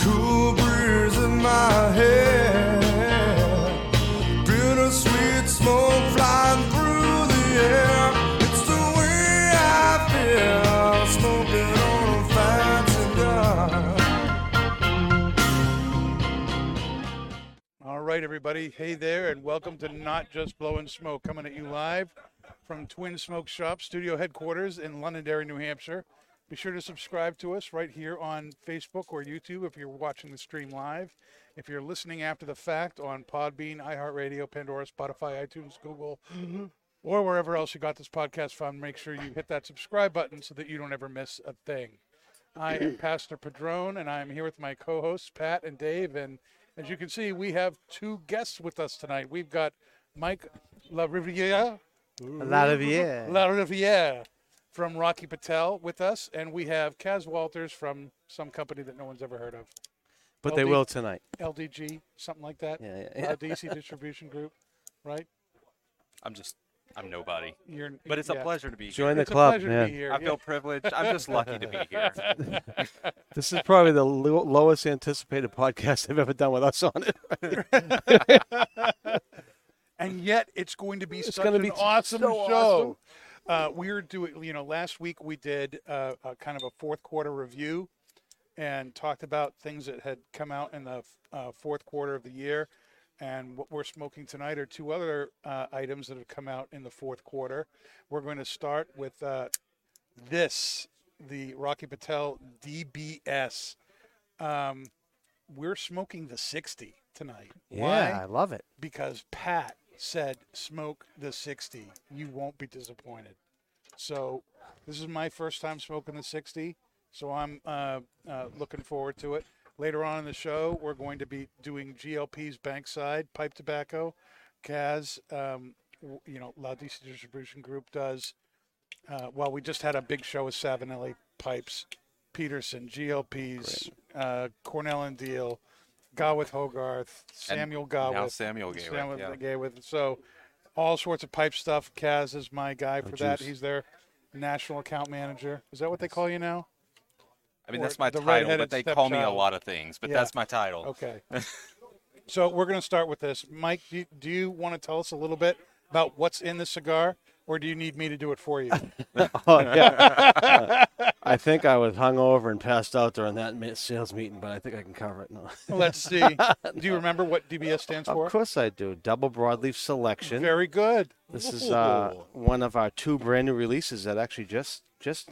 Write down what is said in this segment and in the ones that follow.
Cool breeze in my hair, bittersweet smoke flying through the air. It's the way I feel, smoking on a fine cigar. All right, everybody. Hey there, and welcome to Not Just Blowing Smoke, coming at you live from Twin Smoke Shop studio headquarters in Londonderry, New Hampshire. Be sure to subscribe to us right here on Facebook or YouTube if you're watching the stream live. If you're listening after the fact on Podbean, iHeartRadio, Pandora, Spotify, iTunes, Google, or wherever else you got this podcast from, make sure you hit that subscribe button so that you don't ever miss a thing. I am Pastor Padron, and I'm here with my co-hosts, Pat and Dave. And as you can see, we have two guests with us tonight. We've got Mike La Riviere. La Riviere. From Rocky Patel with us, and we have Kaz Walters from some company that no one's ever heard of. But they will tonight. LDG, something like that. Yeah. DC Distribution Group, right? I'm nobody. But it's a pleasure to be here. Join the club. It's a pleasure to be here. I feel privileged. I'm just lucky to be here. This is probably the lowest anticipated podcast they've ever done with us on it. Right? And yet, it's going to be such an awesome show. Awesome. We're doing, last week we did a kind of a fourth quarter review and talked about things that had come out in the fourth quarter of the year. And what we're smoking tonight are two other items that have come out in the fourth quarter. We're going to start with the Rocky Patel DBS. We're smoking the 60 tonight. Yeah, why? I love it. Because Pat said, smoke the 60. You won't be disappointed. So this is my first time smoking the 60, so I'm looking forward to it. Later on in the show, we're going to be doing GLP's Bankside, pipe tobacco. Kaz, La DC Distribution Group does. We just had a big show with Savinelli, Pipes, Peterson, GLP's, Cornell and Diehl, Gawith Hogarth, Samuel Gawith. Now Samuel Gawith. So all sorts of pipe stuff. Kaz is my guy for that. He's their national account manager. Is that what they call you now? I mean, that's my title, but they call me a lot of things. But that's my title. Okay. So we're going to start with this. Mike, do you want to tell us a little bit about what's in the cigar? Or do you need me to do it for you? I think I was hungover and passed out during that sales meeting, but I think I can cover it now. Let's see. Do you remember what DBS stands for? Of course I do. Double Broadleaf Selection. Very good. This is one of our two brand new releases that actually just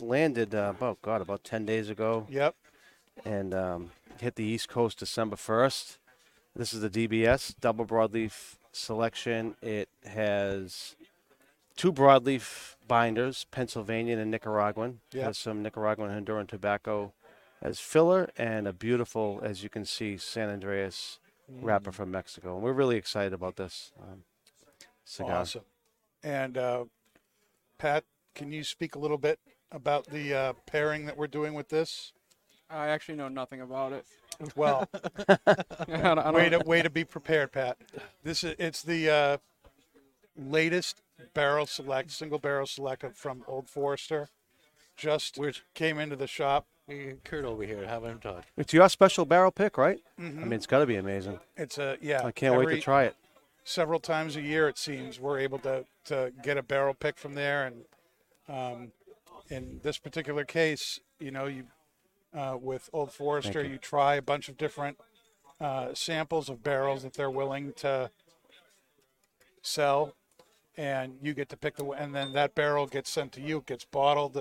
landed about 10 days ago. Yep. And hit the East Coast December 1st. This is the DBS, Double Broadleaf Selection. It has two broadleaf binders, Pennsylvanian and Nicaraguan. Yep. Has some Nicaraguan and Honduran tobacco as filler and a beautiful, as you can see, San Andreas wrapper from Mexico. And we're really excited about this cigar. Awesome. And Pat, can you speak a little bit about the pairing that we're doing with this? I actually know nothing about it. Well, way to be prepared, Pat. It's the latest single barrel select from Old Forester, which came into the shop. Kurt over here, have him talk. It's your special barrel pick, right? Mm-hmm. I mean, it's got to be amazing. It's I can't wait to try it. Several times a year, it seems, we're able to get a barrel pick from there, and in this particular case, with Old Forester, you try a bunch of different samples of barrels that they're willing to sell. And you get to pick and then that barrel gets sent to you. It gets bottled,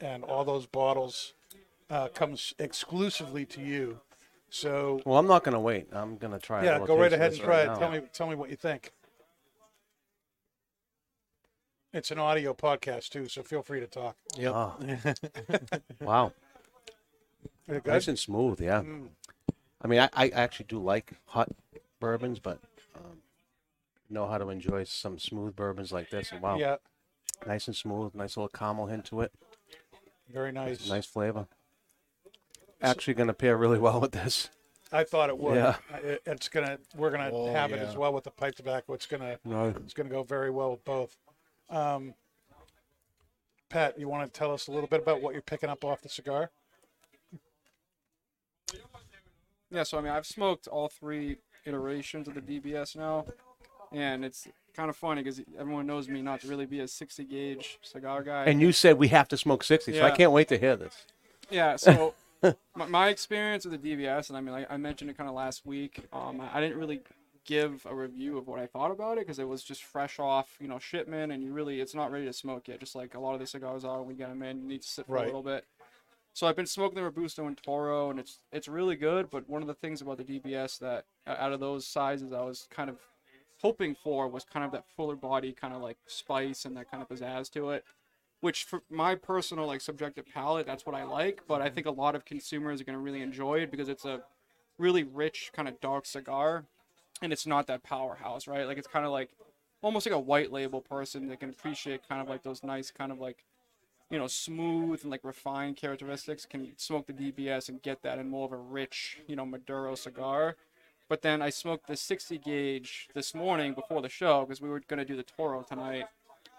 and all those bottles comes exclusively to you. So I'm not going to wait. I'm going to try it. Yeah, go right ahead and try it. Tell me what you think. It's an audio podcast too, so feel free to talk. Yep. Oh. Wow. Nice and smooth. Yeah. Mm. I mean, I actually do like hot bourbons, but know how to enjoy some smooth bourbons like this. Wow. Yeah. Nice and smooth. Nice little caramel hint to it. Very nice. Nice flavor. Actually going to pair really well with this. I thought it would. Yeah. It's gonna. We're gonna have it as well with the pipe tobacco. It's gonna. It's gonna go very well with both. Pat, you want to tell us a little bit about what you're picking up off the cigar? Yeah. So I mean, I've smoked all three iterations of the DBS now, and it's kind of funny because everyone knows me not to really be a 60 gauge cigar guy. And you said we have to smoke 60, so I can't wait to hear this. Yeah. So. My experience with the DBS, and I mean, I mentioned it kind of last week. I didn't really give a review of what I thought about it because it was just fresh off, you know, shipment, and you really, it's not ready to smoke yet. Just like a lot of the cigars are, when we get them in, you need to sit for a little bit. So I've been smoking the Robusto and Toro, and it's really good. But one of the things about the DBS that out of those sizes, I was kind of hoping for was kind of that fuller body, kind of like spice and that kind of pizzazz to it. Which for my personal, like, subjective palate, that's what I like. But I think a lot of consumers are going to really enjoy it because it's a really rich, kind of dark cigar. And it's not that powerhouse, right? Like, it's kind of like almost like a white label person that can appreciate kind of like those nice kind of like, you know, smooth and like refined characteristics, can smoke the DBS and get that in more of a rich, you know, Maduro cigar. But then I smoked the 60 gauge this morning before the show because we were going to do the Toro tonight.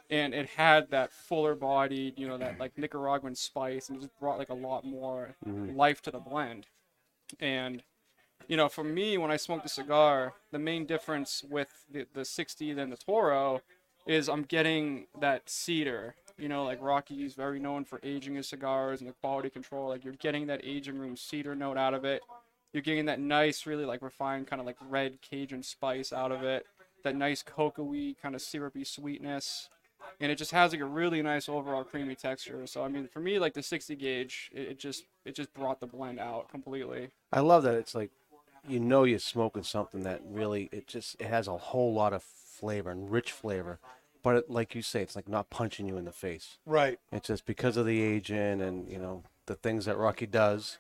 And it had that fuller body, you know, that like Nicaraguan spice, and it just brought like a lot more life to the blend. And, you know, for me, when I smoke the cigar, the main difference with the 60 than the Toro is I'm getting that cedar, you know, like Rocky's very known for aging his cigars and the quality control. Like you're getting that aging room cedar note out of it. You're getting that nice, really like refined kind of like red Cajun spice out of it. That nice cocoa-y kind of syrupy sweetness. And it just has like a really nice overall creamy texture. So I mean, for me, like the 60 gauge, it just brought the blend out completely. I love that it's like, you know, you're smoking something that really it has a whole lot of flavor and rich flavor, but it, like you say, it's like not punching you in the face. Right. It's just because of the aging and you know the things that Rocky does.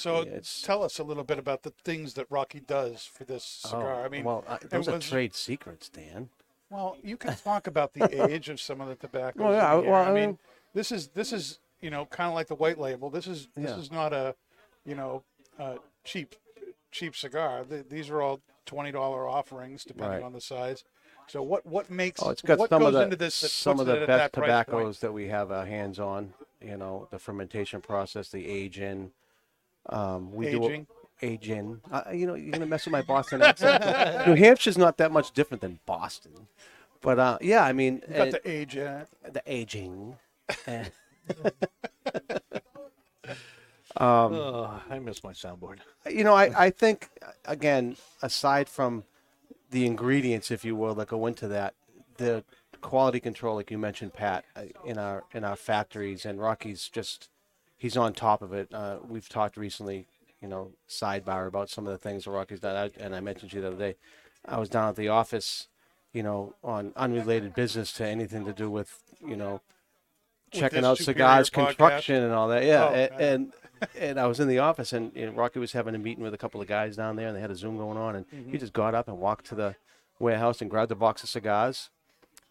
Tell us a little bit about the things that Rocky does for this cigar. I mean, well, those are trade secrets, Dan. Well, you can talk about the age of some of the tobaccos. Well, yeah, I mean, this is you know kind of like the White Label. This is not a, you know, cheap cigar. These are all $20 offerings depending on the size. So what makes some of the best tobaccos that we have our hands on. You know, the fermentation process, the aging. Aging. You know, you're going to mess with my Boston accent. New Hampshire's not that much different than Boston. But, yeah, I mean. You got the age in it. The aging. I miss my soundboard. You know, I think, again, aside from the ingredients, if you will, that go into that, the quality control, like you mentioned, Pat, in our factories, and Rocky's just, he's on top of it. We've talked recently, you know, sidebar about some of the things that Rocky's done. I mentioned to you the other day, I was down at the office, you know, on unrelated business to anything to do with, you know, checking out cigars, construction, and all that. Yeah, and I was in the office, and Rocky was having a meeting with a couple of guys down there, and they had a Zoom going on, and he just got up and walked to the warehouse and grabbed a box of cigars,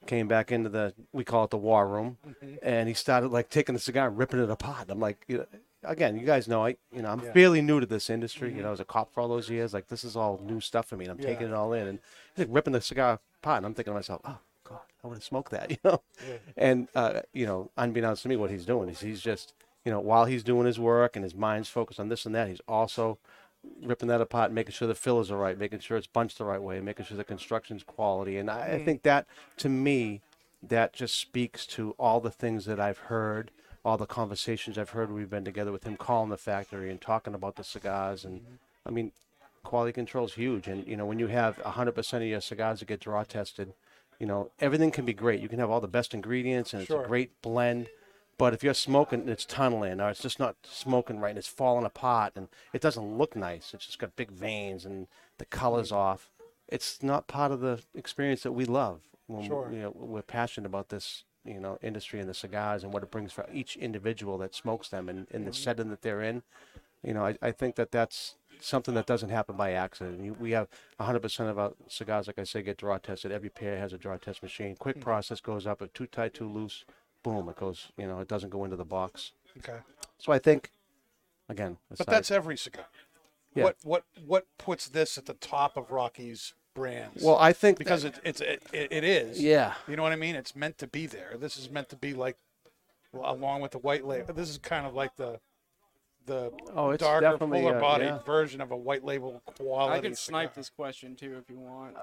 came back into we call it the war room, and he started, like, taking the cigar and ripping it apart. I'm like, you know, again, you guys know I'm fairly new to this industry. You know, I was a cop for all those years. Like, this is all new stuff for me, and I'm taking it all in. And like, ripping the cigar apart, and I'm thinking to myself, oh, God, I want to smoke that, you know? Yeah. And, you know, unbeknownst to me, what he's doing is he's just, you know, while he's doing his work and his mind's focused on this and that, he's also ripping that apart and making sure the fillers are right, making sure it's bunched the right way, making sure the construction's quality. And I think that, to me, that just speaks to all the things that I've heard, all the conversations I've heard, we've been together with him calling the factory and talking about the cigars. And I mean, quality control is huge. And, you know, when you have 100% of your cigars that get draw tested, you know, everything can be great. You can have all the best ingredients and it's a great blend. But if you're smoking and it's tunneling or it's just not smoking right and it's falling apart and it doesn't look nice, it's just got big veins and the color's off, it's not part of the experience that we love when you know, we're passionate about this, you know, industry and the cigars and what it brings for each individual that smokes them and the setting that they're in. you know, I think that that's something that doesn't happen by accident. We have 100% of our cigars, like I say, get draw tested. Every pair has a draw test machine. Quick process goes up. If too tight, too loose, boom, it goes, you know, it doesn't go into the box. Okay. So I think, again. But that's every cigar. Yeah. What puts this at the top of Rocky's brands? Well, I think. Because it is. Yeah. You know what I mean? It's meant to be there. This is meant to be like, along with the White Label. This is kind of like the darker, fuller bodied version of a White Label quality. I can snipe this question too if you want.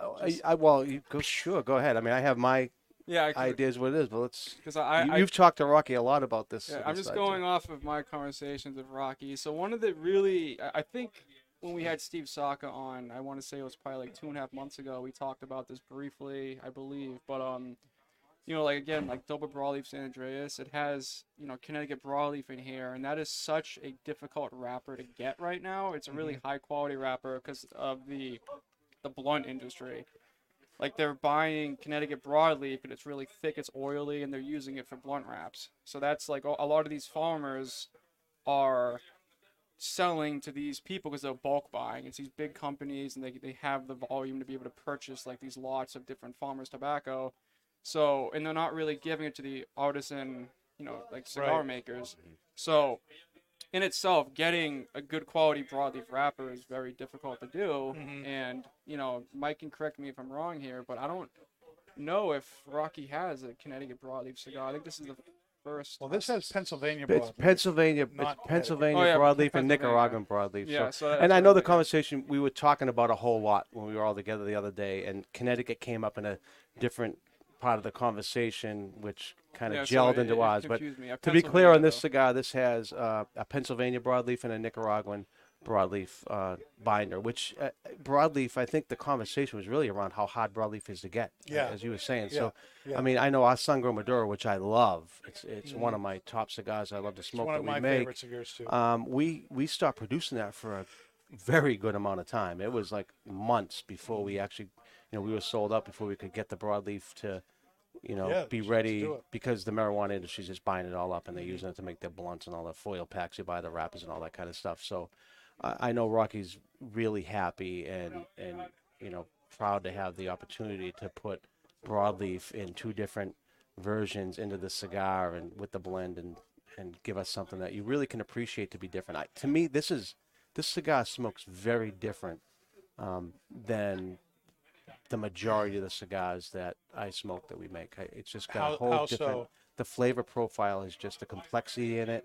Go ahead. I mean, I have my ideas what it is, but let's. Because you've talked to Rocky a lot about this. Yeah, I'm just going off of my conversations with Rocky. So one of the really, I think when we had Steve Saka on, I want to say it was probably like 2.5 months ago. We talked about this briefly, I believe, but you know, like, again, like double broadleaf San Andreas, it has, you know, Connecticut broadleaf in here, and that is such a difficult wrapper to get right now. It's a really high-quality wrapper because of the blunt industry. Like, they're buying Connecticut broadleaf, and it's really thick, it's oily, and they're using it for blunt wraps. So that's, like, a lot of these farmers are selling to these people because they're bulk buying. It's these big companies, and they have the volume to be able to purchase, like, these lots of different farmers' tobacco. So, and they're not really giving it to the artisan, you know, like cigar makers. So, in itself, getting a good quality broadleaf wrapper is very difficult to do. Mm-hmm. And, you know, Mike can correct me if I'm wrong here, but I don't know if Rocky has a Connecticut broadleaf cigar. I think this is the first. Well, this has Pennsylvania broadleaf. It's Pennsylvania broadleaf and Nicaraguan broadleaf. Yeah, so and I know the conversation, we were talking about a whole lot when we were all together the other day, and Connecticut came up in a different part of the conversation, which kind of gelled into ours. But to be clear on this cigar, this has a Pennsylvania broadleaf and a Nicaraguan broadleaf binder, which broadleaf, I think the conversation was really around how hard broadleaf is to get, as you were saying. Yeah. So, I mean, I know our Sangre Maduro, which I love. It's one of my top cigars I love to smoke. It's one of my favorite cigars, too. We stopped producing that for a very good amount of time. It was like months before we actually, you know, we were sold out before we could get the broadleaf to, you know, be ready, because the marijuana industry is just buying it all up, and they're using it to make their blunts and all the foil packs you buy, the wrappers and all that kind of stuff. So I know Rocky's really happy and you know, proud to have the opportunity to put broadleaf in two different versions into the cigar and with the blend and give us something that you really can appreciate to be different. To me, this cigar smokes very different than the majority of the cigars that I smoke that we make. It's just got a whole different. So? The flavor profile is just the complexity in it.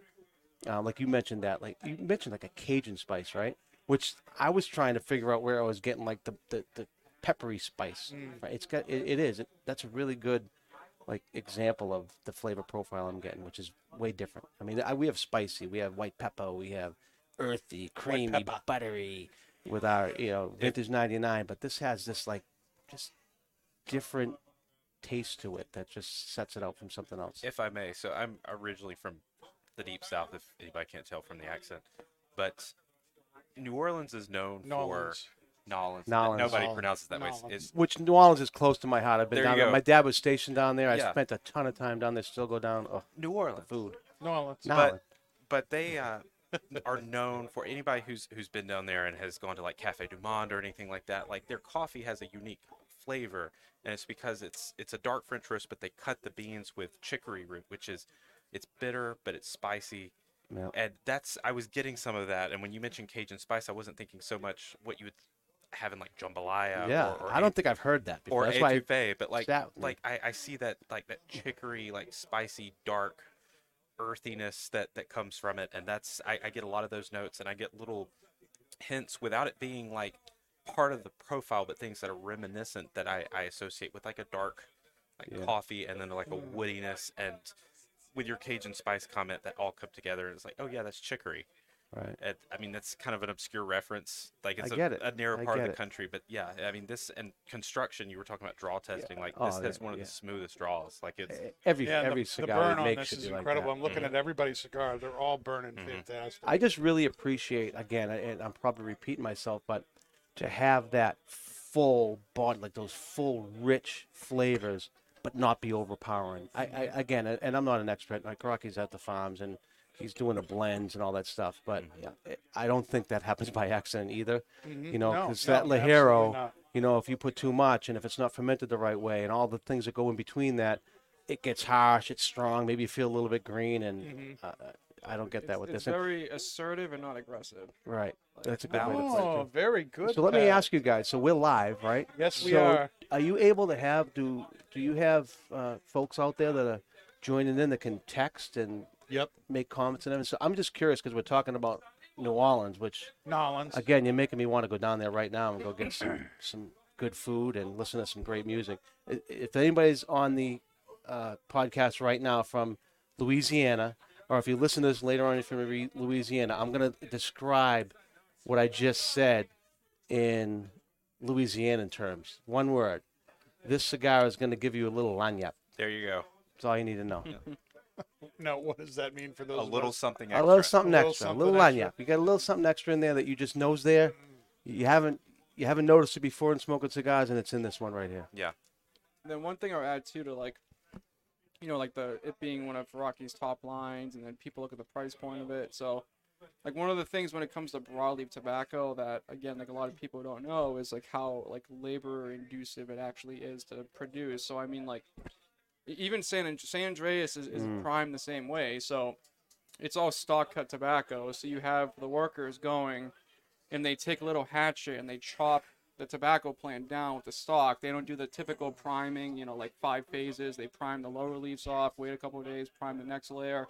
Like you mentioned that, like a Cajun spice, right? Which I was trying to figure out where I was getting like the peppery spice. Right? It's got it is that's a really good like example of the flavor profile I'm getting, which is way different. I mean, we have spicy, we have white pepper, we have earthy, creamy, buttery with our, you know, vintage 99, but this has this like just different taste to it that just sets it out from something else. If I may, so I'm originally from the deep south, if anybody can't tell from the accent, but New Orleans is known for N'awlins. Nobody pronounces that way. Which N'awlins is close to my heart. I've been down there. My dad was stationed down there. I spent a ton of time down there. Still go down. Oh, New Orleans food. N'awlins. But they are known for anybody who's been down there and has gone to like Cafe Du Monde or anything like that. Like their coffee has a unique flavor, and it's because it's a dark French roast, but they cut the beans with chicory root, which is it's bitter but it's spicy. Yeah. And that's I was getting some of that. And when you mentioned Cajun spice, I wasn't thinking so much what you would have in like jambalaya. Yeah, or I don't think I've heard that before. Or etouffee, but like that, like I see that like that chicory, like spicy dark earthiness that comes from it, and that's I get a lot of those notes, and I get little hints without it being like part of the profile, but things that are reminiscent that I associate with like a dark like coffee, and then like a woodiness, and with your Cajun spice comment, that all come together, and it's like, oh yeah, that's chicory, right? I mean, that's kind of an obscure reference, like it's a narrow part of the country, but yeah, I mean, this and construction, you were talking about draw testing, like this has one of the smoothest draws, like it's every cigar. The burn on this is incredible. Like I'm looking at everybody's cigar, they're all burning fantastic. I just really appreciate, again, and I'm probably repeating myself, but to have that full body, like those full rich flavors, but not be overpowering. I again, and I'm not an expert, like Rocky's at the farms, and he's doing the blends and all that stuff. But I don't think that happens by accident either. Mm-hmm. You know, because that Lajero, you know, if you put too much and if it's not fermented the right way and all the things that go in between that, it gets harsh, it's strong, maybe you feel a little bit green, and I don't get that with this. It's very assertive and not aggressive. Right. That's a good way to play too. Very good. So let me ask you guys. So we're live, right? Yes, we are. Are you able to have, do you have folks out there that are joining in that can text and make comments and everything? So I'm just curious because we're talking about N'awlins, which, again, you're making me want to go down there right now and go get some good food and listen to some great music. If anybody's on the podcast right now from Louisiana, or if you listen to this later on if you're in Louisiana, I'm going to describe what I just said in Louisianan terms. One word. This cigar is going to give you a little lagniappe. There you go. That's all you need to know. Now, what does that mean for those? A little something extra. A little lagniappe. You got a little something extra in there that you just knows there. You haven't noticed it before in smoking cigars, and it's in this one right here. Yeah. And then one thing I'll add, too, to it being one of Rocky's top lines, and then people look at the price point of it. So, one of the things when it comes to broadleaf tobacco that, again, a lot of people don't know is, how labor-inducive it actually is to produce. So, even San Andreas is primed the same way. So, it's all stock-cut tobacco. So, you have the workers going, and they take a little hatchet, and they chop the tobacco plant down with the stalk. They don't do the typical priming, 5 phases. They prime the lower leaves off, wait a couple of days, prime the next layer.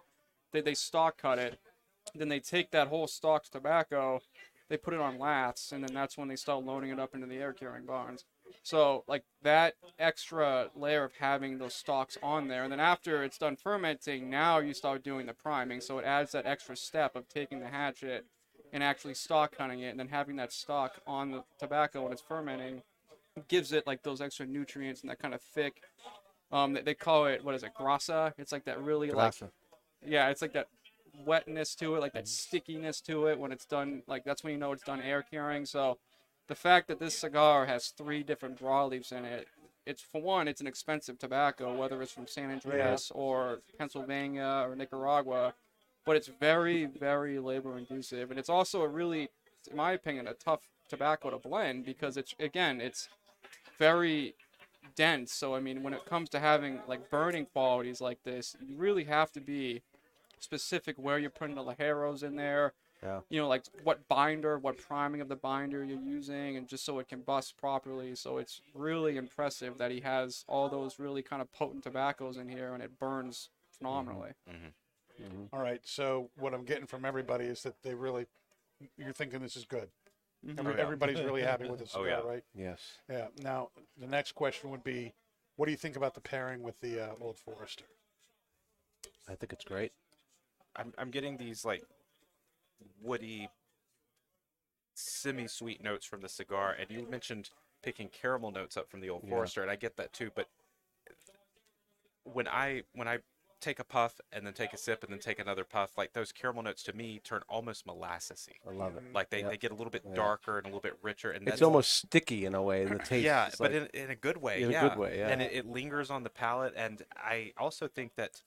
They stalk cut it. Then they take that whole stalked tobacco, they put it on laths, and then that's when they start loading it up into the air carrying barns. So, that extra layer of having those stalks on there, and then after it's done fermenting, now you start doing the priming. So it adds that extra step of taking the hatchet and actually stalk hunting it, and then having that stalk on the tobacco when it's fermenting gives it those extra nutrients and that kind of thick. They call it, grasa? It's that really grasa. It's that wetness to it, that stickiness to it when it's done. That's when you know it's done air carrying. So the fact that this cigar has 3 different broadleafs in it, it's for one, it's an expensive tobacco, whether it's from San Andreas or Pennsylvania or Nicaragua. But it's very, very labor-inducive. And it's also a really, in my opinion, a tough tobacco to blend because it's very dense. So, when it comes to having, burning qualities like this, you really have to be specific where you're putting the Lajeros in there. Yeah. What binder, what priming of the binder you're using, and just so it can bust properly. So it's really impressive that he has all those really kind of potent tobaccos in here, and it burns phenomenally. Mm-hmm. Mm-hmm. All right, so what I'm getting from everybody is that they really, you're thinking this is good. Mm-hmm. Everybody's really happy with this cigar, right? Yes. Yeah. Now, the next question would be, what do you think about the pairing with the Old Forester? I think it's great. I'm getting these, woody, semi-sweet notes from the cigar, and you mentioned picking caramel notes up from the Old Forester, and I get that too, but when I take a puff and then take a sip and then take another puff, those caramel notes to me turn almost molassesy. I love it. They get a little bit darker and a little bit richer, and it's almost sticky in a way in the taste. Yeah, but in a good way. In a good way. Yeah, and it lingers on the palate. And I also think that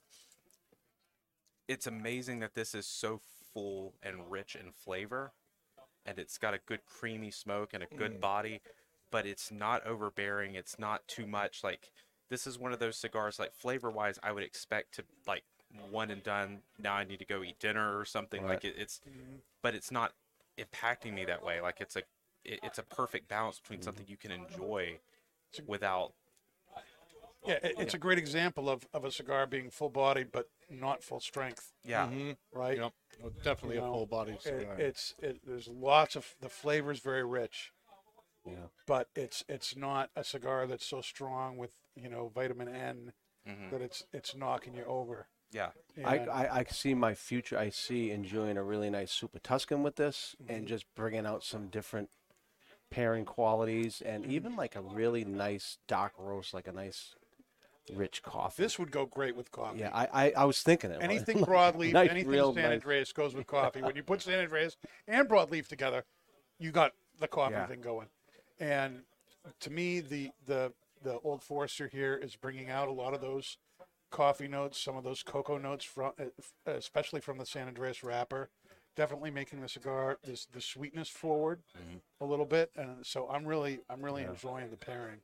it's amazing that this is so full and rich in flavor, and it's got a good creamy smoke and a good body, but it's not overbearing. It's not too much. This is one of those cigars, flavor-wise, I would expect to, one and done. Now I need to go eat dinner or something. Right. But it's not impacting me that way. It's a perfect balance between something you can enjoy without. Yeah, it's a great example of a cigar being full-bodied but not full strength. Yeah. Mm-hmm. Right? Yep. Well, definitely a full-bodied cigar. There's lots of, the flavor's very rich. Yeah. But it's not a cigar that's so strong with vitamin N that it's knocking you over. Yeah, I see my future. I see enjoying a really nice Super Tuscan with this, and just bringing out some different pairing qualities, and even a really nice dark roast, a nice rich coffee. This would go great with coffee. Yeah, I was thinking it. Anything broadleaf, nice, anything San Andreas goes with coffee. When you put San Andreas and broadleaf together, you got the coffee thing going. And to me, the Old Forester here is bringing out a lot of those coffee notes, some of those cocoa notes, from, especially from the San Andreas wrapper. Definitely making the cigar the sweetness forward a little bit, and so I'm really enjoying the pairing.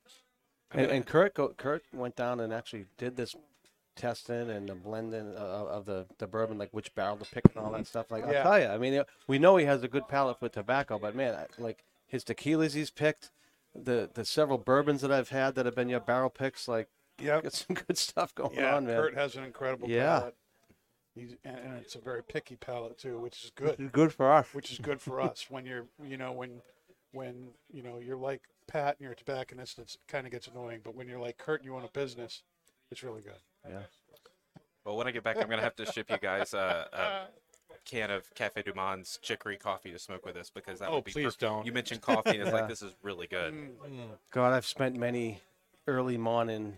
And Kurt went down and actually did this testing and the blending of the bourbon, like which barrel to pick and all that stuff. Like I'll tell you, I mean, we know he has a good palate for tobacco, but man, like his tequilas he's picked, the several bourbons that I've had that have been your barrel picks, like got some good stuff going on, man. Kurt has an incredible palate. And it's a very picky palate too, which is good. It's good for us. Which is good for us when you're, when you're like Pat and you're a tobacconist, it kind of gets annoying. But when you're like Kurt and you own a business, it's really good. Yeah. Well, when I get back, I'm gonna have to ship you guys a can of Cafe Du Monde's chicory coffee to smoke with us because that would be. Oh, please don't. You mentioned coffee, and it's like this is really good. God, I've spent many early morning,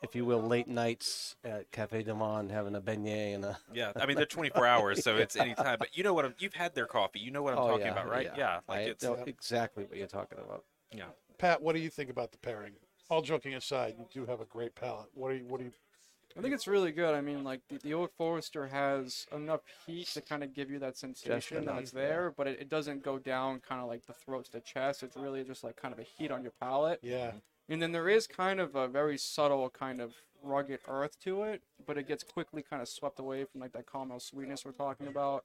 if you will, late nights at Cafe Du Monde having a beignet and a... Yeah, I mean, they're 24 hours, so it's any time. But you know what you've had their coffee. You know what I'm talking about, right? Yeah. I know exactly what you're talking about. Yeah. Pat, what do you think about the pairing? All joking aside, you do have a great palate. What do you... I think it's really good. I mean, like, the Old Forester has enough heat to kind of give you that sensation that's there, but it doesn't go down kind of like the throat to the chest. It's really just like kind of a heat on your palate. Yeah. And then there is kind of a very subtle kind of rugged earth to it, but it gets quickly kind of swept away from like that caramel sweetness we're talking about.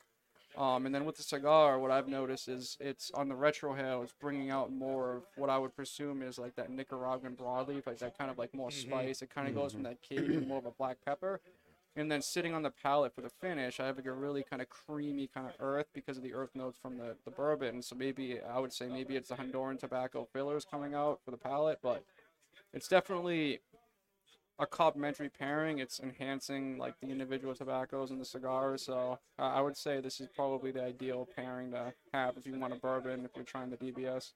And then with the cigar, what I've noticed is it's on the retrohale, it's bringing out more of what I would presume is like that Nicaraguan broadleaf, like that kind of like more spice. It kind of goes from that cake to more of a black pepper. And then sitting on the palate for the finish, I have like a really kind of creamy kind of earth because of the earth notes from the bourbon. So I would say it's the Honduran tobacco fillers coming out for the palate, but it's definitely a complementary pairing. It's enhancing like the individual tobaccos and the cigars. So I would say this is probably the ideal pairing to have if you want a bourbon, if you're trying the DBS.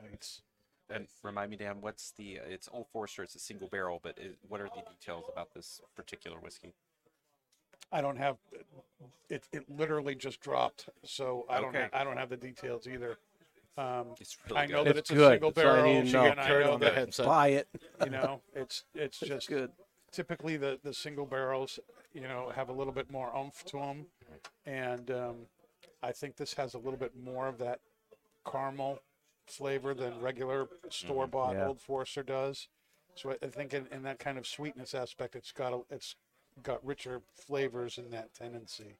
Thanks. And remind me, Dan, what's it's Old Forester, it's a single barrel, but what are the details about this particular whiskey? I don't have, it literally just dropped, so I don't have the details either. It's really I know good. That it's a single barrel, and I know that buy it. You know, it's just it's good. Typically the single barrels, have a little bit more oomph to them, and I think this has a little bit more of that caramel flavor than regular store-bought Old Forester does, so I think in that kind of sweetness aspect, it's got richer flavors in that tendency.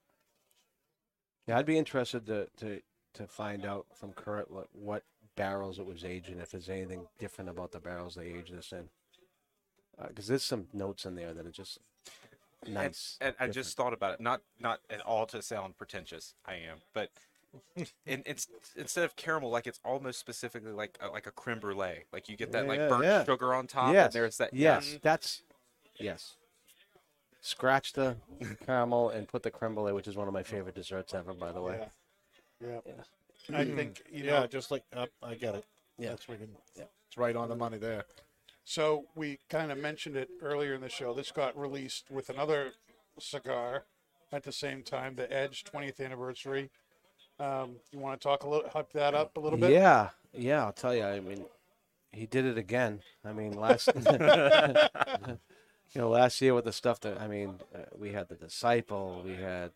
Yeah, I'd be interested to find out from Kurt what barrels it was aged in, if there's anything different about the barrels they aged this in, because there's some notes in there that are just nice. And I just thought about it, not at all to sound pretentious, I am, but. And it's instead of caramel, like it's almost specifically like a creme brulee, like you get that burnt sugar on top, and there's that. Scratch the caramel and put the creme brulee, which is one of my favorite desserts ever, by the way. Yeah. I think just like I get it. Yeah, that's what it's right on the money there. So we kind of mentioned it earlier in the show. This got released with another cigar at the same time, the Edge 20th anniversary. You want to hype that up a little bit? Yeah, I'll tell you. I mean, he did it again. I mean, last year with the stuff that we had the Disciple, we had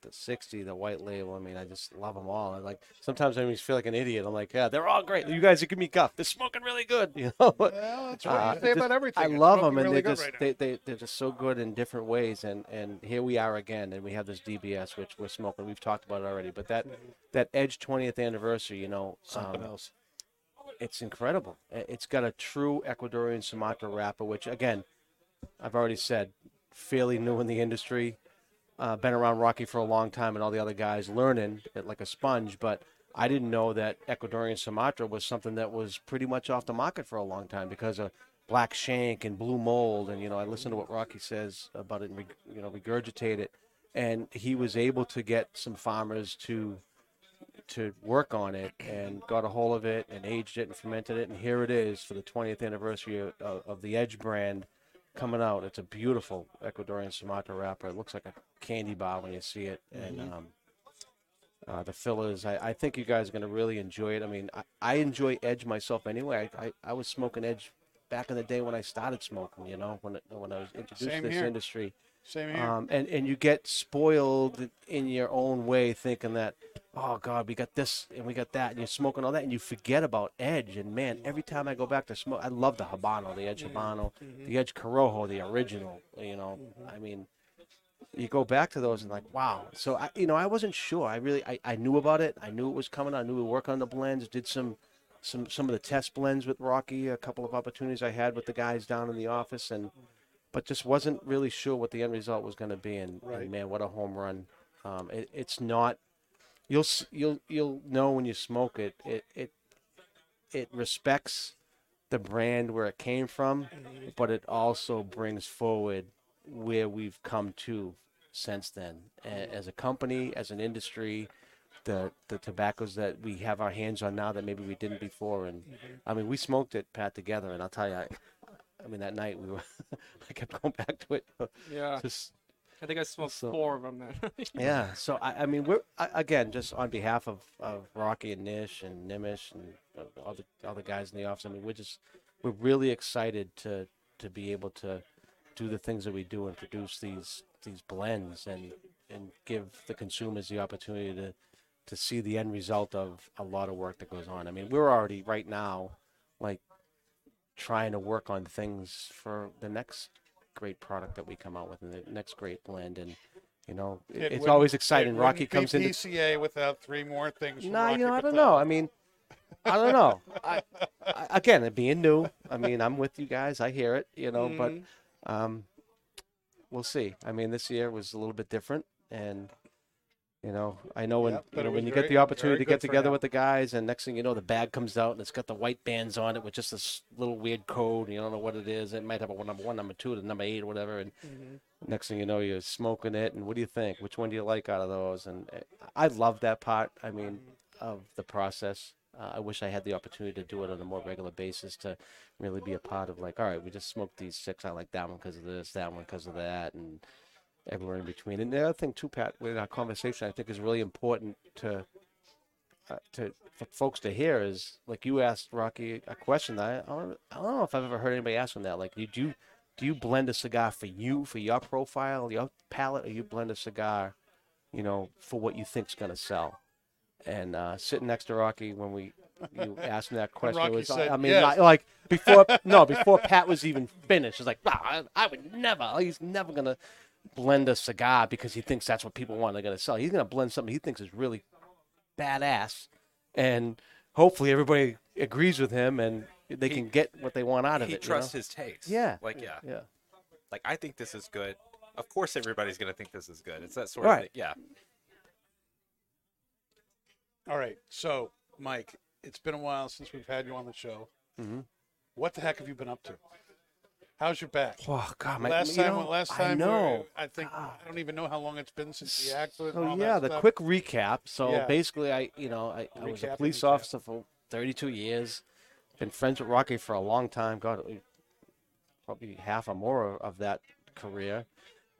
the 60, the White Label. I mean, I just love them all. And like sometimes I just feel like an idiot. I'm like, yeah, they're all great. You guys are giving me guff. They're smoking really good. You know, well, that's what you say about everything. I love them, and really they're just so good in different ways. And here we are again, and we have this DBS which we're smoking. We've talked about it already, but that Edge 20th anniversary, something else. It's incredible. It's got a true Ecuadorian Sumatra wrapper, which again. I've already said, fairly new in the industry. Been around Rocky for a long time and all the other guys learning it like a sponge, but I didn't know that Ecuadorian Sumatra was something that was pretty much off the market for a long time because of black shank and blue mold. And, I listened to what Rocky says about it and, regurgitate it. And he was able to get some farmers to work on it and got a hold of it and aged it and fermented it. And here it is for the 20th anniversary of the Edge brand. Coming out, it's a beautiful Ecuadorian Sumatra wrapper. It looks like a candy bar when you see it. And the fillers, I think you guys are going to really enjoy it. I mean, I enjoy Edge myself anyway. I was smoking Edge back in the day when I started smoking, you know, when I was introduced to this industry. Same here. And you get spoiled in your own way thinking that, oh, God, we got this and we got that, and you're smoking all that, and you forget about Edge. And, man, every time I go back to smoke, I love the Habano, the Edge Habano, the Edge Corojo, the original, you know. I mean, you go back to those and, like, wow. So, I wasn't sure. I knew about it. I knew it was coming. I knew we were working on the blends, did some of the test blends with Rocky, a couple of opportunities I had with the guys down in the office, but just wasn't really sure what the end result was going to be. And, right. And man, what a home run! It's not. You'll know when you smoke it. It respects the brand where it came from, but it also brings forward where we've come to since then, as a company, as an industry. The tobaccos that we have our hands on now that maybe we didn't before. And I mean, we smoked it, Pat, together, and I'll tell you, I mean that night we were I kept going back to it. Yeah. Just, I think I smoked four of them then. Yeah. So I mean we're again, just on behalf of Rocky and Nish and Nimish and all the guys in the office, I mean, we're really excited to be able to do the things that we do and produce these blends and give the consumers the opportunity to see the end result of a lot of work that goes on. I mean, we're already right now, like, trying to work on things for the next great product that we come out with and the next great blend. And, you know, it's always exciting. Rocky comes in. PCA without three more things. No, you know, I don't know. I mean, I don't know. Again, being new, I mean, I'm with you guys. I hear it, you know, but we'll see. I mean, this year was a little bit different, and you know, I know when you get the opportunity to get together with the guys, and next thing you know, the bag comes out and it's got the white bands on it with just this little weird code. And you don't know what it is. It might have a number 1, number 2, to number 8, or whatever. And next thing you know, you're smoking it. And what do you think? Which one do you like out of those? And I love that part. I mean, of the process. I wish I had the opportunity to do it on a more regular basis, to really be a part of, like, all right, we just smoked these 6. I like that one because of this, that one because of that, and everywhere in between. And the other thing too, Pat, with our conversation, I think is really important for folks to hear is, like, you asked Rocky a question that I don't know if I've ever heard anybody ask him that. Like, do you blend a cigar for you, for your profile, your palate, or you blend a cigar, you know, for what you think's gonna sell? And sitting next to Rocky when you asked him that question, it was said, I mean, yes. before Pat was even finished, it's like, wow, I would never. He's never gonna blend a cigar because he thinks that's what people want, they're going to sell. He's going to blend something he thinks is really badass, and hopefully everybody agrees with him and they can get what they want out of it. He trusts his taste. Yeah. Like, yeah. Like, I think this is good. Of course everybody's going to think this is good. It's that sort of thing. Yeah. All right. So, Mike, it's been a while since we've had you on the show. Mm-hmm. What the heck have you been up to? How's your back? Oh, God, last time, I know. I think I don't even know how long it's been since the accident. Oh, yeah, the quick recap. So basically, I was a police officer for 32 years. Been friends with Rocky for a long time. God, probably half or more of that career.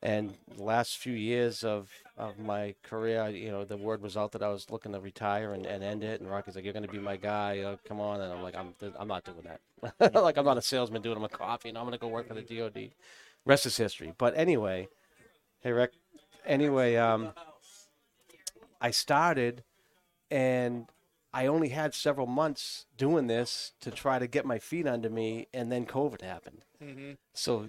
And the last few years of my career, you know, the word was out that I was looking to retire and end it. And Rocky's like, "You're going to be my guy. You know, come on." And I'm like, "I'm not doing that. Like, I'm not a salesman, dude. I'm a cop. You know, I'm going to go work for the DOD." Rest is history. But anyway, hey, Rick. Anyway, I started, and I only had several months doing this to try to get my feet under me, and then COVID happened. Mm-hmm. So,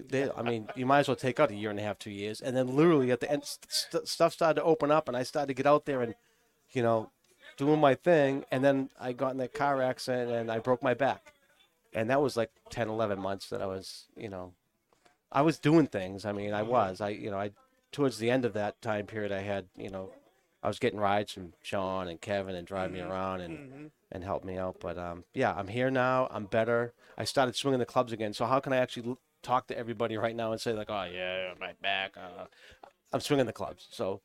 you might as well take out 1.5 years, 2 years. And then literally at the end, stuff started to open up, and I started to get out there and, you know, doing my thing. And then I got in that car accident, and I broke my back. And that was like 10, 11 months that I was, you know, I was doing things. I mean, I towards the end of that time period, I had, you know, I was getting rides from Sean and Kevin and drive me around and help me out. But, I'm here now. I'm better. I started swinging the clubs again. So how can I actually talk to everybody right now and say, like, oh, yeah, my back. I'm swinging the clubs. So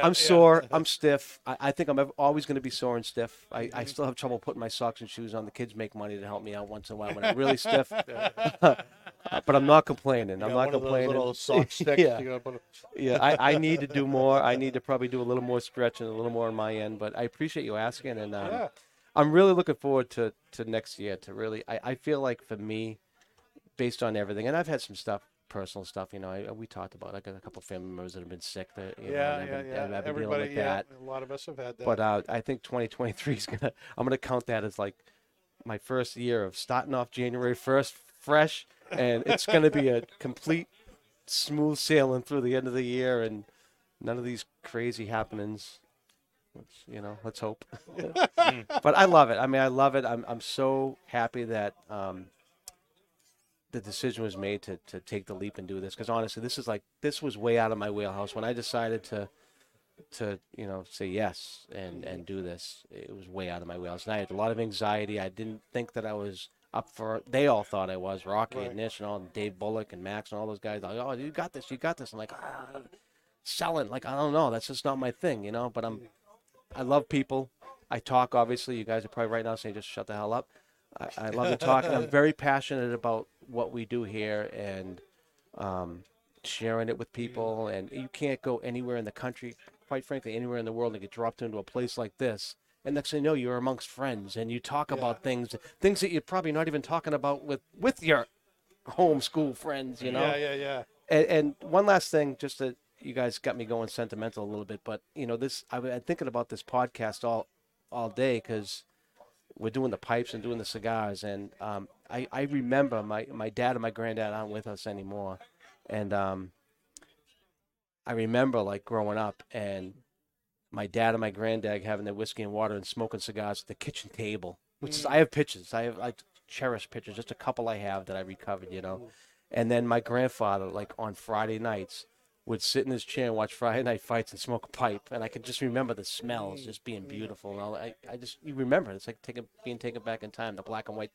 I'm sore. I'm stiff. I think I'm always going to be sore and stiff. I still have trouble putting my socks and shoes on. The kids make money to help me out once in a while when I'm really stiff. But I'm not complaining. I'm not complaining. Little sock sticks. I need to do more. I need to probably do a little more stretching, a little more on my end. But I appreciate you asking, and I'm really looking forward to next year. To really, I feel like for me, based on everything. And I've had some stuff, personal stuff, you know, we talked about. I got a couple of family members that have been sick. I've been dealing with that. A lot of us have had that. But I think 2023 is going to, I'm going to count that as like my first year of starting off January 1st fresh. And it's going to be a complete smooth sailing through the end of the year and none of these crazy happenings. Let's hope. But I love it. I mean, I love it. I'm so happy that the decision was made to take the leap and do this. Because honestly, this was way out of my wheelhouse. When I decided to say yes and do this, it was way out of my wheelhouse. And I had a lot of anxiety. I didn't think that I was up for it. They all thought I was. Rocky and Nish and all, and Dave Bullock and Max and all those guys. Like, oh, you got this. I'm like, selling. Like, I don't know. That's just not my thing, But I love people. I talk, obviously. You guys are probably right now saying, just shut the hell up. I love to talk. And I'm very passionate about what we do here and sharing it with people. And you can't go anywhere in the country, quite frankly, anywhere in the world, and get dropped into a place like this. And next thing you know, you're amongst friends. And you talk about things that you're probably not even talking about with your homeschool friends, Yeah. And one last thing, just to... You guys got me going sentimental a little bit, but this. I've been thinking about this podcast all day because we're doing the pipes and doing the cigars, and I remember my dad and my granddad aren't with us anymore, and I remember growing up and my dad and my granddad having their whiskey and water and smoking cigars at the kitchen table, which is, I have pictures. I cherish pictures, just a couple I have that I recovered, and then my grandfather on Friday nights would sit in his chair and watch Friday Night Fights and smoke a pipe. And I could just remember the smells just being beautiful. And all you remember it. It's like being taken back in time, the black and white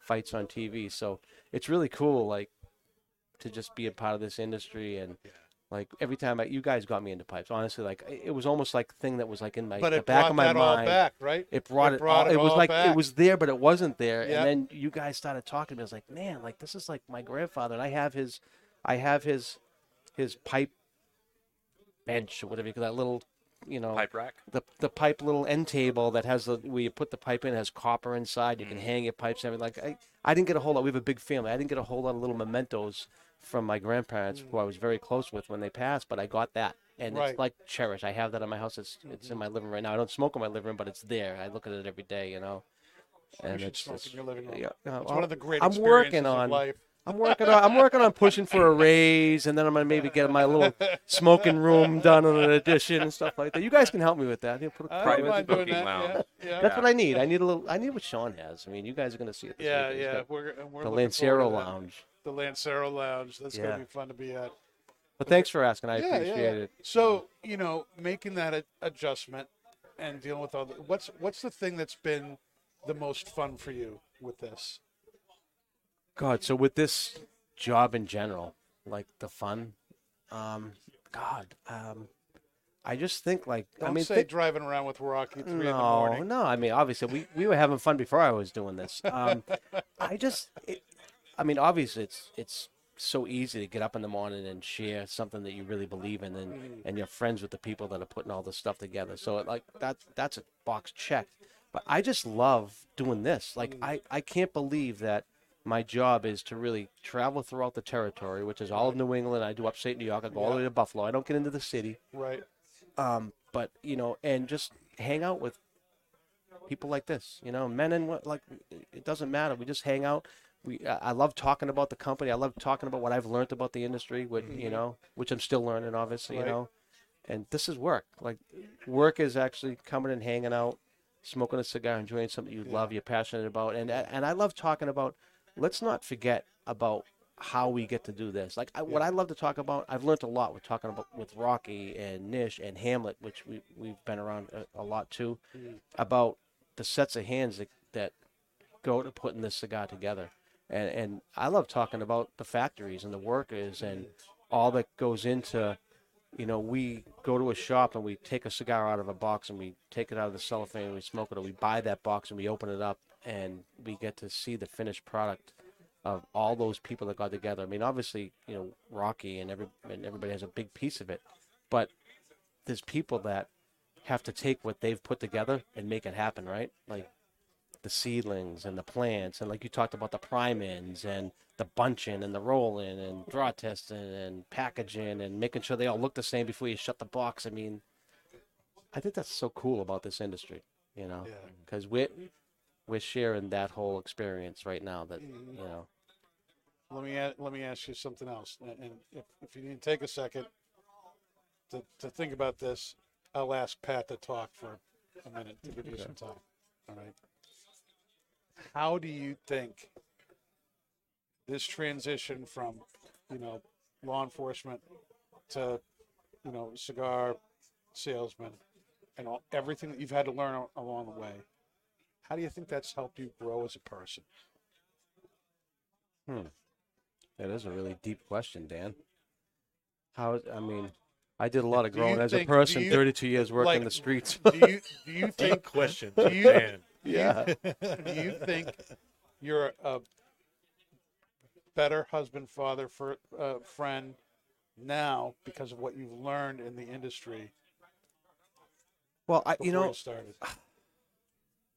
fights on TV. So it's really cool, to just be a part of this industry. And, every time you guys got me into pipes. Honestly, it was almost like a thing that was, in my the back of my mind. But it brought that all back, right? It brought it all. It was back. It was there, but it wasn't there. Yep. And then you guys started talking to me. I was like, man, this is like my grandfather. And I have his pipe bench or whatever, because that little, pipe rack, the pipe little end table that has where you put the pipe in, has copper inside. You can hang your pipes and everything. I didn't get a whole lot. We have a big family. I didn't get a whole lot of little mementos from my grandparents, who I was very close with when they passed, but I got that. And it's cherished. I have that in my house. It's in my living room right now. I don't smoke in my living room, but it's there. I look at it every day, And you should smoke in your living room. Yeah, it's one of the great experiences of life. I'm working on pushing for a raise, and then I'm going to maybe get my little smoking room done on an addition and stuff like that. You guys can help me with that. Put a private smoking lounge. That's what I need. I need what Sean has. I mean, you guys are going to see it. Yeah. We're the Lancero Lounge. The Lancero Lounge. That's going to be fun to be at. But thanks for asking. I appreciate it. So, making that adjustment and dealing with all the... What's the thing that's been the most fun for you with this? God, so with this job in general, the fun, I just think driving around with Rocky 3 in the morning. No, I mean, obviously we were having fun before I was doing this. Obviously it's so easy to get up in the morning and share something that you really believe in and you're friends with the people that are putting all this stuff together. So that's a box checked, but I just love doing this. I can't believe that. My job is to really travel throughout the territory, which is all of New England. I do upstate New York. I go all the way to Buffalo. I don't get into the city. Right. But, and just hang out with people like this, men and women, it doesn't matter. We just hang out. I love talking about the company. I love talking about what I've learned about the industry, which I'm still learning, obviously, and this is work. Work is actually coming and hanging out, smoking a cigar, enjoying something you love, you're passionate about. And I love talking about, let's not forget about how we get to do this. What I love to talk about, I've learned a lot with talking about with Rocky and Nish and Hamlet, which we've been around a lot too, about the sets of hands that go to putting this cigar together. And I love talking about the factories and the workers and all that goes into, we go to a shop and we take a cigar out of a box and we take it out of the cellophane and we smoke it, or we buy that box and we open it up. And we get to see the finished product of all those people that got together. I mean, obviously, Rocky and everybody has a big piece of it, but there's people that have to take what they've put together and make it happen, right? the seedlings and the plants, and like you talked about, the prime-ins and the bunching and the rolling and draw testing and packaging and making sure they all look the same before you shut the box. I mean, I think that's so cool about this industry, you know, because we're sharing that whole experience right now. That you know. Let me ask you something else, and if you didn't take a second to think about this, I'll ask Pat to talk for a minute to give you some time. All right. How do you think this transition from, you know, law enforcement to, you know, cigar salesman and all, everything that you've had to learn along the way, how do you think that's helped you grow as a person? That is a really deep question, Dan. I did a lot of growing as a person. 32 years working in the streets. Do you think? Question. Do you think you're a better husband, father, friend now because of what you've learned in the industry? Well,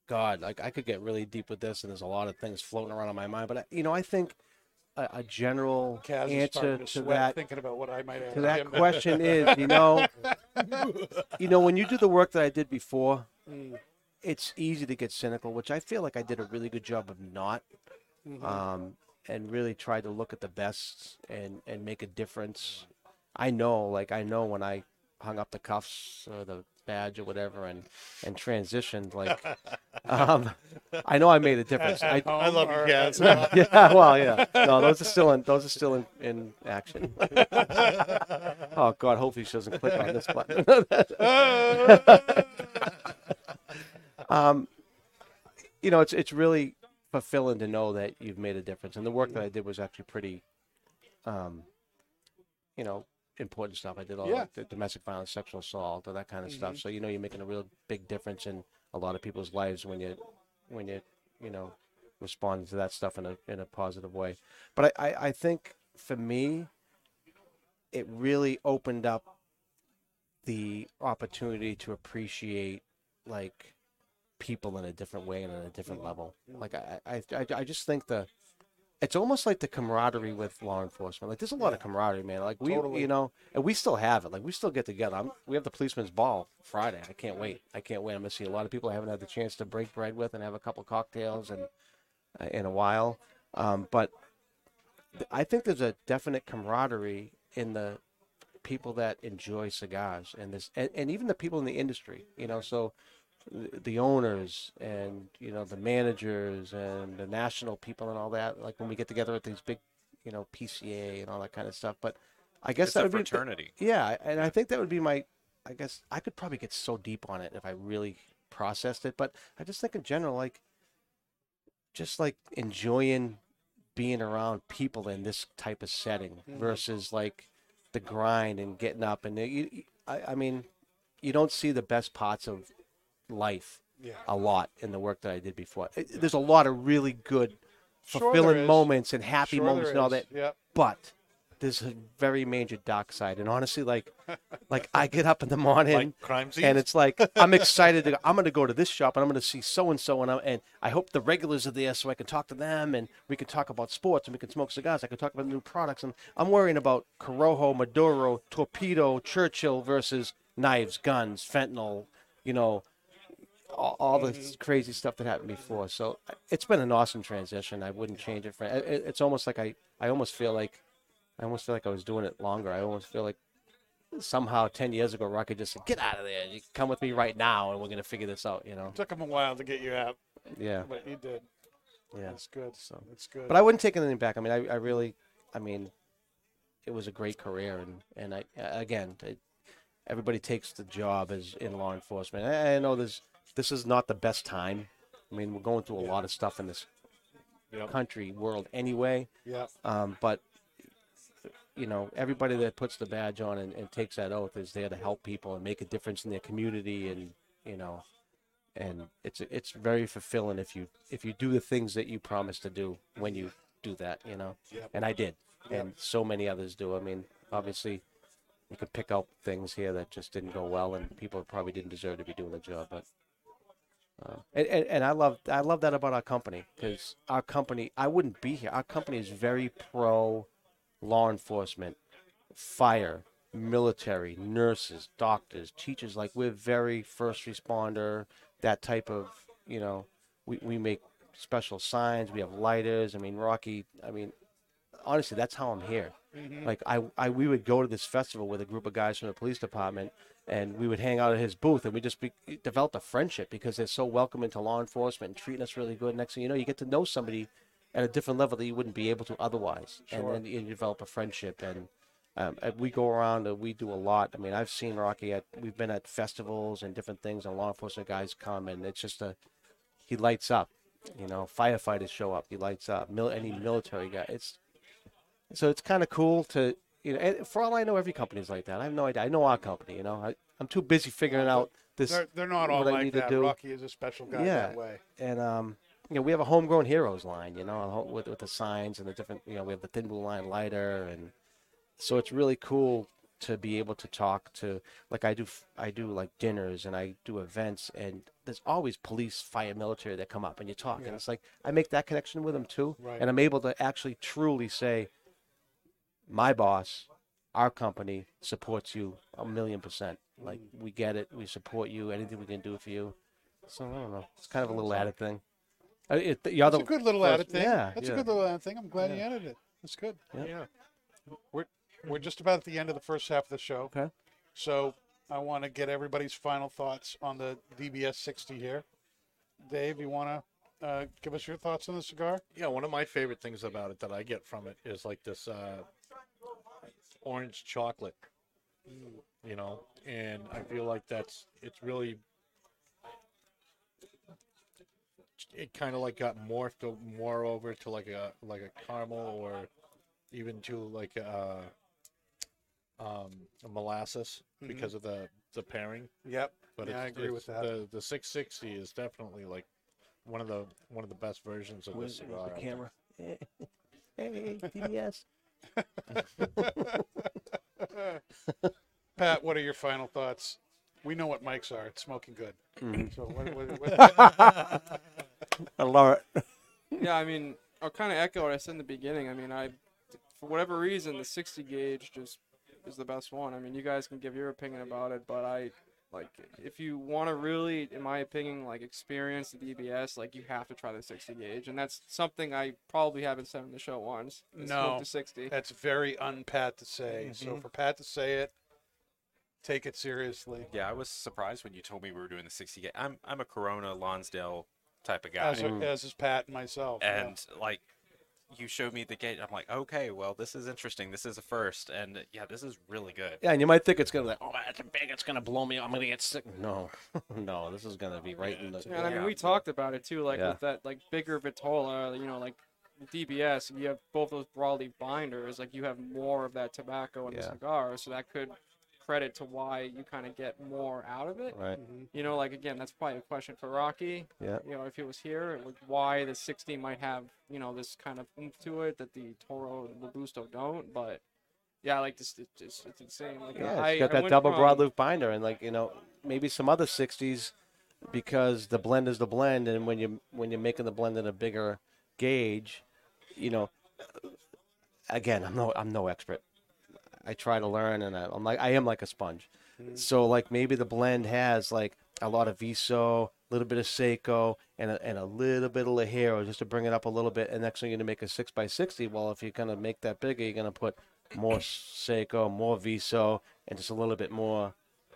God, like I could get really deep with this, and there's a lot of things floating around in my mind. But I think a general answer to that thinking about what I might have to that question is, you know, when you do the work that I did before, it's easy to get cynical, which I feel like I did a really good job of not, and really tried to look at the best and make a difference. I know when I hung up the cuffs or the badge or whatever and transitioned, like I know I made a difference. I love you guys. Yeah, well, yeah. No, those are still in action. Oh God, hopefully she doesn't click on this button. You know, it's really fulfilling to know that you've made a difference, and the work that I did was actually pretty you know, important stuff. I did all the domestic violence, sexual assault, all that kind of stuff. So, you know, you're making a real big difference in a lot of people's lives when you you know, respond to that stuff in a positive way. But I think for me, it really opened up the opportunity to appreciate like people in a different way and on a different level. Like I just think it's almost like the camaraderie with law enforcement. Like, there's a lot of camaraderie, man. Like, we, you know, and we still have it. Like, we still get together. We have the policeman's ball Friday. I can't wait. I'm going to see a lot of people I haven't had the chance to break bread with and have a couple cocktails and in a while. But I think there's a definite camaraderie in the people that enjoy cigars and this, and even the people in the industry, you know, so the owners and, you know, the managers and the national people and all that, like when we get together at these big, you know, PCA and all that kind of stuff. But I guess that would be fraternity. Yeah. And I think that would be I guess I could probably get so deep on it if I really processed it, but I just think in general, like, just like enjoying being around people in this type of setting versus like the grind and getting up and you don't see the best parts of life a lot in the work that I did before. There's a lot of really good fulfilling moments and happy moments and all that, but there's a very major dark side. And honestly, like I get up in the morning like crime scenes, and it's like I'm excited to go. I'm going to go to this shop and I'm going to see so and so, and I hope the regulars are there so I can talk to them and we can talk about sports and we can smoke cigars. I can talk about new products, and I'm worrying about Corojo, Maduro, Torpedo, Churchill versus knives, guns, fentanyl, you know, all the crazy stuff that happened before. So it's been an awesome transition. I wouldn't change it for it's almost like I almost feel like I was doing it longer. I almost feel like somehow 10 years ago Rocky just said, get out of there, you come with me right now and we're going to figure this out, you know. It took him a while to get you out, but he did. That's good. So it's good, but I wouldn't take anything back. I really it was a great career, and I again, everybody takes the job as in law enforcement. I know this is not the best time. I mean, we're going through a lot of stuff in this country, world anyway. Yeah. But, you know, everybody that puts the badge on and takes that oath is there to help people and make a difference in their community. And, you know, and it's very fulfilling if you do the things that you promise to do when you do that, you know. Yep. And I did. Yep. And so many others do. I mean, obviously, you could pick up things here that just didn't go well and people probably didn't deserve to be doing the job, but And I love that about our company, because our company, I wouldn't be here. Our company is very pro law enforcement, fire, military, nurses, doctors, teachers. Like, we're very first responder, that type of, you know, we make special signs. We have lighters. I mean, Rocky, I mean, honestly, that's how I'm here. Mm-hmm. Like, we would go to this festival with a group of guys from the police department, and we would hang out at his booth, and we just developed a friendship because they're so welcoming to law enforcement and treating us really good. Next thing you know, you get to know somebody at a different level that you wouldn't be able to otherwise. Sure. And then you develop a friendship, and we go around and we do a lot. I mean, I've seen Rocky we've been at festivals and different things, and law enforcement guys come, and it's just he lights up. You know, firefighters show up, he lights up. Any military guy, so it's kind of cool to, you know, and for all I know, every company's like that. I have no idea. I know our company, you know. I'm too busy figuring out this. They're not all like that. Rocky is a special guy that way. And, you know, we have a homegrown heroes line, you know, with the signs and the different, you know, we have the Thin Blue Line lighter. And so it's really cool to be able to talk to, like, I do like dinners and I do events, and there's always police, fire, military that come up and you talk. Yeah. And it's like, I make that connection with them too. Right. And I'm able to actually truly say, my boss, our company supports you 1,000,000%. Like, we get it. We support you. Anything we can do for you. So, I don't know. It's kind of a little added thing. It's a good little added thing. Yeah. That's a good little added thing. I'm glad you added it. That's good. Yeah. We're just about at the end of the first half of the show. Okay. So I want to get everybody's final thoughts on the DBS 60 here. Dave, you want to? Give us your thoughts on the cigar. Yeah, one of my favorite things about it that I get from it is like this orange chocolate, you know, and I feel like it's really, it kind of like got morphed more over to like a caramel or even to like a molasses because of the pairing. Yep, but I agree with that. The 660 is definitely like one of the best versions of this cigar. The camera. Hey, DBS. Pat, what are your final thoughts? We know what mics are. It's smoking good. Mm. So what... I love it. Yeah, I mean, I'll kind of echo what I said in the beginning. I mean, for whatever reason, the 60 gauge just is the best one. I mean, you guys can give your opinion about it, but like, if you want to really, in my opinion, like, experience the DBS, like, you have to try the 60 gauge. And that's something I probably haven't said on the show once. No, the 60. That's very un-Pat to say. Mm-hmm. So for Pat to say it, take it seriously. Yeah, I was surprised when you told me we were doing the 60 gauge. I'm a Corona, Lonsdale type of guy. As is Pat and myself. And, like, you showed me the gauge. I'm like, okay, well, this is interesting. This is a first, and yeah, this is really good. Yeah, and you might think it's gonna be like, oh, that's big. It's gonna blow me up. I'm gonna get sick. No, no, this is gonna be right in the. Yeah, I mean, we talked about it too, like with that, like bigger Vitola, you know, like DBS. You have both those broadleaf binders. Like, you have more of that tobacco in the cigar, so that could credit to why you kind of get more out of it. Right. Mm-hmm. You know, like, again, that's probably a question for Rocky. Yeah. You know, if he was here, like, why the 60 might have, you know, this kind of oomph to it that the Toro and Robusto don't. But yeah, like, this, it's insane. Like, yeah, it's got that double broadleaf binder, and, like, you know, maybe some other 60s, because the blend is the blend, and when you're making the blend in a bigger gauge, you know, again, I'm no expert. I try to learn, and I am like a sponge. Mm-hmm. So, like, maybe the blend has like a lot of Viso, a little bit of Seiko, and a little bit of La Hero, just to bring it up a little bit. And next thing you're gonna make a 6x60. Well, if you're gonna make that bigger, you're gonna put more Seiko, more Viso, and just a little bit more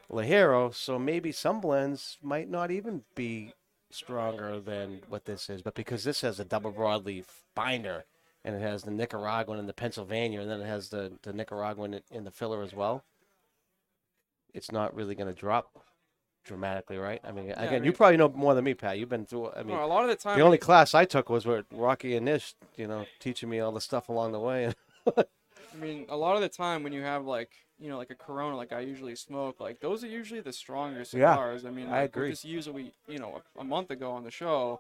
La Hero. So maybe some blends might not even be stronger than what this is, but because this has a double broadleaf binder. And it has the Nicaraguan and the Pennsylvania, and then it has the Nicaraguan in the filler as well. It's not really going to drop dramatically, right? I mean, yeah, again, you probably know more than me, Pat. You've been through, I mean, a lot of the time. The only class I took was with Rocky and Nish, you know, teaching me all the stuff along the way. I mean, a lot of the time when you have, like, you know, like a Corona, like I usually smoke, like, those are usually the stronger cigars. Yeah, I mean, like, I agree. Just usually, you know, a month ago on the show,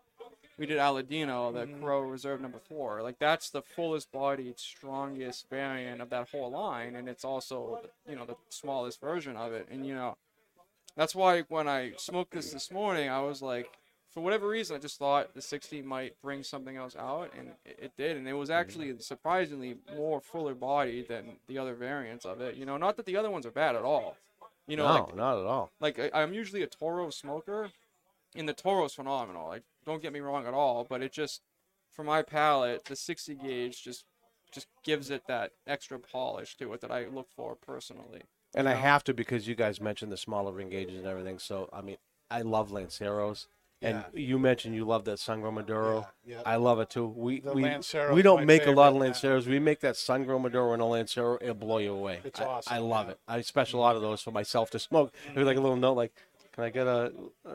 we did Aladino, the Crow Reserve #4. Like, that's the fullest bodied, strongest variant of that whole line. And it's also, you know, the smallest version of it. And, you know, that's why when I smoked this morning, I was like, for whatever reason, I just thought the 60 might bring something else out, and it did. And it was actually surprisingly more fuller bodied than the other variants of it. You know, not that the other ones are bad at all. You know, no, like, not at all. Like, I'm usually a Toro smoker, and the Toro's phenomenal. Like, don't get me wrong at all, but it just, for my palate, the 60 gauge just gives it that extra polish to it that I look for personally. And I have to, because you guys mentioned the smaller ring gauges and everything. So, I mean, I love Lanceros. And you mentioned you love that Sun Grown Maduro. Yeah. I love it, too. We don't make a lot of Lanceros. We make that Sun Grown Maduro and a Lancero. It'll blow you away. It's awesome. I love it. I special out of those for myself to smoke. It was like a little note, like, can I get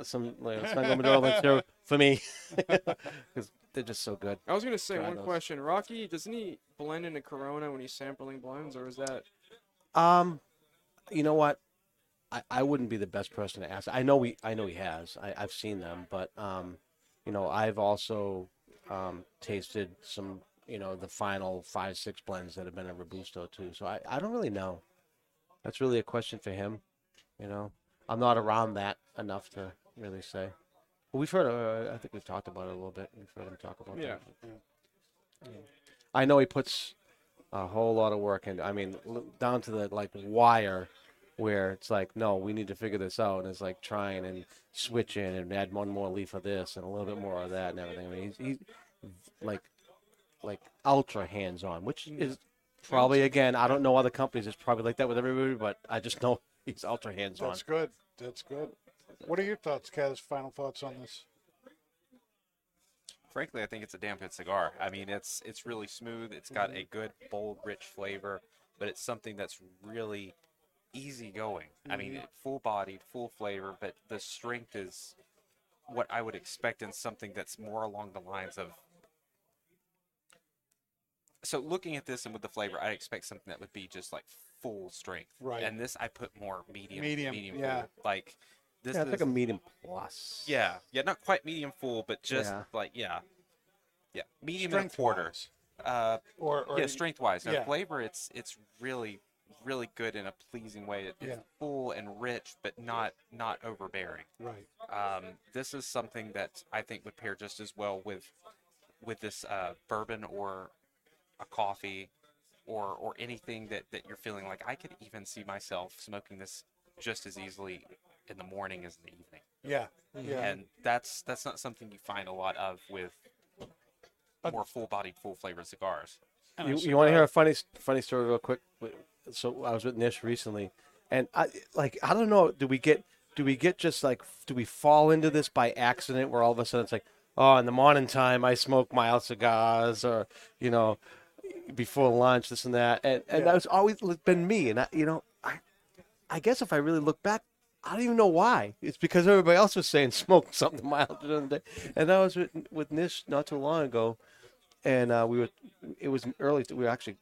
some Sun Grown Maduro Lancero for me? Because they're just so good. I was going to say, question. Rocky, doesn't he blend into Corona when he's sampling blends, or is that... You know what? I wouldn't be the best person to ask. I know he has. I've seen them, but you know, I've also tasted some, you know, the final 5-6 blends that have been at Robusto too. So I don't really know. That's really a question for him. You know, I'm not around that enough to really say. But we've heard. I think we've talked about it a little bit. We've heard him talk about it. Yeah. I know he puts a whole lot of work into. I mean, down to the wire. Where it's like, no, we need to figure this out. And it's like trying and switching and add one more leaf of this and a little bit more of that and everything. I mean, he's like ultra hands-on, which is probably, again, I don't know other companies. It's probably like that with everybody, but I just know he's ultra hands-on. That's good. That's good. What are your thoughts, Kaz? Final thoughts on this? Frankly, I think it's a damn good cigar. I mean, it's really smooth. It's got a good, bold, rich flavor, but it's something that's really... easy going. I mean, full bodied, full flavor, but the strength is what I would expect in something that's more along the lines of. So looking at this and with the flavor, I expect something that would be just like full strength. Right. And this, I put more medium. Yeah. Full. Like this is like a medium plus. Yeah. Yeah. Not quite medium full, but just yeah. Medium strength and a quarter. Or strength wise. Now flavor, it's really good in a pleasing way. It's full and rich, but not overbearing. Right. This is something that I think would pair just as well with this bourbon or a coffee or anything that you're feeling like. I could even see myself smoking this just as easily in the morning as in the evening. Yeah. And that's not something you find a lot of with more full-bodied, full-flavored cigars. You want to hear a funny story real quick? So I was with Nish recently, and I don't know. Do we get just like, do we fall into this by accident where all of a sudden it's like, oh, in the morning time I smoke mild cigars, or you know, before lunch this and that, and that's always been me. And I guess if I really look back, I don't even know why. It's because everybody else was saying smoke something mild during the day, and I was with Nish not too long ago, and we were actually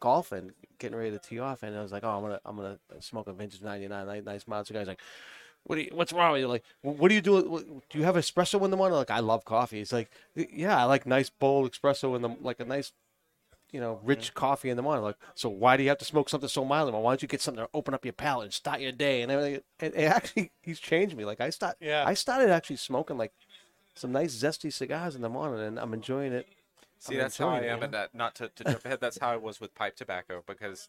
golfing, getting ready to tee off, and I was like, oh, I'm gonna smoke a vintage 99 nice mild cigar. He's like, what's wrong with you? Like, what do you do? Do you have espresso in the morning? Like, I love coffee. He's like, yeah, I like nice bold espresso in the, like a nice, you know, rich coffee in the morning. Like, so why do you have to smoke something so mild? Why don't you get something to open up your palate and start your day and everything? And actually, he's changed me. Like, I started actually smoking like some nice zesty cigars in the morning, and I'm enjoying it. See, that's how I am, and that, not to jump ahead, that's how I was with pipe tobacco, because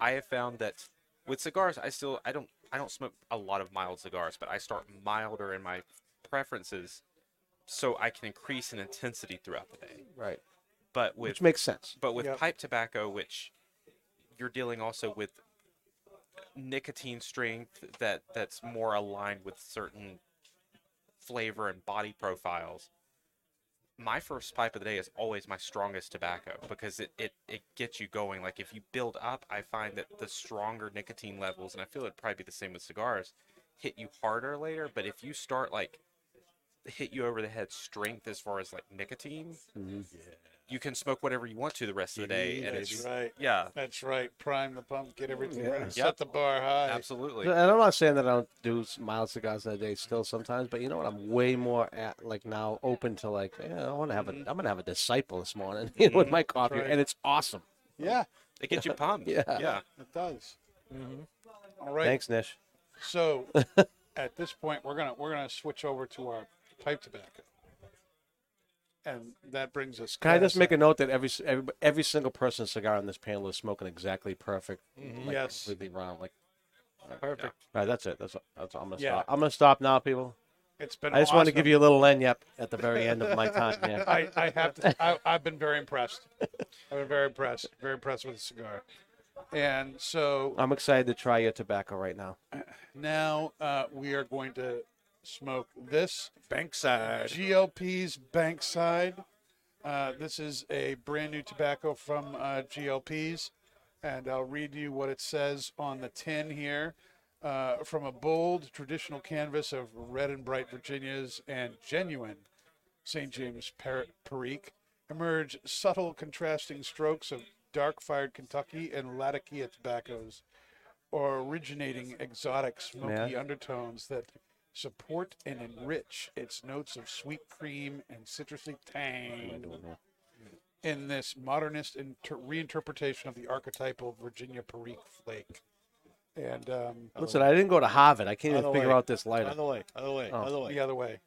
I have found that with cigars, I don't smoke a lot of mild cigars, but I start milder in my preferences, so I can increase in intensity throughout the day. Right. But which makes sense. But with pipe tobacco, which you're dealing also with nicotine strength that's more aligned with certain flavor and body profiles. My first pipe of the day is always my strongest tobacco, because it gets you going. Like, if you build up, I find that the stronger nicotine levels, and I feel it'd probably be the same with cigars, hit you harder later. But if you start, like, hit you over the head strength as far as, like, nicotine, you can smoke whatever you want to the rest of the day. And that's right. Yeah. That's right. Prime the pump, get everything ready, set the bar high. Absolutely. And I'm not saying that I don't do mild cigars that day still sometimes, but you know what? I'm way more now open to I want to have I'm going to have a Disciple this morning with my coffee, and it's awesome. Yeah. It gets you pumped. Yeah. It does. All right. Thanks, Nish. So at this point, we're gonna switch over to our pipe tobacco. And that brings us. Can I just make a note that every single person's cigar on this panel is smoking exactly perfect? Like, yes. Completely round. Like, perfect. All right, that's it. That's all. I'm gonna stop. I'm gonna stop now, people. It's been. I just want to give you a little lanyap at the very end of my time. Yeah. I have to. I've been very impressed. I've been very impressed. Very impressed with the cigar. And so I'm excited to try your tobacco right now. Now we are going to smoke this Bankside. GLP's Bankside. This is a brand new tobacco from GLP's, and I'll read you what it says on the tin here. From a bold traditional canvas of red and bright Virginias and genuine St. James Perique emerge subtle contrasting strokes of dark-fired Kentucky and Latakia tobaccos, originating exotic smoky undertones that support and enrich its notes of sweet cream and citrusy tang in this modernist reinterpretation of the archetypal Virginia Perique flake. And listen, I didn't go to Harvard. I can't even figure out this lighter. Other way. The other way.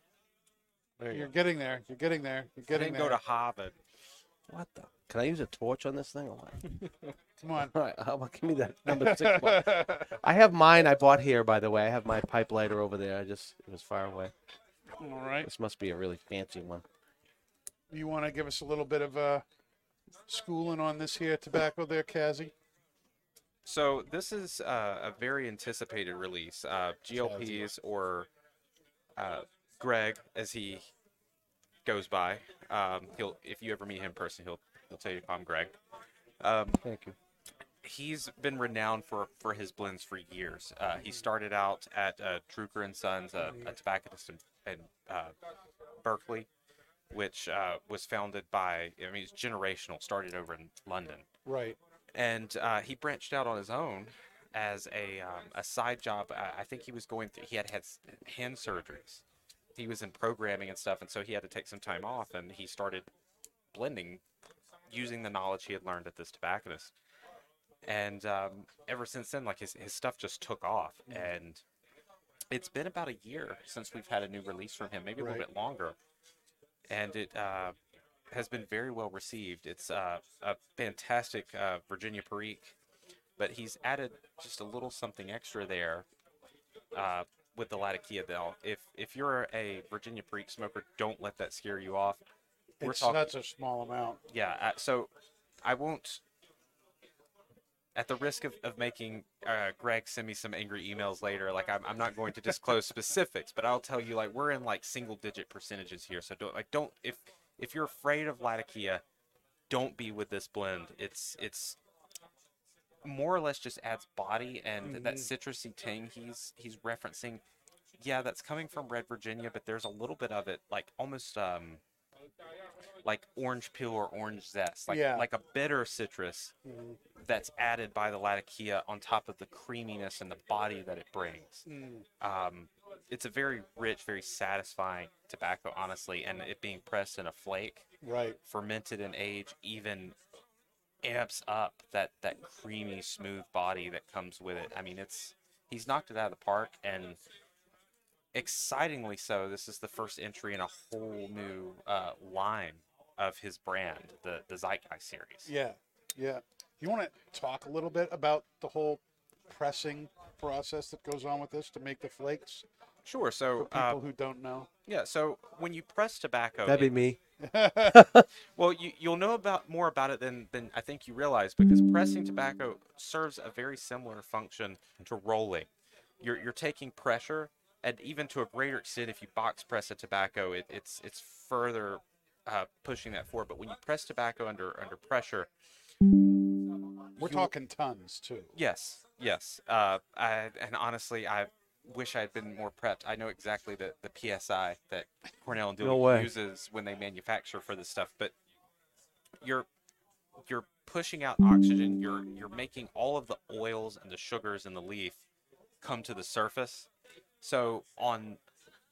You're getting there. You're getting there. Go to Harvard. What the? Can I use a torch on this thing? Come on. All right, give me that number 6 one. I have mine I bought here, by the way. I have my pipe lighter over there. It was far away. All right. This must be a really fancy one. You want to give us a little bit of schooling on this here tobacco there, Kazzy? So this is a very anticipated release. GLP's or Greg, as he goes by. He'll, if you ever meet him in person, he'll tell you if I'm Greg. Thank you. He's been renowned for his blends for years. He started out at Drucker and Sons, a tobacconist in Berkeley, which was founded by, it's generational, started over in London. Right. And he branched out on his own as a side job. I think he was he had hand surgeries. He was in programming and stuff, and so he had to take some time off, and he started blending using the knowledge he had learned at this tobacconist. And ever since then, like, his stuff just took off, and it's been about a year since we've had a new release from him, maybe a little bit longer. And it has been very well received. It's a fantastic Virginia Perique, but he's added just a little something extra there with the Latakia. If you're a Virginia Perique smoker, don't let that scare you off. That's a small amount. Yeah, so I won't, at the risk of making Greg send me some angry emails later, like I'm not going to disclose specifics, but I'll tell you, like, we're in like single digit percentages here. So if you're afraid of Latakia, don't be with this blend. It's more or less just adds body and that citrusy tang he's referencing. Yeah, that's coming from red Virginia, but there's a little bit of it, like almost like orange peel or orange zest, like a bitter citrus that's added by the Latakia on top of the creaminess and the body that it brings. It's a very rich, very satisfying tobacco, honestly, and it being pressed in a flake, fermented in age, even amps up that creamy, smooth body that comes with it. He's knocked it out of the park, and excitingly so, this is the first entry in a whole new line of his brand, the Zeitgeist series. Yeah. You want to talk a little bit about the whole pressing process that goes on with this to make the flakes? Sure. So for people who don't know. Yeah. So when you press tobacco, that'd be me. Well, you'll know more about it than I think you realize, because pressing tobacco serves a very similar function to rolling. You're taking pressure, and even to a greater extent, if you box press a tobacco, it's further pushing that forward. But when you press tobacco under pressure, we're talking tons too. Yes. And honestly, I wish I had been more prepped. I know exactly the PSI that Cornell and Diehl uses when they manufacture for this stuff. But you're pushing out oxygen. You're making all of the oils and the sugars in the leaf come to the surface. So on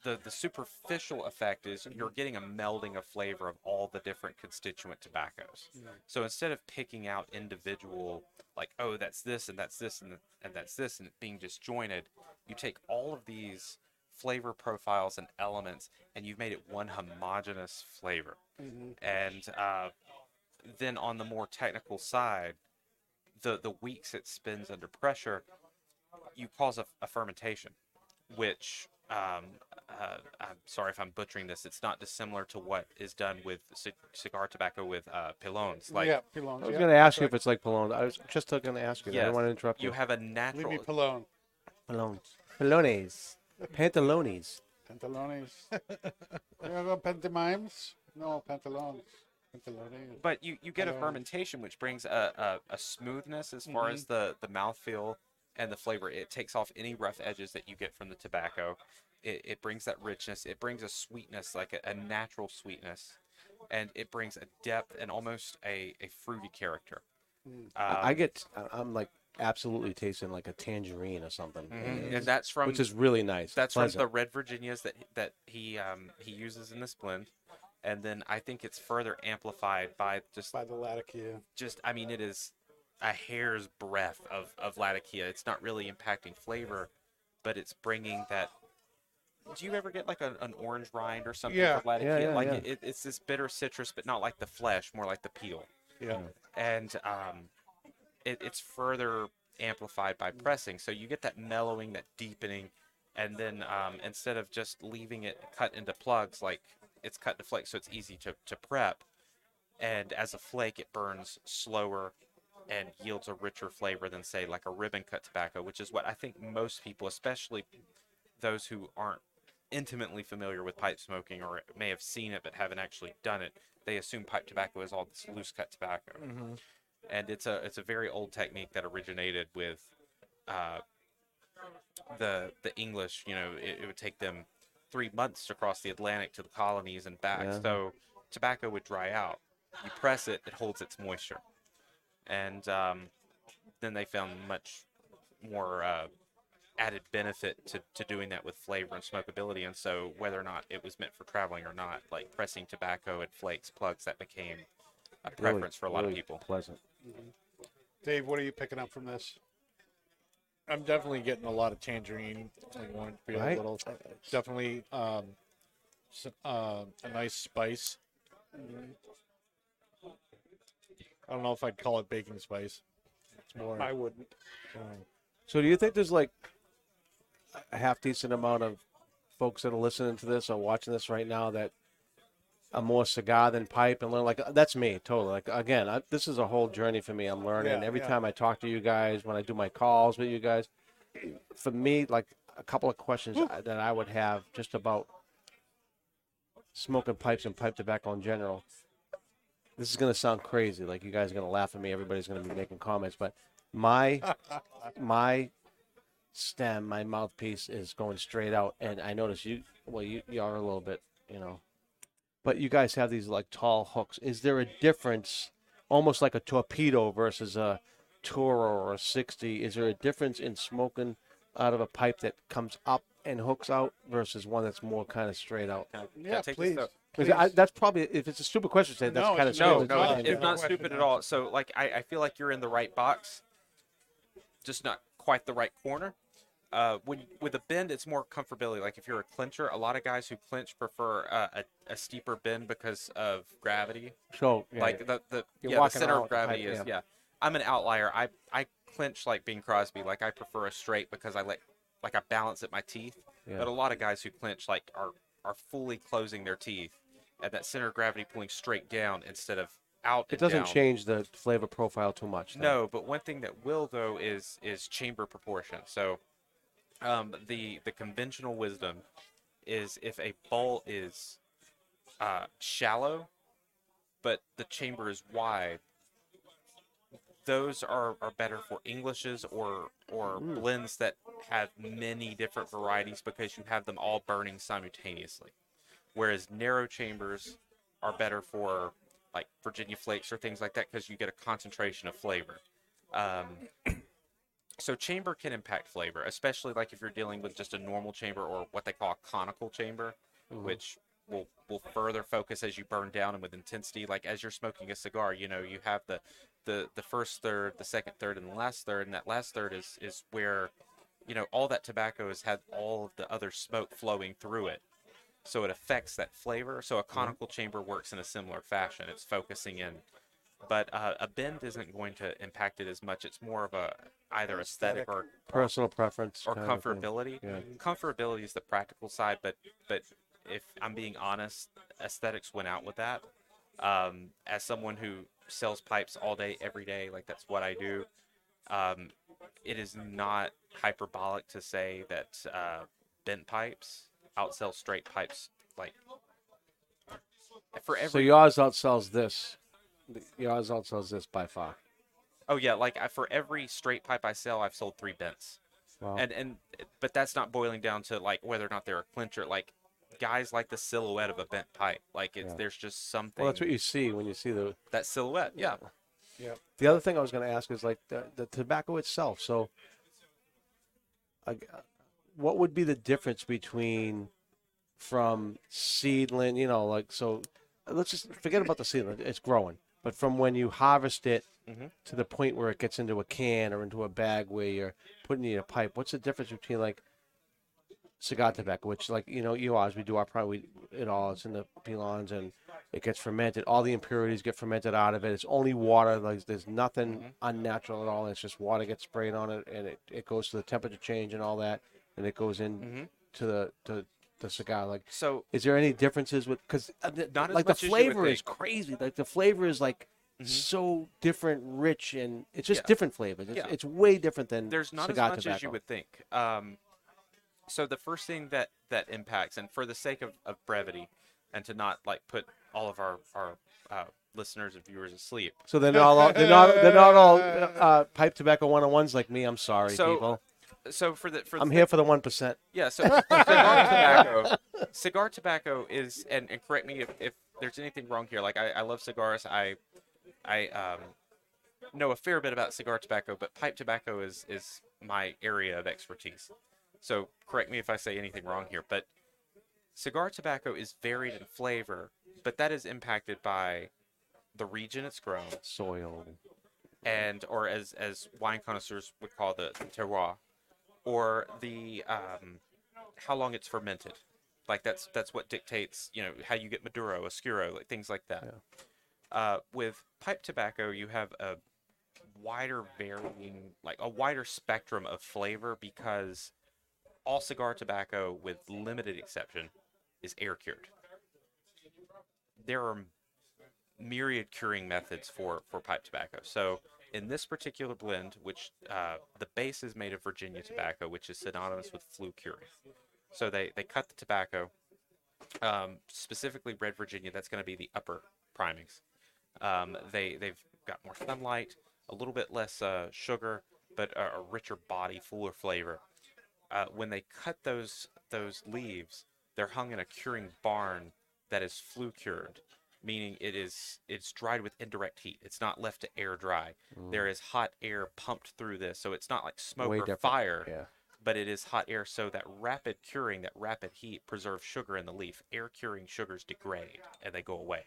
the superficial effect is you're getting a melding of flavor of all the different constituent tobaccos. So instead of picking out individual, like, oh, that's this and that's this and that's this, and it being disjointed, you take all of these flavor profiles and elements, and you've made it one homogeneous flavor. Mm-hmm. And then on the more technical side, the weeks it spends under pressure, you cause a fermentation, which I'm sorry if I'm butchering this. It's not dissimilar to what is done with cigar tobacco with pilones. Like, yeah, pilones. I was going to ask you if it's like pilones. I was just going to ask you. Yes. I don't want to interrupt you. You have a natural. Leave me pilone. Pilones. Pantalones. Pantamimes? No, pantalones. But you get a fermentation, which brings a smoothness as far as the mouthfeel and the flavor. It takes off any rough edges that you get from the tobacco. It brings that richness. It brings a sweetness, like a natural sweetness. And it brings a depth and almost a fruity character. I'm like absolutely tasting like a tangerine or something. Mm-hmm. And that's which is really nice. That's pleasant. From the red Virginias that he uses in this blend. And then I think it's further amplified by the Latakia. It is a hair's breadth of Latakia. It's not really impacting flavor, but it's bringing that. Do you ever get like an orange rind or something for Latakia? Yeah. It's this bitter citrus, but not like the flesh, more like the peel. Yeah. And it's further amplified by pressing. So you get that mellowing, that deepening, and then instead of just leaving it cut into plugs, like it's cut to flakes, so it's easy to prep. And as a flake, it burns slower and yields a richer flavor than, say, like a ribbon cut tobacco, which is what I think most people, especially those who aren't intimately familiar with pipe smoking or may have seen it but haven't actually done it, they assume pipe tobacco is all this loose cut tobacco. Mm-hmm. And it's a very old technique that originated with the English. It would take them 3 months to cross the Atlantic to the colonies and back. Yeah. So tobacco would dry out. You press it, it holds its moisture. And then they found much more added benefit to doing that with flavor and smokability. And so whether or not it was meant for traveling or not, like pressing tobacco and flakes, plugs, that became a preference for a lot of people. Pleasant. Mm-hmm. Dave, what are you picking up from this? I'm definitely getting a lot of tangerine. Definitely a nice spice. Mm-hmm. I don't know if I'd call it baking spice. It's more. I wouldn't. So do you think there's like a half-decent amount of folks that are listening to this or watching this right now that are more cigar than pipe and learn? Like, that's me, totally. Like, again, this is a whole journey for me. I'm learning. Every time I talk to you guys, when I do my calls with you guys, for me, like a couple of questions that I would have just about smoking pipes and pipe tobacco in general. This is going to sound crazy. Like, you guys are going to laugh at me. Everybody's going to be making comments. But my stem, my mouthpiece is going straight out. And I notice you are a little bit, But you guys have these, like, tall hooks. Is there a difference, almost like a torpedo versus a Toro or a 60? Is there a difference in smoking out of a pipe that comes up and hooks out versus one that's more kind of straight out? Yeah, please. That's probably, if it's a stupid question, say that's kind of stupid. No, it's not stupid at all. So, like, I feel like you're in the right box, just not quite the right corner. With a bend, it's more comfortability. Like if you're a clincher, a lot of guys who clinch prefer a steeper bend because of gravity. So the center of gravity is. Yeah. I'm an outlier. I clinch like Bing Crosby. Like I prefer a straight because I balance at my teeth. Yeah. But a lot of guys who clinch like are fully closing their teeth at that center of gravity, pulling straight down instead of out. It doesn't change the flavor profile too much. Though. No, but one thing that will though is chamber proportion. So. The conventional wisdom is if a bowl is shallow, but the chamber is wide, those are better for Englishes or blends that have many different varieties because you have them all burning simultaneously. Whereas narrow chambers are better for like Virginia flakes or things like that because you get a concentration of flavor. So chamber can impact flavor, especially like if you're dealing with just a normal chamber or what they call a conical chamber, which will further focus as you burn down and with intensity. Like as you're smoking a cigar, you have the first third, the second third, and the last third, and that last third is where you know, all that tobacco has had all of the other smoke flowing through it, so it affects that flavor. So a conical chamber works in a similar fashion. It's focusing in, but a bend isn't going to impact it as much. It's more of a either aesthetic or personal preference or comfortability. Yeah. Comfortability is the practical side, but if I'm being honest, aesthetics went out with that. As someone who sells pipes all day, every day, like that's what I do. It is not hyperbolic to say that bent pipes outsell straight pipes. Like for every. So yours outsells this. Yours outsells this by far. Oh yeah, like for every straight pipe I sell, I've sold 3 bents. Wow. And but that's not boiling down to like whether or not they're a clincher. Like guys like the silhouette of a bent pipe. Like it's there's just something. Well, that's what you see when you see that silhouette. Yeah. Yeah. The other thing I was going to ask is like the tobacco itself. So, what would be the difference between from seedling? You know, like so. Let's just forget about the seedling; it's growing. But from when you harvest it to the point where it gets into a can or into a bag where you're putting it in a pipe, what's the difference between like cigar tobacco, which like you know, as we do our probably it all, it's in the pelons and it gets fermented. All the impurities get fermented out of it. It's only water. Like there's nothing unnatural at all. It's just water gets sprayed on it, and it goes to the temperature change and all that, and it goes in to the cigar. Like, so is there any differences with, because like the flavor is crazy. Like the flavor is like so different, rich, and it's just different flavors. It's, it's way different than there's not cigar as much tobacco as you would think. So the first thing that impacts, and for the sake of brevity, and to not like put all of our listeners and viewers asleep. So they're not all pipe tobacco 101s like me. I'm sorry, people. So I'm here for the 1%. Yeah. So cigar tobacco is, and correct me if there's anything wrong here. Like I love cigars. I know a fair bit about cigar tobacco, but pipe tobacco is my area of expertise. So correct me if I say anything wrong here, but cigar tobacco is varied in flavor, but that is impacted by the region it's grown, soil, and or as wine connoisseurs would call the terroir, or the how long it's fermented. Like that's what dictates, you know, how you get Maduro, Oscuro, like things like that. Yeah. With pipe tobacco, you have a wider varying, like a wider spectrum of flavor because all cigar tobacco, with limited exception, is air cured. There are myriad curing methods for pipe tobacco. So in this particular blend, which the base is made of Virginia tobacco, which is synonymous with flue curing. So they cut the tobacco, specifically red Virginia. That's going to be the upper primings. They've got more sunlight, a little bit less sugar, but a richer body, fuller flavor. When they cut those leaves, they're hung in a curing barn that is flue cured, meaning it's dried with indirect heat. It's not left to air dry. There is hot air pumped through this, so it's not like smoke or fire, but it is hot air. So that rapid curing, that rapid heat, preserves sugar in the leaf. Air curing sugars degrade and they go away.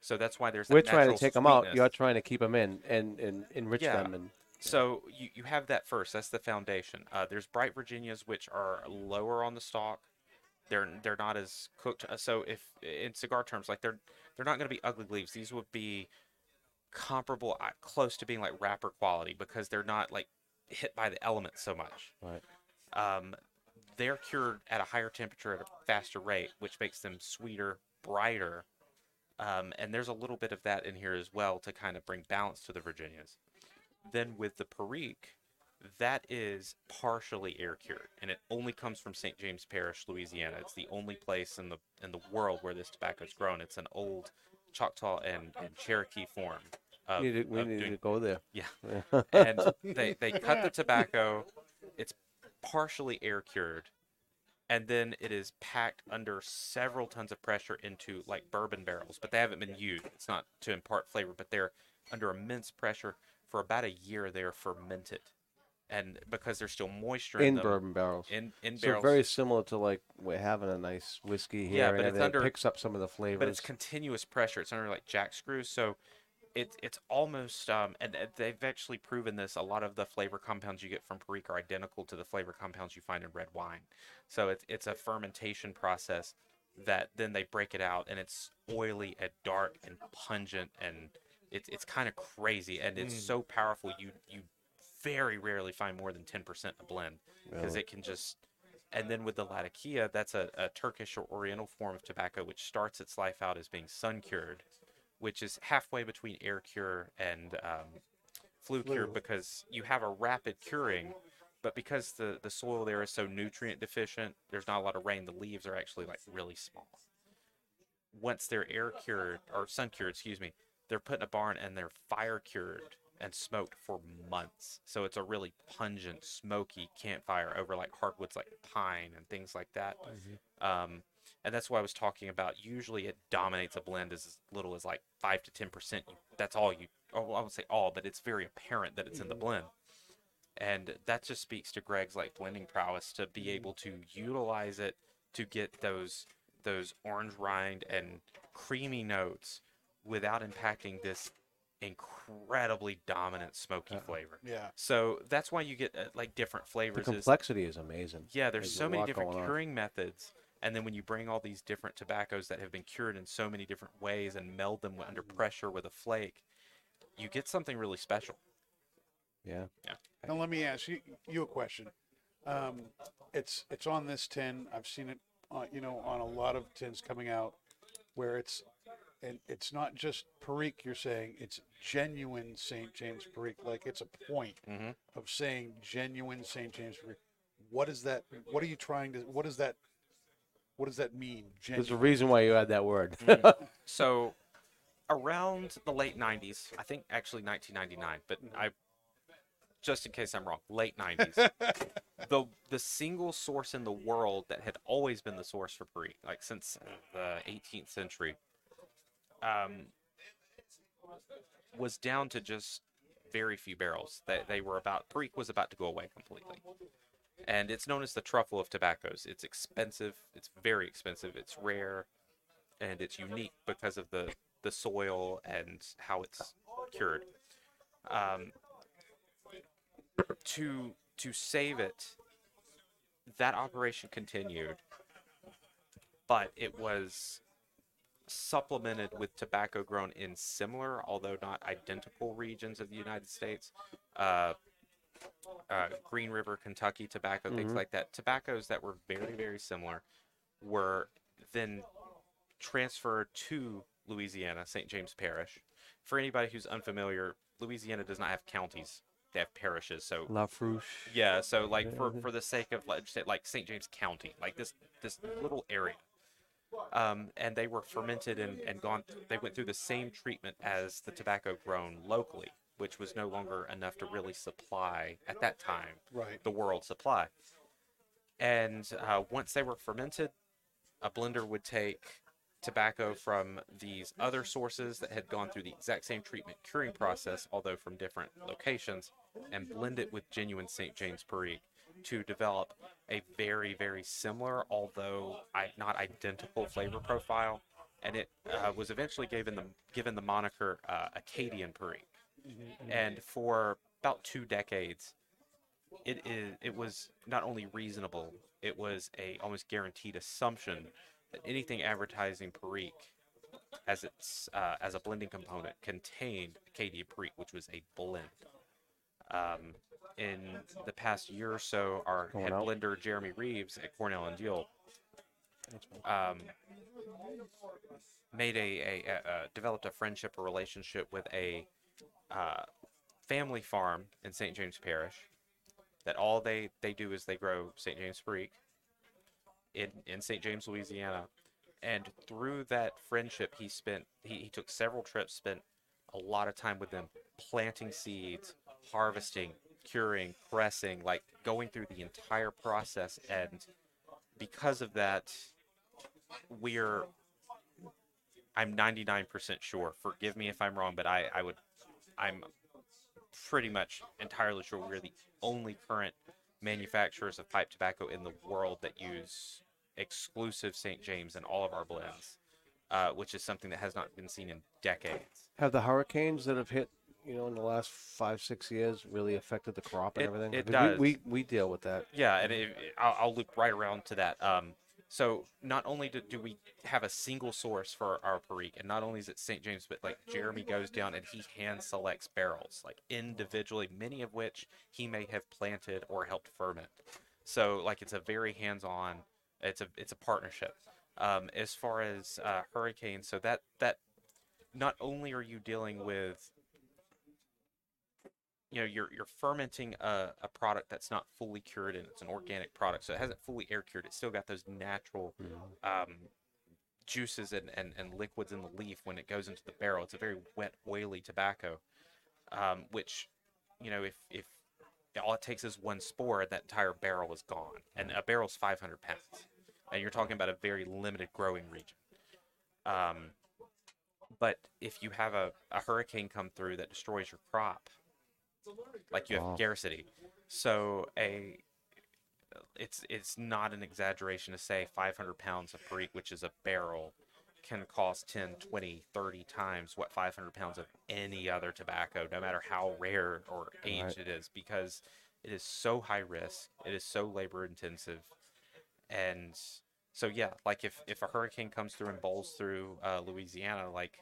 So that's why there's that. We're trying to take them out. You're trying to keep them in and enrich them and. So you have that first. That's the foundation. There's bright Virginias, which are lower on the stalk. They're not as cooked. So if in cigar terms, like they're not going to be ugly leaves. These would be comparable, close to being like wrapper quality because they're not like hit by the elements so much. Right. They're cured at a higher temperature at a faster rate, which makes them sweeter, brighter. And there's a little bit of that in here as well to kind of bring balance to the Virginias. Then with the Perique, that is partially air cured, and it only comes from St. James Parish, Louisiana. It's the only place in the world where this tobacco is grown. It's an old Choctaw and Cherokee form. We need to go there. Yeah, and they cut the tobacco. It's partially air cured, and then it is packed under several tons of pressure into like bourbon barrels, but they haven't been used. It's not to impart flavor, but they're under immense pressure. For about a year, they're fermented, and because there's still moisture in them, bourbon barrels. In barrels, so very similar to like we're having a nice whiskey here, but it picks up some of the flavors. But it's continuous pressure. It's under like jack screws, so It's almost, and they've actually proven this, a lot of the flavor compounds you get from Perique are identical to the flavor compounds you find in red wine. So it's a fermentation process that then they break it out, and it's oily and dark and pungent, and it's kind of crazy, and it's so powerful you very rarely find more than 10% in a blend, because it can just... And then with the Latakia, that's a Turkish or Oriental form of tobacco, which starts its life out as being sun-cured, which is halfway between air cure and flue cure, because you have a rapid curing, but because the soil there is so nutrient deficient, there's not a lot of rain, the leaves are actually like really small. Once they're air cured, or sun cured, they're put in a barn and they're fire cured and smoked for months. So it's a really pungent, smoky campfire over like hardwoods like pine and things like that. And that's why I was talking about, usually it dominates a blend as little as like 5 to 10%. That's all you... Oh, I won't say all, but it's very apparent that it's in the blend. And that just speaks to Greg's like blending prowess, to be able to utilize it to get those orange rind and creamy notes without impacting this incredibly dominant smoky flavor. Yeah. So that's why you get like different flavors. The complexity is amazing. Yeah, there's so many different curing methods. And then when you bring all these different tobaccos that have been cured in so many different ways and meld them under pressure with a flake, you get something really special. Yeah. Now let me ask you a question. It's on this tin. I've seen it, on a lot of tins coming out, where it's not just Perique. You're saying it's genuine St. James Perique. Like it's a point of saying genuine St. James Perique. What is that? What are you trying to? What does that mean? Genuine? There's a reason why you had that word. So around the late 90s, I think actually 1999, but just in case I'm wrong, late 90s, the single source in the world that had always been the source for Perique, like since the 18th century, was down to just very few barrels. Perique was about to go away completely. And it's known as the truffle of tobaccos. It's expensive. It's very expensive. It's rare. And it's unique because of the soil and how it's cured. To save it, that operation continued. But it was supplemented with tobacco grown in similar, although not identical, regions of the United States. Green River, Kentucky tobacco, things like that. Tobaccos that were very, very similar were then transferred to Louisiana, St. James Parish. For anybody who's unfamiliar, Louisiana does not have counties. They have parishes. So La Frouche. Yeah, so like for the sake of like St. James County, like this little area. And they were fermented and they went through the same treatment as the tobacco grown locally, which was no longer enough to really supply, at that time, the world supply. And once they were fermented, a blender would take tobacco from these other sources that had gone through the exact same treatment curing process, although from different locations, and blend it with genuine St. James Perique to develop a very, very similar, although not identical, flavor profile. And it was eventually given the moniker Acadian Perique. And for about 2 decades, it was not only reasonable, it was a almost guaranteed assumption that anything advertising Perique as its as a blending component contained Acadia Perique, which was a blend. In the past year or so, our head blender Jeremy Reeves at Cornell and Diehl made developed a friendship or relationship with a family farm in St. James Parish that all they do is they grow St. James Perique in St. James, Louisiana. And through that friendship, he took several trips, spent a lot of time with them, planting seeds, harvesting, curing, pressing, like going through the entire process. And because of that, I'm 99% sure, forgive me if I'm wrong, but I'm pretty much entirely sure we're the only current manufacturers of pipe tobacco in the world that use exclusive St. James in all of our blends. which is something that has not been seen in decades. Have the hurricanes that have hit, in the last 5-6 years really affected the crop and everything? It does. We deal with that. Yeah, and I'll loop right around to that. So not only do we have a single source for our Perique, and not only is it St. James, but like Jeremy goes down and he hand selects barrels, like individually, many of which he may have planted or helped ferment. So like it's a very hands-on, it's a partnership. As far as hurricanes, so that not only are you dealing with, you're fermenting a product that's not fully cured, and it's an organic product, so it hasn't fully air cured. It's still got those natural juices and liquids in the leaf when it goes into the barrel. It's a very wet, oily tobacco, which, if all it takes is one spore, that entire barrel is gone. And a barrel's 500 pounds, and you're talking about a very limited growing region. But if you have a hurricane come through that destroys your crop, like you have scarcity. So it's not an exaggeration to say 500 pounds of Perique, which is a barrel, can cost 10, 20, 30 times what 500 pounds of any other tobacco, no matter how rare or aged it is, because it is so high risk, it is so labor intensive. And so, yeah, like if a hurricane comes through and bowls through Louisiana, like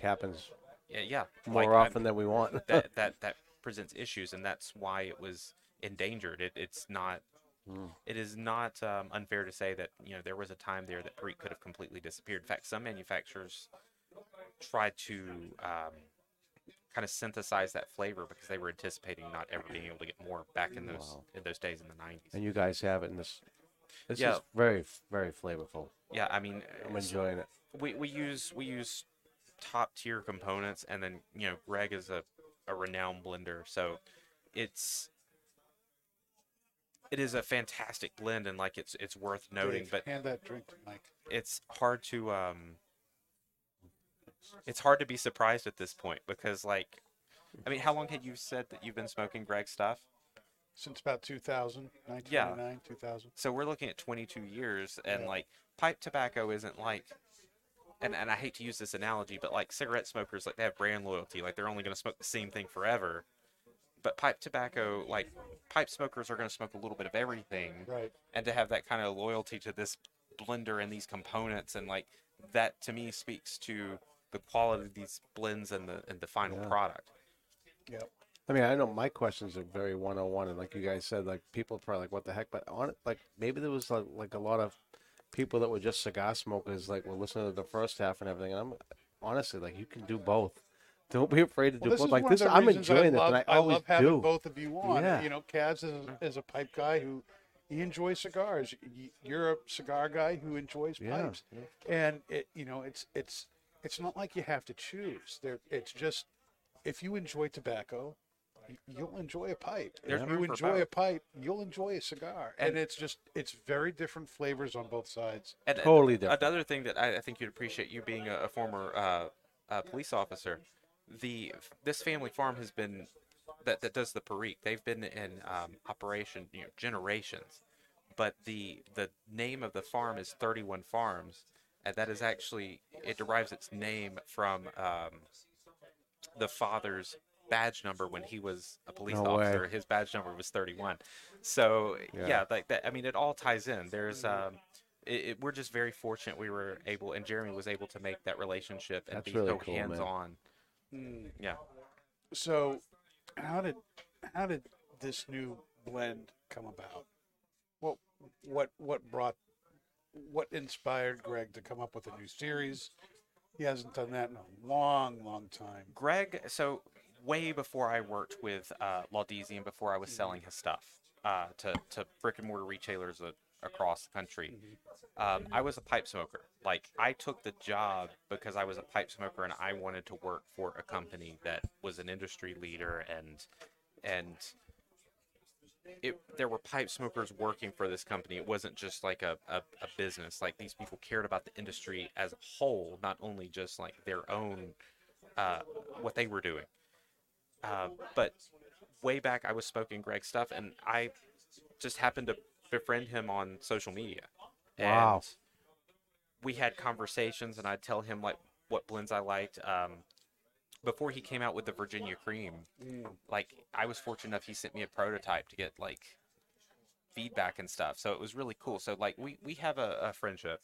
happens... Yeah, more often than we want. that presents issues, and that's why it was endangered. It is not unfair to say that there was a time there that Perique could have completely disappeared. In fact, some manufacturers tried to kind of synthesize that flavor because they were anticipating not ever being able to get more back in those days in the 90s. And you guys have it in this. This is very, very flavorful. Yeah, I mean, I'm enjoying it. We use top tier components, and then Greg is a renowned blender, so it is a fantastic blend, and like it's worth noting. Dave, but hand that drink to Mike. It's hard to be surprised at this point, because how long had you said that you've been smoking Greg's stuff? Since about 2000, 1999, 2000. So we're looking at 22 years, and pipe tobacco isn't like. And I hate to use this analogy, but cigarette smokers, they have brand loyalty. They're only going to smoke the same thing forever. But pipe tobacco, pipe smokers are going to smoke a little bit of everything. Right. And to have that kind of loyalty to this blender and these components, and that to me speaks to the quality of these blends and the final product. Yep. I mean, I know my questions are very 101, and you guys said, people are probably what the heck? But on it, maybe there was a lot of people that were just cigar smokers, were listening to the first half and everything. And I'm honestly, you can do both. Don't be afraid to do both. I'm enjoying this, and I always love having both of you on. Yeah. Kaz is a pipe guy who he enjoys cigars. You're a cigar guy who enjoys pipes. Yeah. And it's not like you have to choose. It's just if you enjoy tobacco, you'll enjoy a pipe. If you enjoy a pipe, you'll enjoy a cigar. And it's very different flavors on both sides. And totally different. Another thing that I think you'd appreciate, you being a former police officer, this family farm has been, that does the Perique, they've been in operation generations. But the name of the farm is 31 Farms, and that is actually, it derives its name from the father's badge number when he was a police officer. His badge number was 31. So that, I mean, it all ties in. There's we're just very fortunate we were able, and Jeremy was able to make that relationship and be so hands-on. Yeah. So how did this new blend come about? What inspired Greg to come up with a new series? He hasn't done that in a long, long time. Greg, so way before I worked with Laudisi and before I was selling his stuff to brick and mortar retailers across the country, I was a pipe smoker. I took the job because I was a pipe smoker and I wanted to work for a company that was an industry leader, and there were pipe smokers working for this company. It wasn't just a business. These people cared about the industry as a whole, not only just their own what they were doing. But way back, I was smoking Greg's stuff, and I just happened to befriend him on social media. Wow. we had conversations, and I'd tell him like what blends I liked. Before he came out with the Virginia cream, like I was fortunate enough, he sent me a prototype to get like feedback and stuff. So it was really cool. So like we have a friendship,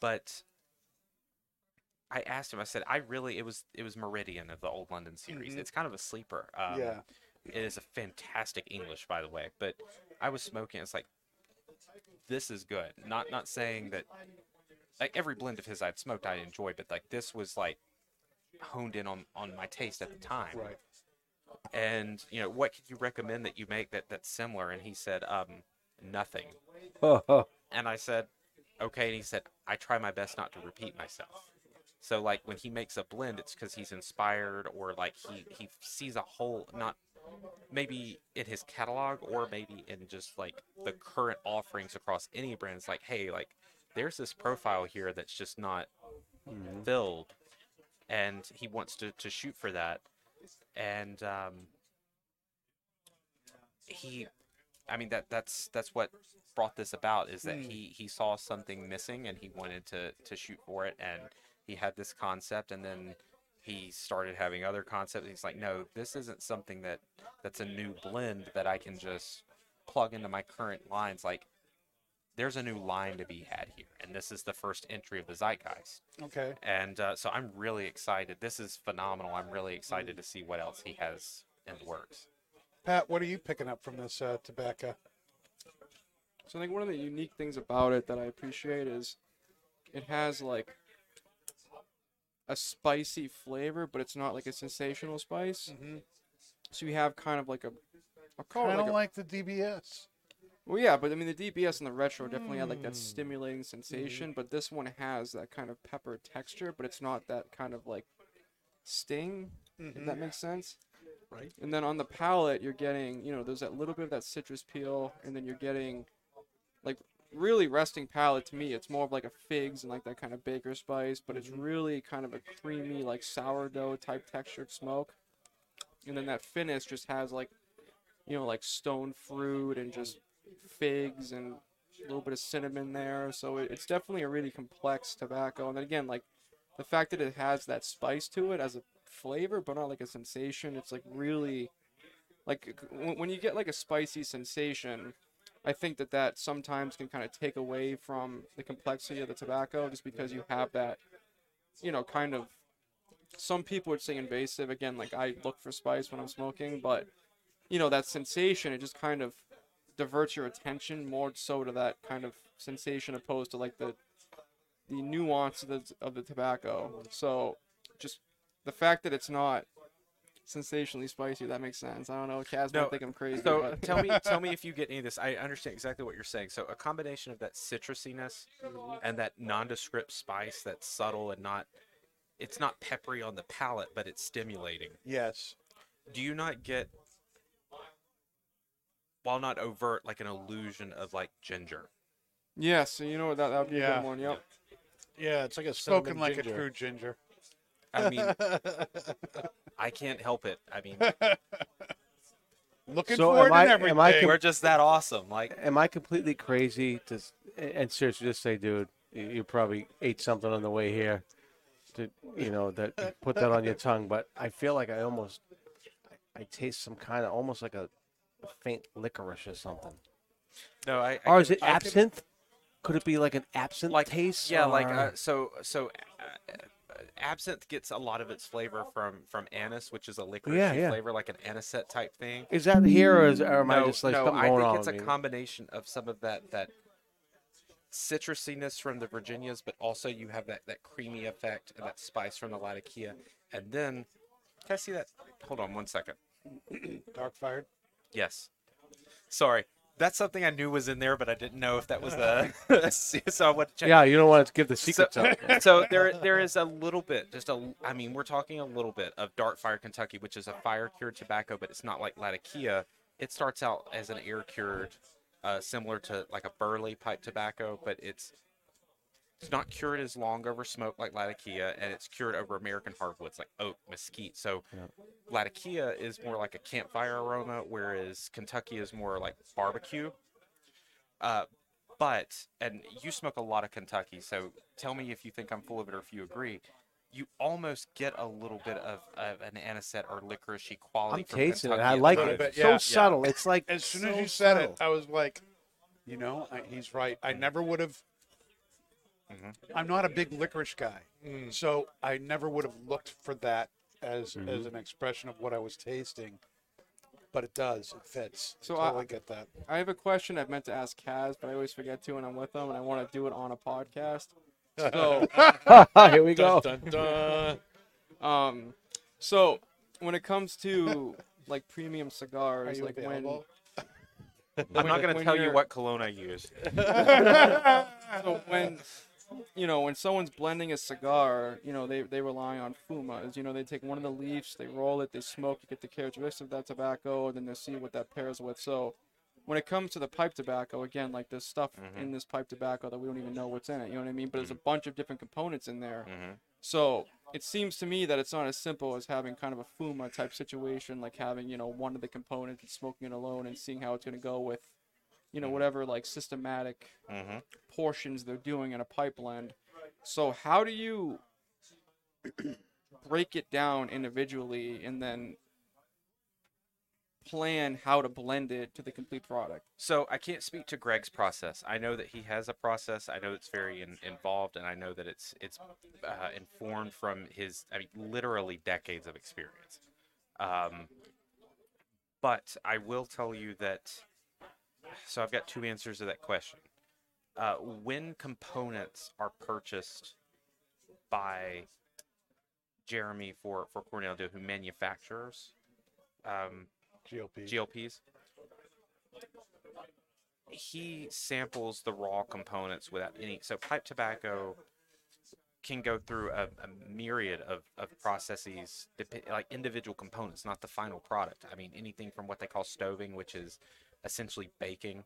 but I asked him, I said, it was Meridian of the Old London series. Mm-hmm. It's kind of a sleeper. Yeah. It is a fantastic English, by the way, but I was smoking. It's like, this is good. Not saying that like every blend of his I'd smoked, I enjoy, but like this was like honed in on my taste at the time. Right. And you know, what could you recommend that you make that's similar? And he said, nothing. And I said, okay. And he said, I try my best not to repeat myself. So like when he makes a blend, it's because he's inspired, or like he sees a whole, not maybe in his catalog or maybe in just like the current offerings across any brands, like, hey, like there's this profile here that's just not filled, and he wants to shoot for that. And that's what brought this about, is that he saw something missing and he wanted to shoot for it, and he had this concept, and then he started having other concepts. He's like, no, this isn't something that's a new blend that I can just plug into my current lines. Like, there's a new line to be had here, and this is the first entry of the zeitgeist. Okay. And so I'm really excited. This is phenomenal. I'm really excited to see what else he has in the works. Pat, what are you picking up from this tobacco? So I think one of the unique things about it that I appreciate is it has like a spicy flavor, but it's not like a sensational spice. Mm-hmm. So you have kind of like a... I don't like the DBS. Well, yeah, but I mean, the DBS and the retro definitely had like that stimulating sensation, but this one has that kind of pepper texture, but it's not that kind of like sting, if that makes sense. Right. And then on the palate, you're getting, you know, there's that little bit of that citrus peel, and then you're getting like really resting palate to me. It's more of like a figs and like that kind of baker spice, but it's really kind of a creamy, like sourdough type textured smoke. And then that finish just has like, you know, like stone fruit and just figs and a little bit of cinnamon there. So it's definitely a really complex tobacco. And then again, like the fact that it has that spice to it as a flavor, but not like a sensation. It's like really like when you get like a spicy sensation, I think that sometimes can kind of take away from the complexity of the tobacco, just because you have that, you know, kind of, some people would say invasive. Again, like I look for spice when I'm smoking, but you know, that sensation, it just kind of diverts your attention more so to that kind of sensation, opposed to like the nuance of the tobacco. So just the fact that it's not sensationally spicy, that makes sense. I don't know, Kaz might think I'm crazy. So but... tell me if you get any of this. I understand exactly what you're saying. So a combination of that citrusiness and that nondescript spice that's subtle and not, it's not peppery on the palate, but it's stimulating. Yes. Do you not get, while not overt, like an illusion of like ginger? Yeah, so you know that would be a good one. Yep. Yeah, it's like a spoken like ginger. A true ginger. I mean, I can't help it. I mean, looking so for it and everything. We're just that awesome. Like, am I completely crazy to? And seriously, just say, dude, you probably ate something on the way here, to you know that put that on your tongue. But I feel like I taste some kind of almost like a faint licorice or something. No, or is it absinthe? Could it be like an absinthe taste? Yeah, or... like absinthe gets a lot of its flavor from anise, which is a licorice flavor, like an anisette type thing. Is that here, or am I just like something going on? No, I think it's a combination of some of that citrusiness from the Virginias, but also you have that creamy effect and that spice from the Latakia. And then, can I see that? Hold on one second. Dark fired? Yes. Sorry. That's something I knew was in there, but I didn't know if that was the. So I want to check. Yeah, you don't want to give the secret up. So there is a little bit, we're talking a little bit of Dark Fire Kentucky, which is a fire cured tobacco, but it's not like Latakia. It starts out as an air cured, similar to like a burley pipe tobacco, but it's not cured as long over smoke like Latakia, and it's cured over American hardwoods like oak, mesquite. So Latakia is more like a campfire aroma, whereas Kentucky is more like barbecue. But, and you smoke a lot of Kentucky, so tell me if you think I'm full of it or if you agree. You almost get a little bit of an anisette or licorice-y quality. I'm tasting Kentucky. It. I like it. It's so subtle. It's like as soon as you said subtle. It, I was like, you know, he's right. I never would have. Mm-hmm. I'm not a big licorice guy, so I never would have looked for that as an expression of what I was tasting. But it does. It fits. So I get that. I have a question I've meant to ask Kaz, but I always forget to when I'm with him, and I want to do it on a podcast. So here we go. Dun, dun, dun. So when it comes to like premium cigars, like available? I'm not going to tell you what cologne I use. So when someone's blending a cigar, they rely on fumas. They take one of the leaves, they roll it, they smoke, you get the characteristics of that tobacco, and then they see what that pairs with. So when it comes to the pipe tobacco, again, like there's stuff in this pipe tobacco that we don't even know what's in it, you know what I mean? But there's a bunch of different components in there. Mm-hmm. So it seems to me that it's not as simple as having kind of a fuma type situation, like having, one of the components and smoking it alone and seeing how it's going to go with, whatever like systematic portions they're doing in a pipe blend. So how do you break it down individually and then plan how to blend it to the complete product? So I can't speak to Greg's process. I know that he has a process. I know it's very involved, and I know that it's informed from his literally decades of experience. But I will tell you that. So I've got two answers to that question. When components are purchased by Jeremy for Cornell and Diehl, who manufactures GLPs. He samples the raw components without any. So pipe tobacco can go through a myriad of processes, like individual components, not the final product. Anything from what they call stoving, which is essentially baking,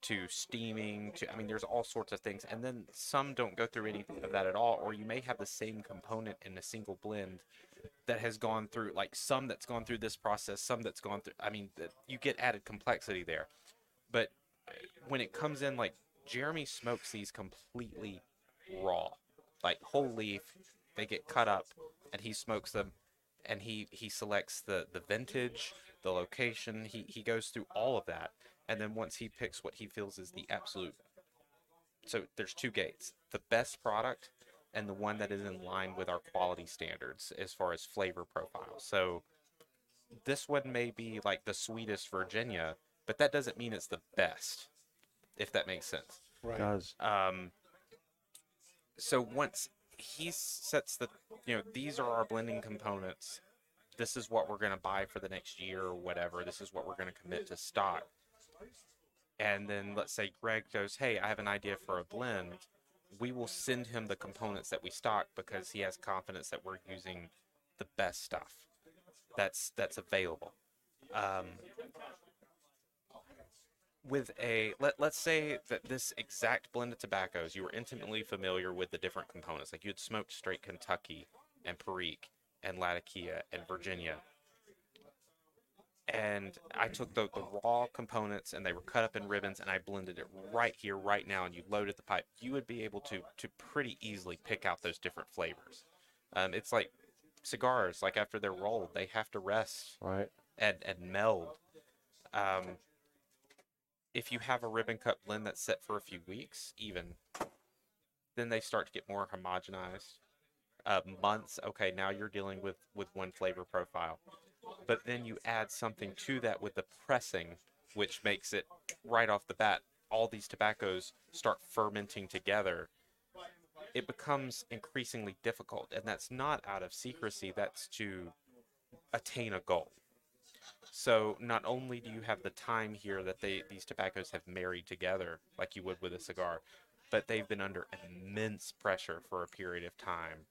to steaming, to there's all sorts of things. And then some don't go through any of that at all, or you may have the same component in a single blend that has gone through, like some that's gone through this process, some that's gone through, you get added complexity there. But when it comes in, like Jeremy smokes these completely raw, like whole leaf, they get cut up and he smokes them, and he selects the vintage, the location, he goes through all of that. And then once he picks what he feels is the absolute. So there's two gates, the best product and the one that is in line with our quality standards as far as flavor profile. So this one may be like the sweetest Virginia, but that doesn't mean it's the best, if that makes sense. Right. It does. So once he sets the, these are our blending components. This is what we're going to buy for the next year or whatever. This is what we're going to commit to stock. And then let's say Greg goes, hey, I have an idea for a blend. We will send him the components that we stock because he has confidence that we're using the best stuff that's available. Let's say that this exact blend of tobaccos, you were intimately familiar with the different components. Like you had smoked straight Kentucky and Perique and Latakia and Virginia. And I took the raw components and they were cut up in ribbons and I blended it right here, right now, and you loaded the pipe. You would be able to pretty easily pick out those different flavors. It's like cigars, like after they're rolled, they have to rest and meld. If you have a ribbon cut blend that's set for a few weeks, even, then they start to get more homogenized. Months, okay, now you're dealing with one flavor profile. But then you add something to that with the pressing, which makes it right off the bat, all these tobaccos start fermenting together. It becomes increasingly difficult, and that's not out of secrecy, that's to attain a goal. So not only do you have the time here that these tobaccos have married together, like you would with a cigar, but they've been under immense pressure for a period of time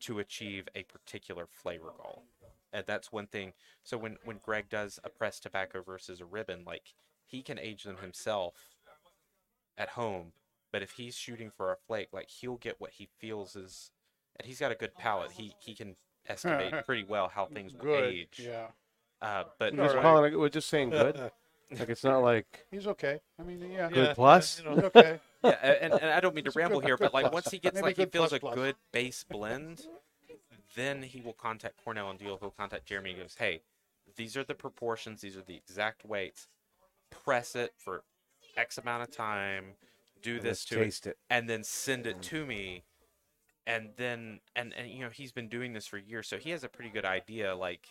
to achieve a particular flavor goal. And that's one thing. So when Greg does a pressed tobacco versus a ribbon, like he can age them himself at home, but if he's shooting for a flake, like he'll get what he feels is, and he's got a good palate. He can estimate pretty well how things will age. Yeah. But we're just saying good. Like, it's not like he's okay. I mean, yeah, good plus. You know, okay. Yeah, and I don't mean to ramble here, but like once he gets like he feels a good base blend, then he will contact Cornell and Diehl. He'll contact Jeremy and goes, "Hey, these are the proportions. These are the exact weights. Press it for X amount of time. Do this to it, and then send it to me." And then and you know he's been doing this for years, so he has a pretty good idea. Like,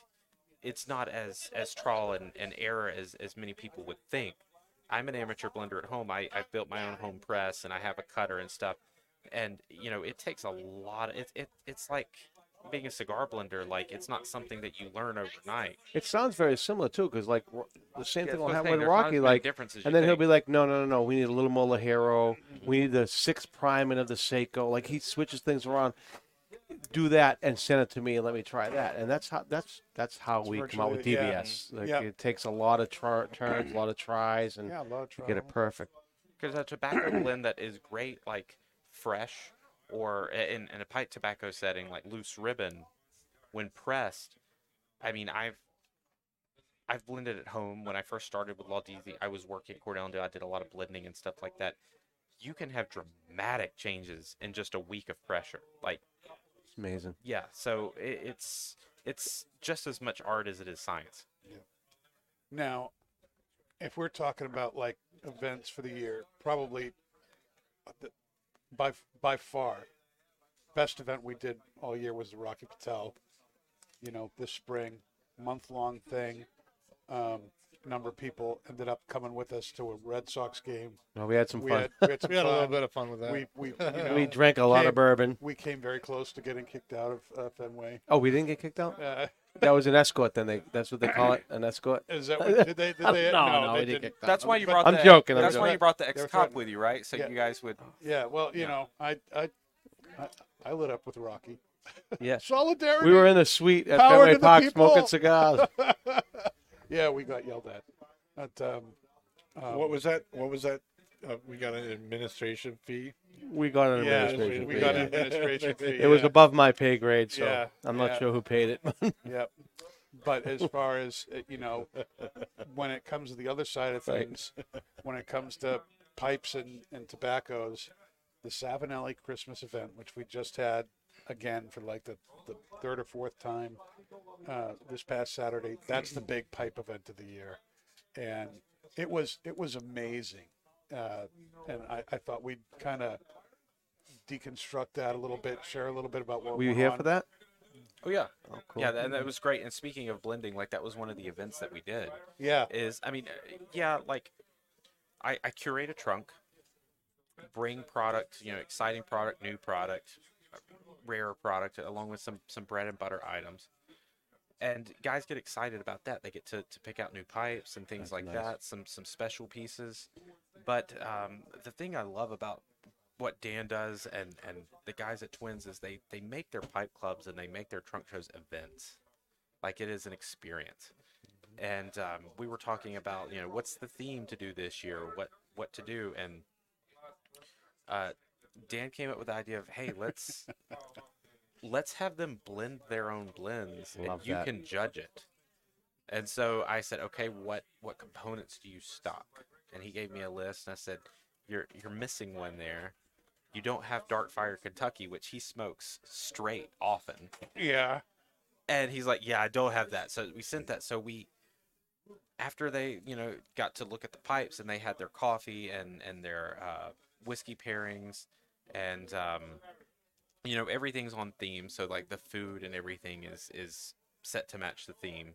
it's not as trial and error as many people would think. I'm an amateur blender at home. I've built my own home press, and I have a cutter and stuff. And, you know, it takes a lot of... It's like being a cigar blender. Like, it's not something that you learn overnight. It sounds very similar, too, because, like, the same thing will happen with Rocky. Like, and then he'll be like, no, we need a little more Lajero. Mm-hmm. We need the 6' of the Seiko. Like, he switches things around. Do that and send it to me and let me try that. And that's how we come out with DBS. Yeah. Like, it takes a lot of turns, a lot of tries, and you get it perfect. Because a tobacco blend that is great, like fresh, or in a pipe tobacco setting, like loose ribbon, when pressed. I mean, I've blended at home. When I first started with Latakia, I was working at Cornell and Diehl. I did a lot of blending and stuff like that. You can have dramatic changes in just a week of pressure. Like, amazing. Yeah, so it's just as much art as it is science. Yeah. Now, if we're talking about like events for the year, probably by far best event we did all year was the Rocky Patel. You know, this spring, month-long thing. A number of people ended up coming with us to a Red Sox game. No, we had some fun. We had a little bit of fun with that. We drank a lot of bourbon. We came very close to getting kicked out of Fenway. Oh, we didn't get kicked out? That was an escort. Then that's what they call it, an escort. Is that what did they? No, they didn't. That's why you brought. I'm joking. That's why you brought the ex-cop with you, right? So you guys would. Yeah. Well, you know, I lit up with Rocky. Yeah. Solidarity. We were in a suite at Fenway Park smoking cigars. Yeah, we got yelled at. What was that? We got an administration fee. We got an administration fee. It was above my pay grade, so I'm not sure who paid it. Yeah. But as far as, you know, when it comes to the other side of things, when it comes to pipes and tobaccos, the Savinelli Christmas event, which we just had, again, for like the third or fourth time this past Saturday. That's the big pipe event of the year. And it was amazing. And I thought we'd kind of deconstruct that a little bit, share a little bit about what we were you here on. For that? Oh, yeah. Oh, cool. Yeah, and that was great. And speaking of blending, like that was one of the events that we did. Yeah. Like I curate a trunk, bring product, you know, exciting product, new product, rare product, along with some bread and butter items, and guys get excited about that. They get to pick out new pipes and things. That's like nice. That some special pieces. But the thing I love about what Dan does and the guys at Twins is they make their pipe clubs and they make their trunk shows events. Like, it is an experience. And we were talking about, you know, what's the theme to do this year, what to do, and Dan came up with the idea of, hey, let's have them blend their own blends, and you can judge it. And so I said, okay, what components do you stock? And he gave me a list, and I said, you're missing one there. You don't have Dark Fire Kentucky, which he smokes straight often. Yeah. And he's like, yeah, I don't have that. So we sent that. So we, after they, you know, got to look at the pipes, and they had their coffee and their whiskey pairings. And, you know, everything's on theme. So, like, the food and everything is set to match the theme.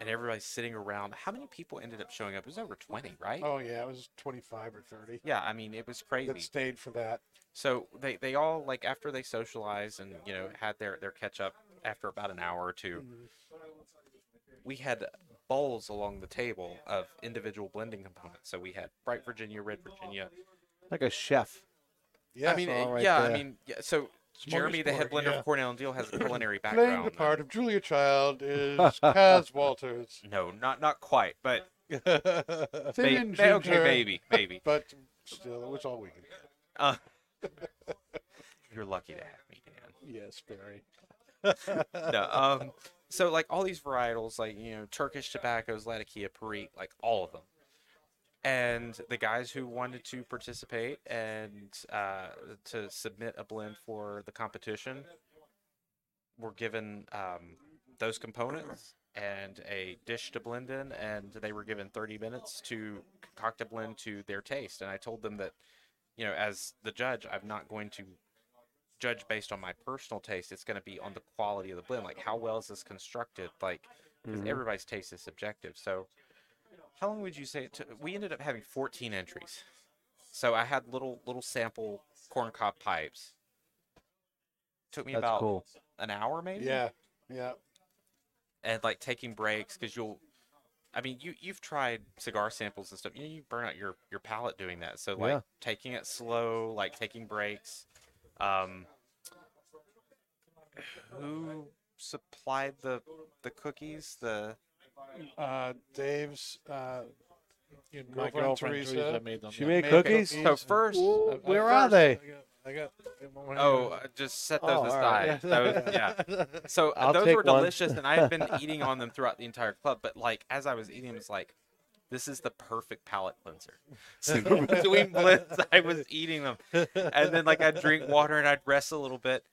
And everybody's sitting around. How many people ended up showing up? It was over 20, right? Oh, yeah. It was 25 or 30. Yeah, I mean, it was crazy. That stayed for that. So, they all, like, after they socialized and, you know, had their catch-up after about an hour or two, we had bowls along the table of individual blending components. So, we had Bright Virginia, Red Virginia. Like a chef. Yeah, I mean, so Jeremy, the head blender of Cornell and Diehl, has a culinary background. Playing the part of Julia Child is Kaz Walters. No, not quite, but maybe. But still, it was all weekend. You're lucky to have me, Dan. Yes, very. No, So, like, all these varietals, like, you know, Turkish tobaccos, Latakia, Perique, like, all of them. And the guys who wanted to participate and to submit a blend for the competition were given those components and a dish to blend in, and they were given 30 minutes to concoct a blend to their taste. And I told them that, you know, as the judge, I'm not going to judge based on my personal taste. It's going to be on the quality of the blend. Like, how well is this constructed? Like, because everybody's taste is subjective. So how long would you say it took? We ended up having 14 entries. So I had little sample corncob pipes. Took me about an hour maybe. Yeah. And, like, taking breaks, because you've tried cigar samples and stuff. You know, you burn out your palate doing that. So, like, taking it slow, like, taking breaks. Who supplied the cookies? The Dave's my girlfriend Teresa made them. She made cookies? So first, where are they? Just set those aside. Right. Those, yeah. So those were delicious, and I have been eating on them throughout the entire club. But, like, as I was eating them, it's like, this is the perfect palate cleanser. So between blends, I was eating them, and then, like, I'd drink water and I'd rest a little bit.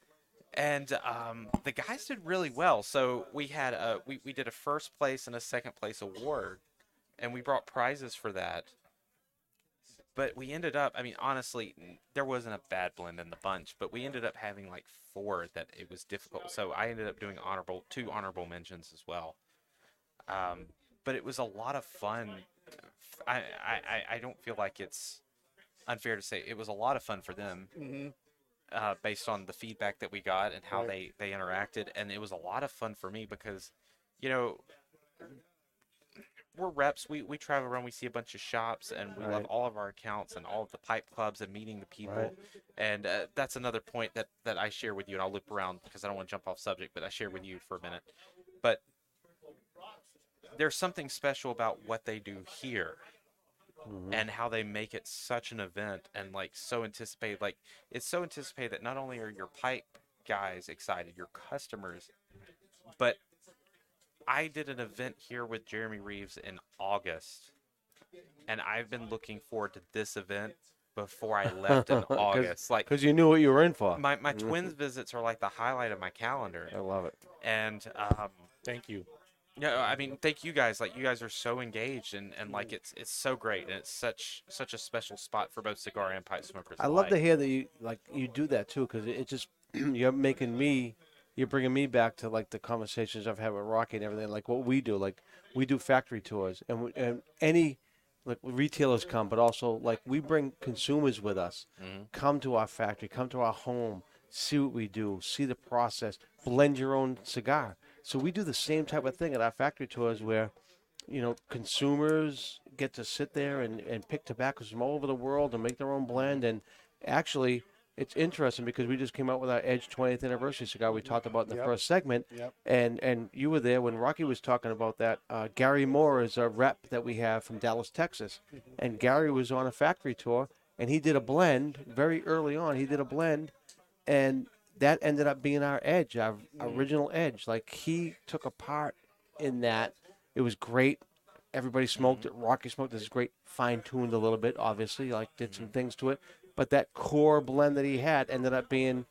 And the guys did really well. So we had we did a first place and a second place award, and we brought prizes for that. But we ended up, I mean, honestly, there wasn't a bad blend in the bunch, but we ended up having, like, four that it was difficult. So I ended up doing two honorable mentions as well. But it was a lot of fun. I don't feel like it's unfair to say it was a lot of fun for them, based on the feedback that we got and how they interacted. And it was a lot of fun for me because, you know, we're reps. We travel around. We see a bunch of shops, and we love all of our accounts and all of the pipe clubs and meeting the people. Right. And that's another point that I share with you. And I'll loop around because I don't want to jump off subject, but I share with you for a minute. But there's something special about what they do here and how they make it such an event and, like, so anticipated. Like, it's so anticipated that not only are your pipe guys excited, your customers, but I did an event here with Jeremy Reeves in August, and I've been looking forward to this event before I left in August. Like, because you knew what you were in for. My twins visits are, like, the highlight of my calendar. I love it. And thank you. No, I mean, thank you guys. Like, you guys are so engaged, and like, it's so great, and it's such a special spot for both cigar and pipe smokers. I love to hear that you, like, you do that too, because it just You're bringing me back to, like, the conversations I've had with Rocky and everything, like what we do. Like, we do factory tours, and any, like, retailers come, but also, like, we bring consumers with us. Come to our factory, come to our home, see what we do, see the process, blend your own cigar. So we do the same type of thing at our factory tours where, you know, consumers get to sit there and pick tobaccos from all over the world and make their own blend. And actually, it's interesting because we just came out with our Edge 20th anniversary cigar we talked about in the first segment. And you were there when Rocky was talking about that. Gary Moore is a rep that we have from Dallas, Texas. And Gary was on a factory tour, and he did a blend very early on. And that ended up being our Edge, our original Edge. Like, he took a part in that. It was great. Everybody smoked it. Rocky smoked this great, fine-tuned a little bit, obviously, like, did some things to it. But that core blend that he had ended up being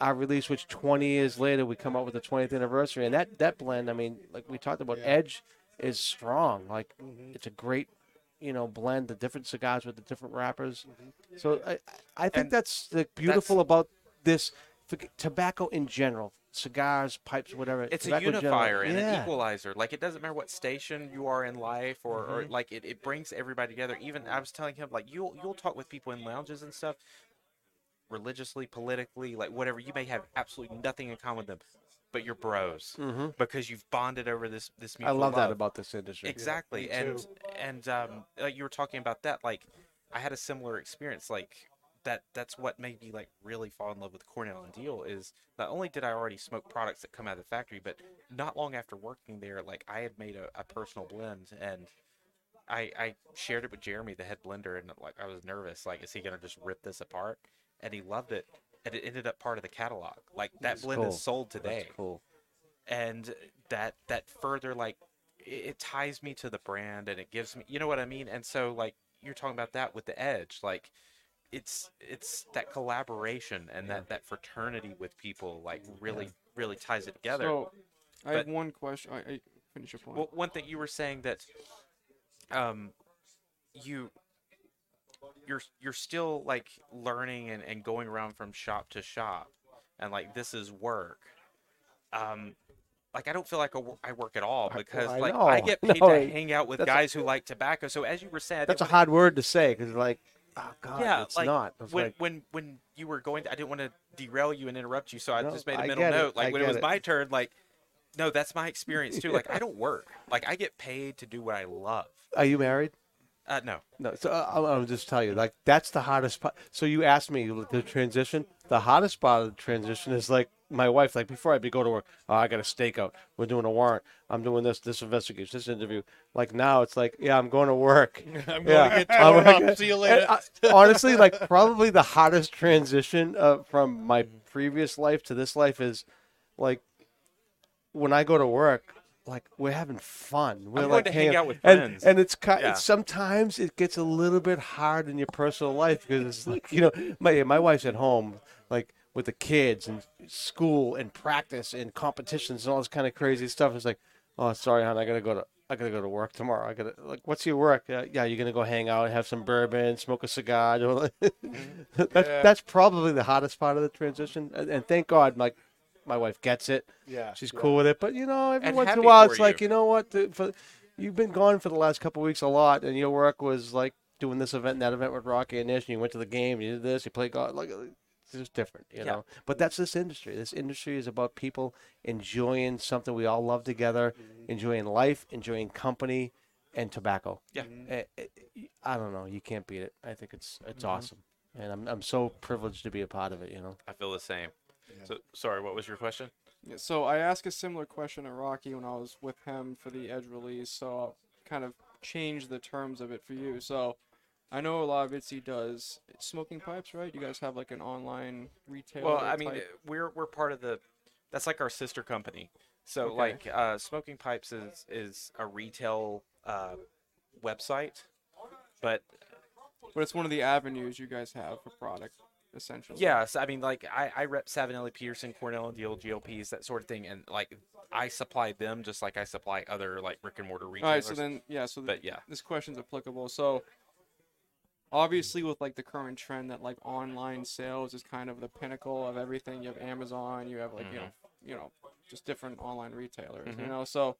our release, which 20 years later, we come up with the 20th anniversary. And that blend, I mean, like we talked about, Edge is strong. Like, it's a great, you know, blend, the different cigars with the different wrappers. So I think that's the beautiful about this tobacco in general. Cigars, pipes, whatever. It's a unifier and an equalizer. Like, it doesn't matter what station you are in life or like, it brings everybody together. Even I was telling him, like, you'll talk with people in lounges and stuff, religiously, politically, like, whatever. You may have absolutely nothing in common with them, but you're bros because you've bonded over this mutual love. I love that about this industry. Exactly. Yeah, and like you were talking about that, like, I had a similar experience. Like, That's what made me, like, really fall in love with Cornell and Diehl is not only did I already smoke products that come out of the factory, but not long after working there, like, I had made a personal blend, and I shared it with Jeremy, the head blender, and, like, I was nervous, like, is he gonna just rip this apart? And he loved it, and it ended up part of the catalog. Like, that blend is sold today. That's cool. And that further, like, it ties me to the brand, and it gives me, you know what I mean? And so, like, you're talking about that with the Edge, like, it's that collaboration and that fraternity with people, like, really ties it together. So, I have one question. I finish your point. Well, one thing you were saying that, you're still, like, learning and going around from shop to shop, and, like, this is work. Like, I don't feel like I work at all, because I get paid to hang out with guys who like tobacco. So as you were saying, that's a hard word to say, because, like, oh God, yeah, it's like, not. It's when you were going, I didn't want to derail you and interrupt you, so I just made a mental note. Like, when it was my turn, like, no, that's my experience too. Like, I don't work. Like, I get paid to do what I love. Are you married? No. So I'll just tell you, like, that's the hardest part. So you asked me the transition. The hardest part of the transition is, like, my wife, like, before I'd be go to work, oh, I got a stakeout. We're doing a warrant. I'm doing this investigation, this interview. Like, now it's like, yeah, I'm going to work. I'm going to get torn up. See you later. Honestly, like, probably the hottest transition from my previous life to this life is, like, when I go to work, like, we're having fun. We're going to hang out with friends. And it's sometimes it gets a little bit hard in your personal life, because it's like, you know, my wife's at home, like, with the kids and school and practice and competitions and all this kind of crazy stuff. It's like, oh, sorry, hon, I gotta go to work tomorrow. I gotta, like, what's your work? Yeah, you're gonna go hang out, have some bourbon, smoke a cigar. That's probably the hottest part of the transition. And thank God, like, my wife gets it. Yeah, she's cool with it. But, you know, every once in a while, it's like, you know what? You've been gone for the last couple of weeks a lot, and your work was, like, doing this event and that event with Rocky and Nish, and you went to the game, you did this, you played golf, like. It's just different, you know. But that's this industry. This industry is about people enjoying something we all love together, enjoying life, enjoying company, and tobacco. Yeah. I don't know. You can't beat it. I think it's awesome, and I'm so privileged to be a part of it. You know. I feel the same. Yeah. So sorry, what was your question? Yeah, so I asked a similar question to Rocky when I was with him for the Edge release. So I'll kind of change the terms of it for you. So. I know a lot of ITSE does Smoking Pipes, right? You guys have, like, an online retailer. Well, I mean, we're part of that's like our sister company. So, like, Smoking Pipes is a retail website, but it's one of the avenues you guys have for product, essentially. Yeah, so, I mean, like, I rep Savinelli, Peterson, Cornell and Diehl, GLPs, that sort of thing, and, like, I supply them just like I supply other, like, brick and mortar retailers. All right, so then, yeah, so this question's applicable. So. Obviously, with, like, the current trend that, like, online sales is kind of the pinnacle of everything. You have Amazon, you have, like, you know, just different online retailers, you know. So,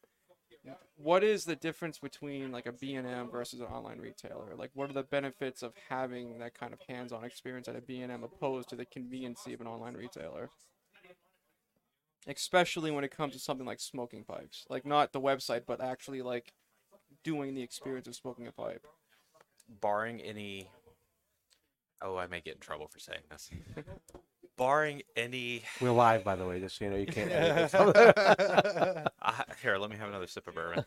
what is the difference between, like, a B&M versus an online retailer? Like, what are the benefits of having that kind of hands-on experience at a B&M opposed to the conveniency of an online retailer? Especially when it comes to something like Smoking Pipes. Like, not the website, but actually, like, doing the experience of smoking a pipe. Barring any I may get in trouble for saying this. Barring any We're live, by the way, just so you know, you can't edit this. Here, let me have another sip of bourbon.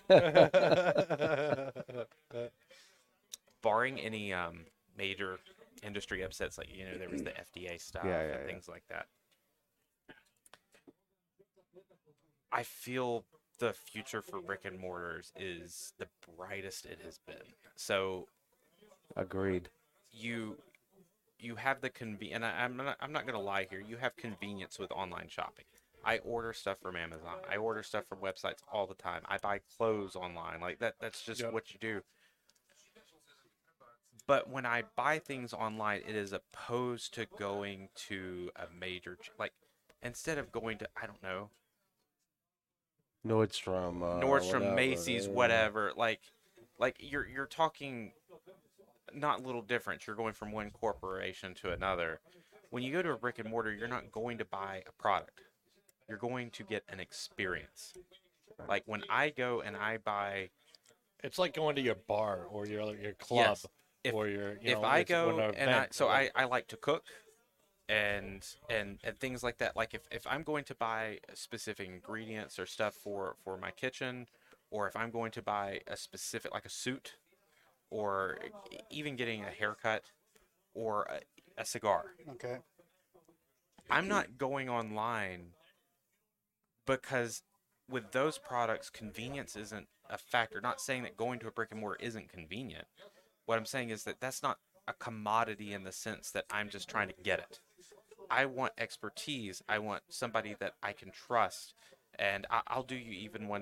Barring any major industry upsets, like, you know, there was the FDA stuff and things like that. I feel the future for brick and mortars is the brightest it has been. So agreed. You have the convenience, and I'm not gonna lie here. You have convenience with online shopping. I order stuff from Amazon. I order stuff from websites all the time. I buy clothes online. Like that's just what you do. But when I buy things online, it is opposed to going to a major instead of going to Nordstrom, whatever, Macy's, whatever. Like you're talking. Not little difference. You're going from one corporation to another. When you go to a brick and mortar, you're not going to buy a product. You're going to get an experience. Like when I go and I buy, it's like going to your bar or your club or your. I like to cook, and things like that. Like if I'm going to buy specific ingredients or stuff for my kitchen, or if I'm going to buy a specific like a suit. Or even getting a haircut or a cigar. Okay. I'm not going online because with those products, convenience isn't a factor. Not saying that going to a brick and mortar isn't convenient. What I'm saying is that that's not a commodity in the sense that I'm just trying to get it. I want expertise. I want somebody that I can trust. And I'll do you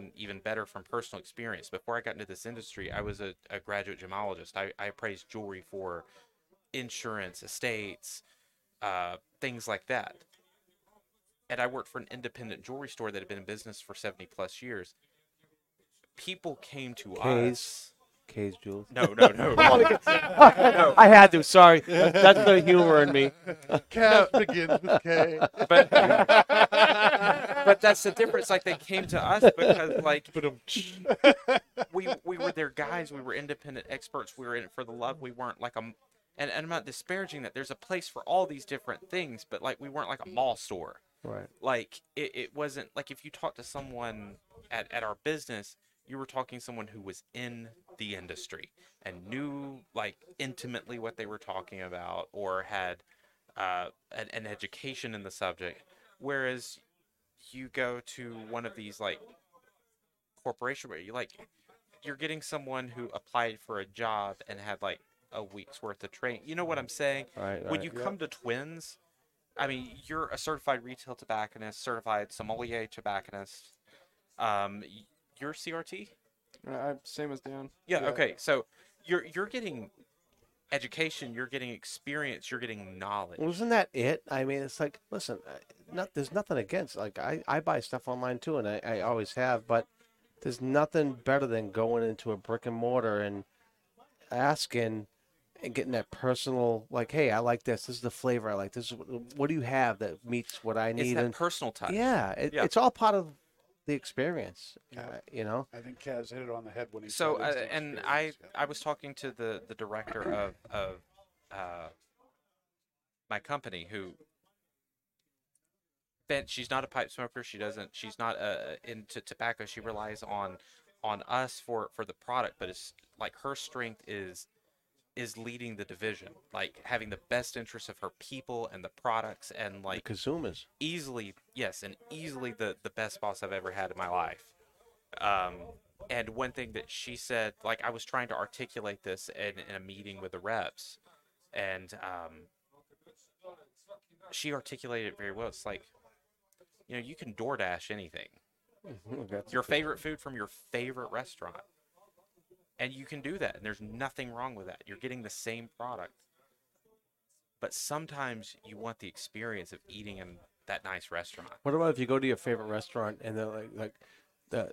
even better from personal experience. Before I got into this industry, I was a graduate gemologist. I appraised jewelry for insurance, estates, things like that. And I worked for an independent jewelry store that had been in business for 70 plus years. People came to us. K's Jewels. No. I had to. Sorry. That's the humor in me. Cap begins with K. But that's the difference. Like, they came to us because, like, we were their guys. We were independent experts. We were in it for the love. We weren't like a... And I'm not disparaging that. There's a place for all these different things, but, like, we weren't like a mall store. Right. Like, it wasn't... Like, if you talk to someone at our business... You were talking to someone who was in the industry and knew, like, intimately what they were talking about, or had an education in the subject. Whereas you go to one of these, like, corporations where you, like, you're getting someone who applied for a job and had, like, a week's worth of training. You know what I'm saying? Right, when you come to Twins, I mean, you're a certified retail tobacconist, certified sommelier tobacconist. Your CRT? Same as Dan. Yeah, okay. So you're getting education, you're getting experience, you're getting knowledge. Well, isn't that it? I mean, it's like, listen, there's nothing against. Like, I buy stuff online too, and I always have, but there's nothing better than going into a brick and mortar and asking and getting that personal, like, hey, I like this. This is the flavor I like. This is what do you have that meets what I need? It's that personal touch. Yeah, it's all part of the experience, you know. I think Kaz hit it on the head when he so. And I was talking to the director of my company, who, she's not a pipe smoker. She's not into tobacco. She relies on us for the product. But it's like her strength is leading the division, like having the best interests of her people and the products and, like, the consumers. Easily the best boss I've ever had in my life. And one thing that she said, like, I was trying to articulate this in a meeting with the reps, and she articulated it very well. It's like, you know, you can DoorDash anything. Your favorite food from your favorite restaurant. And you can do that, and there's nothing wrong with that. You're getting the same product. But sometimes you want the experience of eating in that nice restaurant. What about if you go to your favorite restaurant, and then, like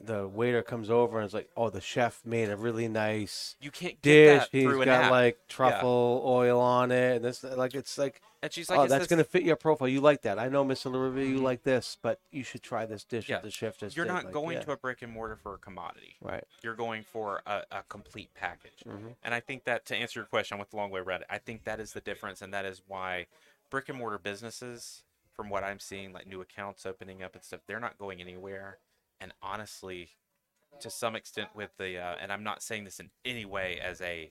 the waiter comes over and is like, oh, the chef made a really nice dish. You can't get that through an app. He's got, like, truffle oil on it. And this, like, it's like, and she's like, oh, that's going to fit your profile. You like that. I know, Mr. La Riviere, you like this, but you should try this dish at the chef. You're not going to a brick and mortar for a commodity. Right. You're going for a complete package. Mm-hmm. And I think that, to answer your question, I went the long way around it. I think that is the difference, and that is why brick and mortar businesses, from what I'm seeing, like new accounts opening up and stuff, they're not going anywhere. And honestly, to some extent, with the and I'm not saying this in any way as a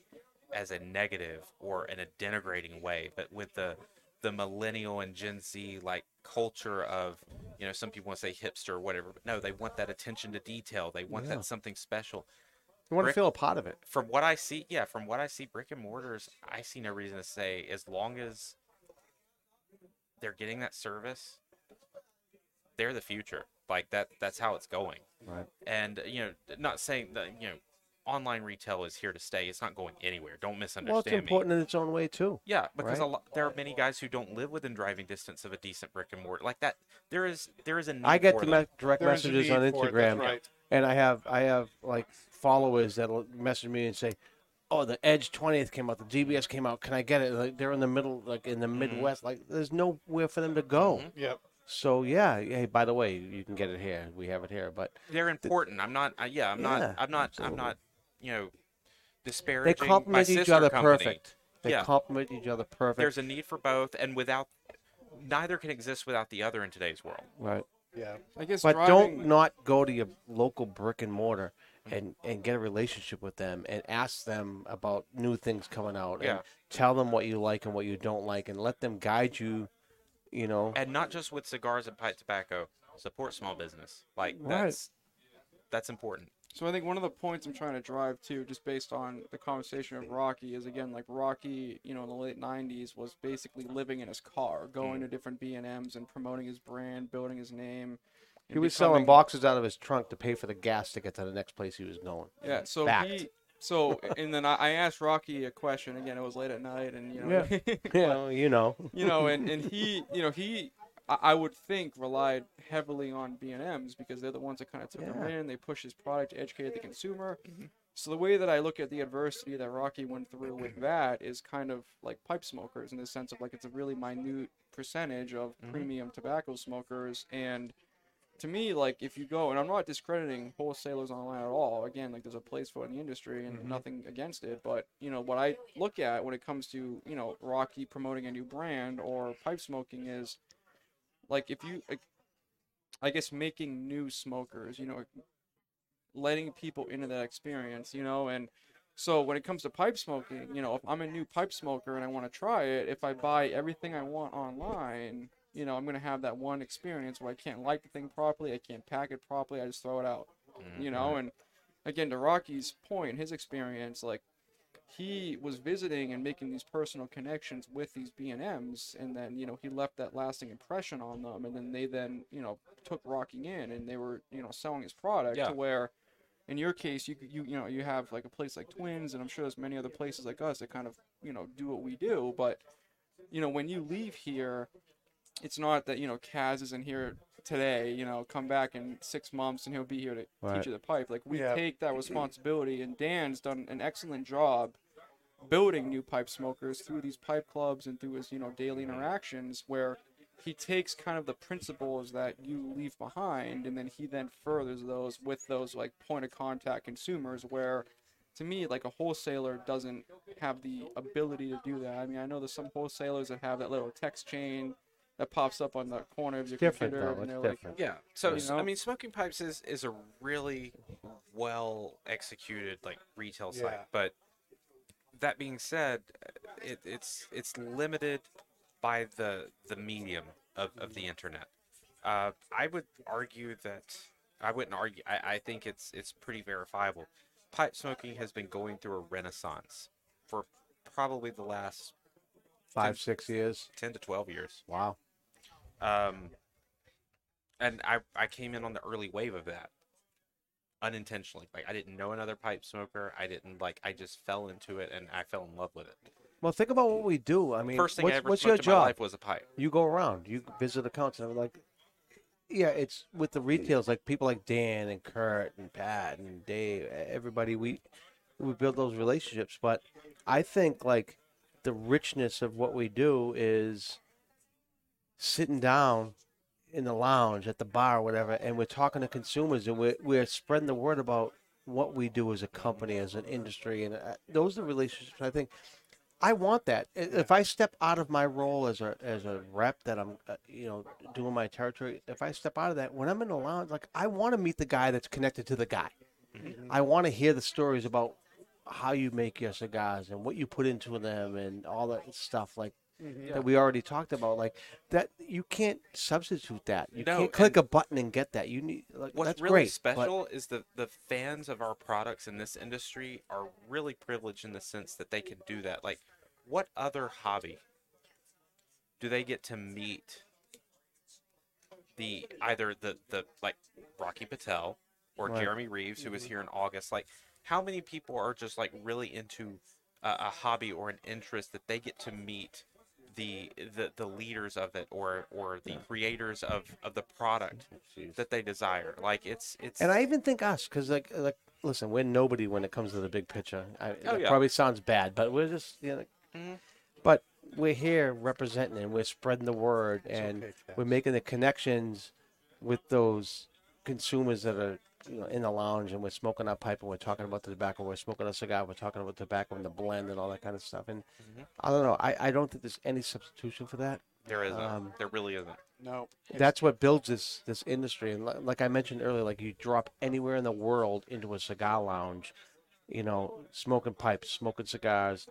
negative or in a denigrating way, but with the millennial and Gen Z, like, culture of, you know, some people want to say hipster or whatever, but no, they want that attention to detail. They want that something special. They want to feel a part of it. From what I see, brick and mortars, I see no reason to say, as long as they're getting that service, they're the future. Like, that's how it's going. Right. And, you know, not saying that, you know, online retail is here to stay. It's not going anywhere. Don't misunderstand me. Well, it's important in its own way, too. Yeah, because there are many guys who don't live within driving distance of a decent brick and mortar. Like, that, there is a need for them. I get direct messages on Instagram, right. And I have, like, followers that will message me and say, oh, the Edge 20th came out, the DBS came out, can I get it? Like, they're in the middle, like, in the Midwest. Like, there's nowhere for them to go. Mm-hmm. Yep. So, yeah, hey, by the way, you can get it here. We have it here, but they're important. I'm not, you know, disparaging. They complement each other perfect. They complement each other perfect. There's a need for both, and neither can exist without the other in today's world. Right. Yeah. I guess don't not go to your local brick and mortar and get a relationship with them and ask them about new things coming out and tell them what you like and what you don't like and let them guide you. You know, and not just with cigars and pipe tobacco. Support small business. Like, that's that's important. So I think one of the points I'm trying to drive to, just based on the conversation of Rocky, is again, like Rocky, you know, in the late 90s was basically living in his car, going to different B&Ms and promoting his brand, building his name. He was selling boxes out of his trunk to pay for the gas to get to the next place he was going. Yeah, so and then I asked Rocky a question. Again, it was late at night, and you know, and he, you know, he, I would think, relied heavily on B&Ms because they're the ones that kind of took him in. They push his product to educate the consumer. So the way that I look at the adversity that Rocky went through with that is kind of like pipe smokers, in the sense of like it's a really minute percentage of premium tobacco smokers. And to me, like, if you go, and I'm not discrediting wholesalers online at all. Again, like, there's a place for it in the industry and nothing against it. But, you know, what I look at when it comes to, you know, Rocky promoting a new brand or pipe smoking is, like, if you, I guess, making new smokers, you know, letting people into that experience, you know, and so when it comes to pipe smoking, you know, if I'm a new pipe smoker and I want to try it, if I buy everything I want online, you know, I'm going to have that one experience where I can't light the thing properly, I can't pack it properly, I just throw it out, you know. And again, to Rocky's point, his experience, like, he was visiting and making these personal connections with these B&Ms, and then, you know, he left that lasting impression on them, and then they then, you know, took Rocky in, and they were, you know, selling his product to where, in your case, you know, you have, like, a place like Twins, and I'm sure there's many other places like us that kind of, you know, do what we do, but, you know, when you leave here, it's not that, you know, Kaz isn't here today, you know, come back in 6 months and he'll be here to teach you the pipe. Like, we take that responsibility, and Dan's done an excellent job building new pipe smokers through these pipe clubs and through his, you know, daily interactions, where he takes kind of the principles that you leave behind, and then he then furthers those with those, like, point of contact consumers, where, to me, like, a wholesaler doesn't have the ability to do that. I mean, I know there's some wholesalers that have that little text chain that pops up on the corner of your computer. Though, and they're like, So, you know? I mean, Smoking Pipes is a really well-executed, like, retail site. But that being said, it's limited by the medium of the internet. I would argue that... I wouldn't argue. I think it's pretty verifiable. Pipe smoking has been going through a renaissance for probably the last... 5-6 years? 10 to 12 years. Wow. And I came in on the early wave of that, unintentionally. Like, I didn't know another pipe smoker. I didn't like. I just fell into it, and I fell in love with it. Well, think about what we do. I mean, first thing I ever smoked in my life was a pipe. You go around, you visit accounts, and I'm like, yeah, it's with the retails, like people like Dan and Kurt and Pat and Dave, everybody. We build those relationships, but I think like the richness of what we do is sitting down in the lounge at the bar or whatever, and we're talking to consumers, and we're spreading the word about what we do as a company, as an industry, and those are relationships. I think I want that. If I step out of my role as a rep that I'm you know, doing my territory, if I step out of that, when I'm in the lounge, like, I want to meet the guy that's connected to the guy. I want to hear the stories about how you make your cigars and what you put into them and all that stuff, like that we already talked about, like that. You can't substitute that. You can't click a button and get that. You need, like, what's that's really great, special but... is the fans of our products in this industry are really privileged in the sense that they can do that. Like, what other hobby do they get to meet the like Rocky Patel or Jeremy Reeves, who was here in August? Like, how many people are just like really into a hobby or an interest that they get to meet the leaders of it or the creators of the product that they desire? Like, it's and I even think us, because like listen, we're nobody when it comes to the big picture. Probably sounds bad, but we're just, you know, but we're here representing and we're spreading the word, and we're making the connections with those consumers that are, you know, in the lounge, and we're smoking our pipe, and we're talking about the tobacco, we're smoking a cigar, we're talking about tobacco and the blend and all that kind of stuff. And I don't know, I don't think there's any substitution for that. There isn't. There really isn't. No. That's what builds this industry. And like I mentioned earlier, like, you drop anywhere in the world into a cigar lounge, you know, smoking pipes, smoking cigars,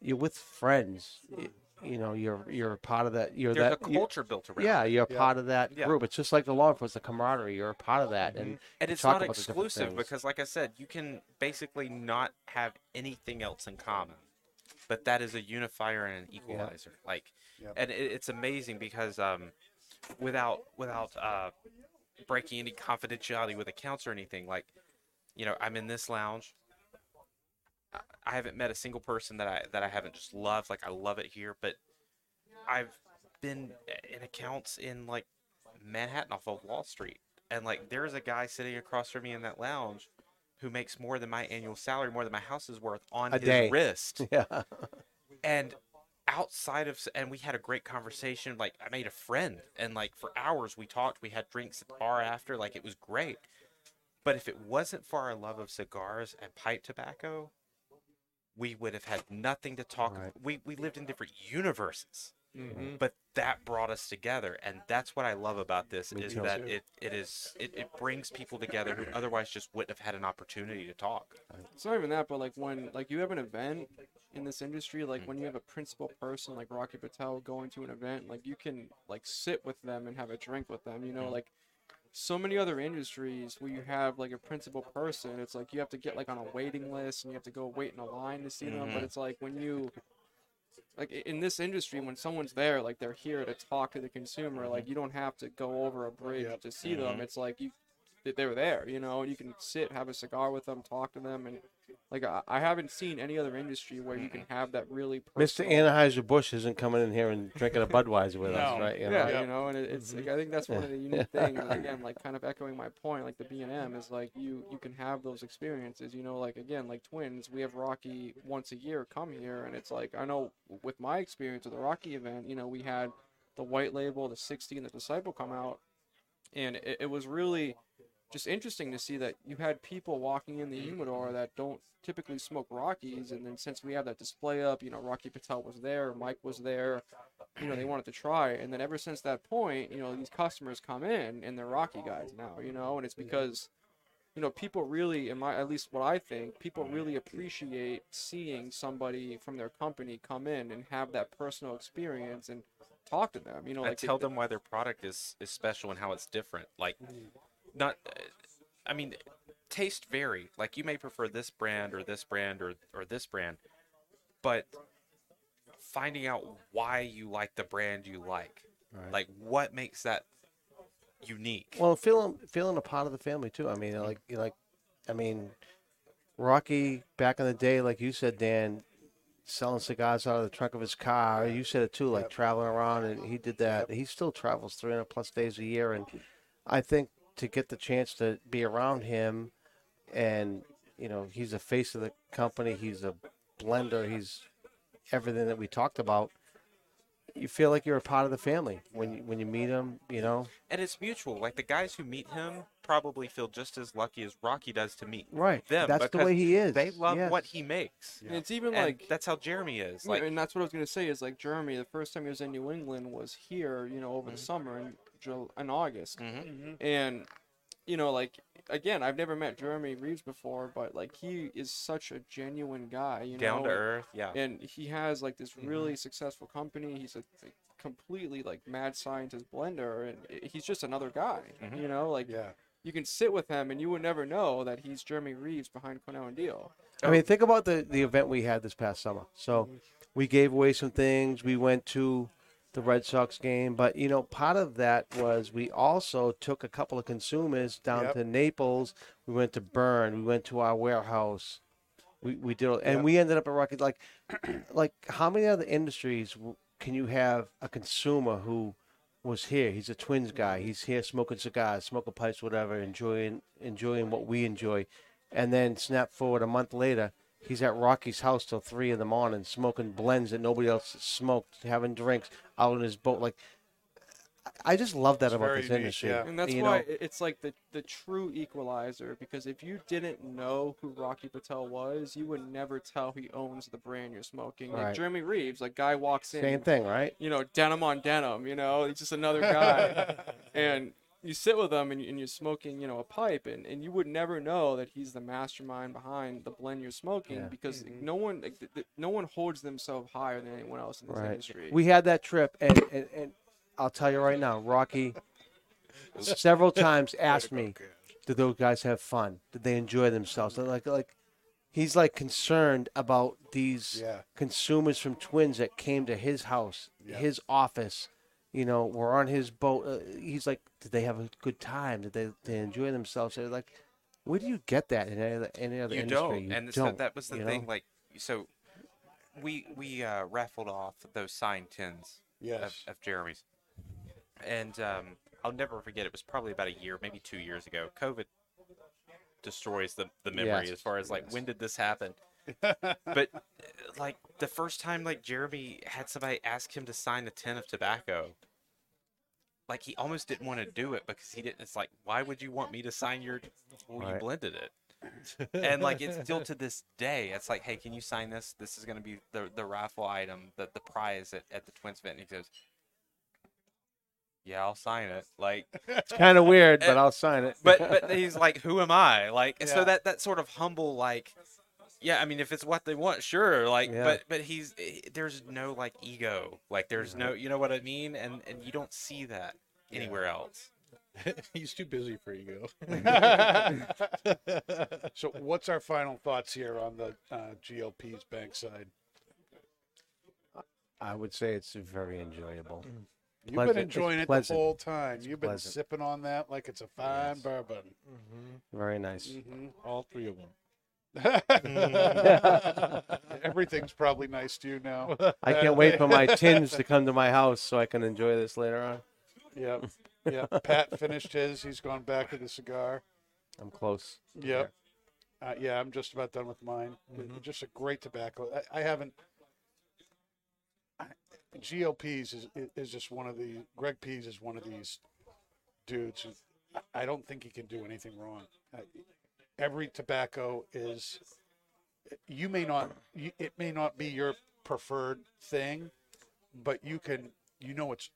you're with friends. you know, you're a part of that. You're There's that a culture built around. Yeah, you're a part of that group. It's just like the law enforcement, the camaraderie. You're a part of that, and it's not exclusive because, like I said, you can basically not have anything else in common, but that is a unifier and an equalizer. And it's amazing because without breaking any confidentiality with accounts or anything, like, you know, I'm in this lounge. I haven't met a single person that I haven't just loved. Like, I love it here, but I've been in accounts in, like, Manhattan off of Wall Street. And, like, there's a guy sitting across from me in that lounge who makes more than my annual salary, more than my house is worth on his wrist. Yeah. And outside of, and we had a great conversation. Like, I made a friend, and, like, for hours we talked. We had drinks at the bar after. Like, it was great. But if it wasn't for our love of cigars and pipe tobacco, we would have had nothing to talk about. We lived in different universes, but that brought us together. And that's what I love about this is that it brings people together who otherwise just wouldn't have had an opportunity to talk. It's not even that, but like when, like, you have an event in this industry, like when you have a principal person like Rocky Patel going to an event, like you can like sit with them and have a drink with them, you know, like so many other industries where you have like a principal person, it's like you have to get like on a waiting list and you have to go wait in a line to see them. But it's like when you, like in this industry, when someone's there, like they're here to talk to the consumer, like you don't have to go over a bridge to see them. It's like you, they're there, you know, you can sit, have a cigar with them, talk to them. And like, I haven't seen any other industry where you can have that really personal... Mr. Anheuser-Busch isn't coming in here and drinking a Budweiser with us, right? You know, and it's like, I think that's one of the unique things. And again, like kind of echoing my point, like the B&M is like, you can have those experiences, you know, like again, like Twins, we have Rocky once a year come here. And it's like, I know with my experience with the Rocky event, you know, we had the White Label, the 60 and the Disciple come out. And it was really... just interesting to see that you had people walking in the humidor that don't typically smoke Rockies. And then since we have that display up, you know, Rocky Patel was there, Mike was there, you know, they wanted to try. And then ever since that point, you know, these customers come in and they're Rocky guys now, you know, and it's because, you know, people really, at least what I think, people really appreciate seeing somebody from their company come in and have that personal experience and talk to them, you know. Like, I tell them why their product is special and how it's different. Like, not, I mean, taste vary. Like, you may prefer this brand or this brand or this brand, but finding out why you like the brand you like, like what makes that unique. Well, feeling a part of the family too. I mean, I mean, Rocky back in the day, like you said, Dan, selling cigars out of the trunk of his car. You said it too, like traveling around, and he did that. He still travels 300 plus days a year, and I think to get the chance to be around him, and you know, he's the face of the company, he's a blender, he's everything that we talked about. You feel like you're a part of the family when you meet him, you know. And it's mutual. Like, the guys who meet him probably feel just as lucky as Rocky does to meet them. That's the way he is. They love what he makes. And it's even like, that's how Jeremy is. Like, and that's what I was gonna say is, like, Jeremy, the first time he was in New England was here, you know, over the summer in August, and you know, like, again, I've never met Jeremy Reeves before, but like, he is such a genuine guy, you know, down to earth, and he has like this really successful company. He's a completely like mad scientist blender, and he's just another guy, you know, like you can sit with him and you would never know that he's Jeremy Reeves behind Cornell and Diehl. I mean, think about the event we had this past summer. So we gave away some things. We went to the Red Sox game, but you know, part of that was we also took a couple of consumers down to Naples. We went to Bern. We went to our warehouse. We did, and we ended up at Rocky. Like how many other industries can you have a consumer who was here? He's a Twins guy. He's here smoking cigars, smoking pipes, whatever, enjoying what we enjoy, and then snap forward a month later. He's at Rocky's house till 3 a.m, smoking blends that nobody else smoked, having drinks out in his boat. Like, I just love that about this industry. And that's why it's like the true equalizer, because if you didn't know who Rocky Patel was, you would never tell he owns the brand you're smoking. Like Jeremy Reeves, like, guy walks in. Same thing, right? You know, denim on denim, you know, he's just another guy. And you sit with him and you're smoking, you know, a pipe, and you would never know that he's the mastermind behind the blend you're smoking, because no one holds themselves higher than anyone else in this industry. We had that trip, and I'll tell you right now, Rocky several times asked me, did those guys have fun? Did they enjoy themselves? Like he's like concerned about these consumers from Twins that came to his house, his office, you know, were on his boat. He's like, did they have a good time? Did they enjoy themselves? They're like, where do you get that in any other industry? You don't. That was the thing. Like, so we raffled off those signed tins of Jeremy's, and I'll never forget. It was probably about a year, maybe 2 years ago. COVID destroys the memory as far as like when did this happen. But like the first time like Jeremy had somebody ask him to sign a tin of tobacco, like he almost didn't want to do it because he didn't. It's like, why would you want me to sign your you blended it? And like it's still to this day, it's like, hey, can you sign this? This is going to be the raffle item, the prize at the Twins event. And he goes, yeah, I'll sign it. Like, it's kind of weird, but I'll sign it. But he's like, who am I? Like, so that sort of humble, like, yeah, I mean, if it's what they want, sure. Like, but he's, there's no like ego. Like, there's no, you know what I mean? And you don't see that anywhere else. He's too busy for ego. So, what's our final thoughts here on the GLP's Bankside? I would say it's very enjoyable. You've been enjoying it the whole time. You've been sipping on that like it's a fine bourbon. Mm-hmm. Very nice. Mm-hmm. All three of them. Everything's probably nice to you now. I can't wait for my tins to come to my house so I can enjoy this later on. Yeah. Pat finished his. He's gone back to the cigar. I'm close. Yep. Yeah, I'm just about done with mine. Mm-hmm. Just a great tobacco. GLP's is just one of the. Greg Pease is one of these dudes who I don't think he can do anything wrong. Every tobacco is. It may not be your preferred thing, but you can. You know it's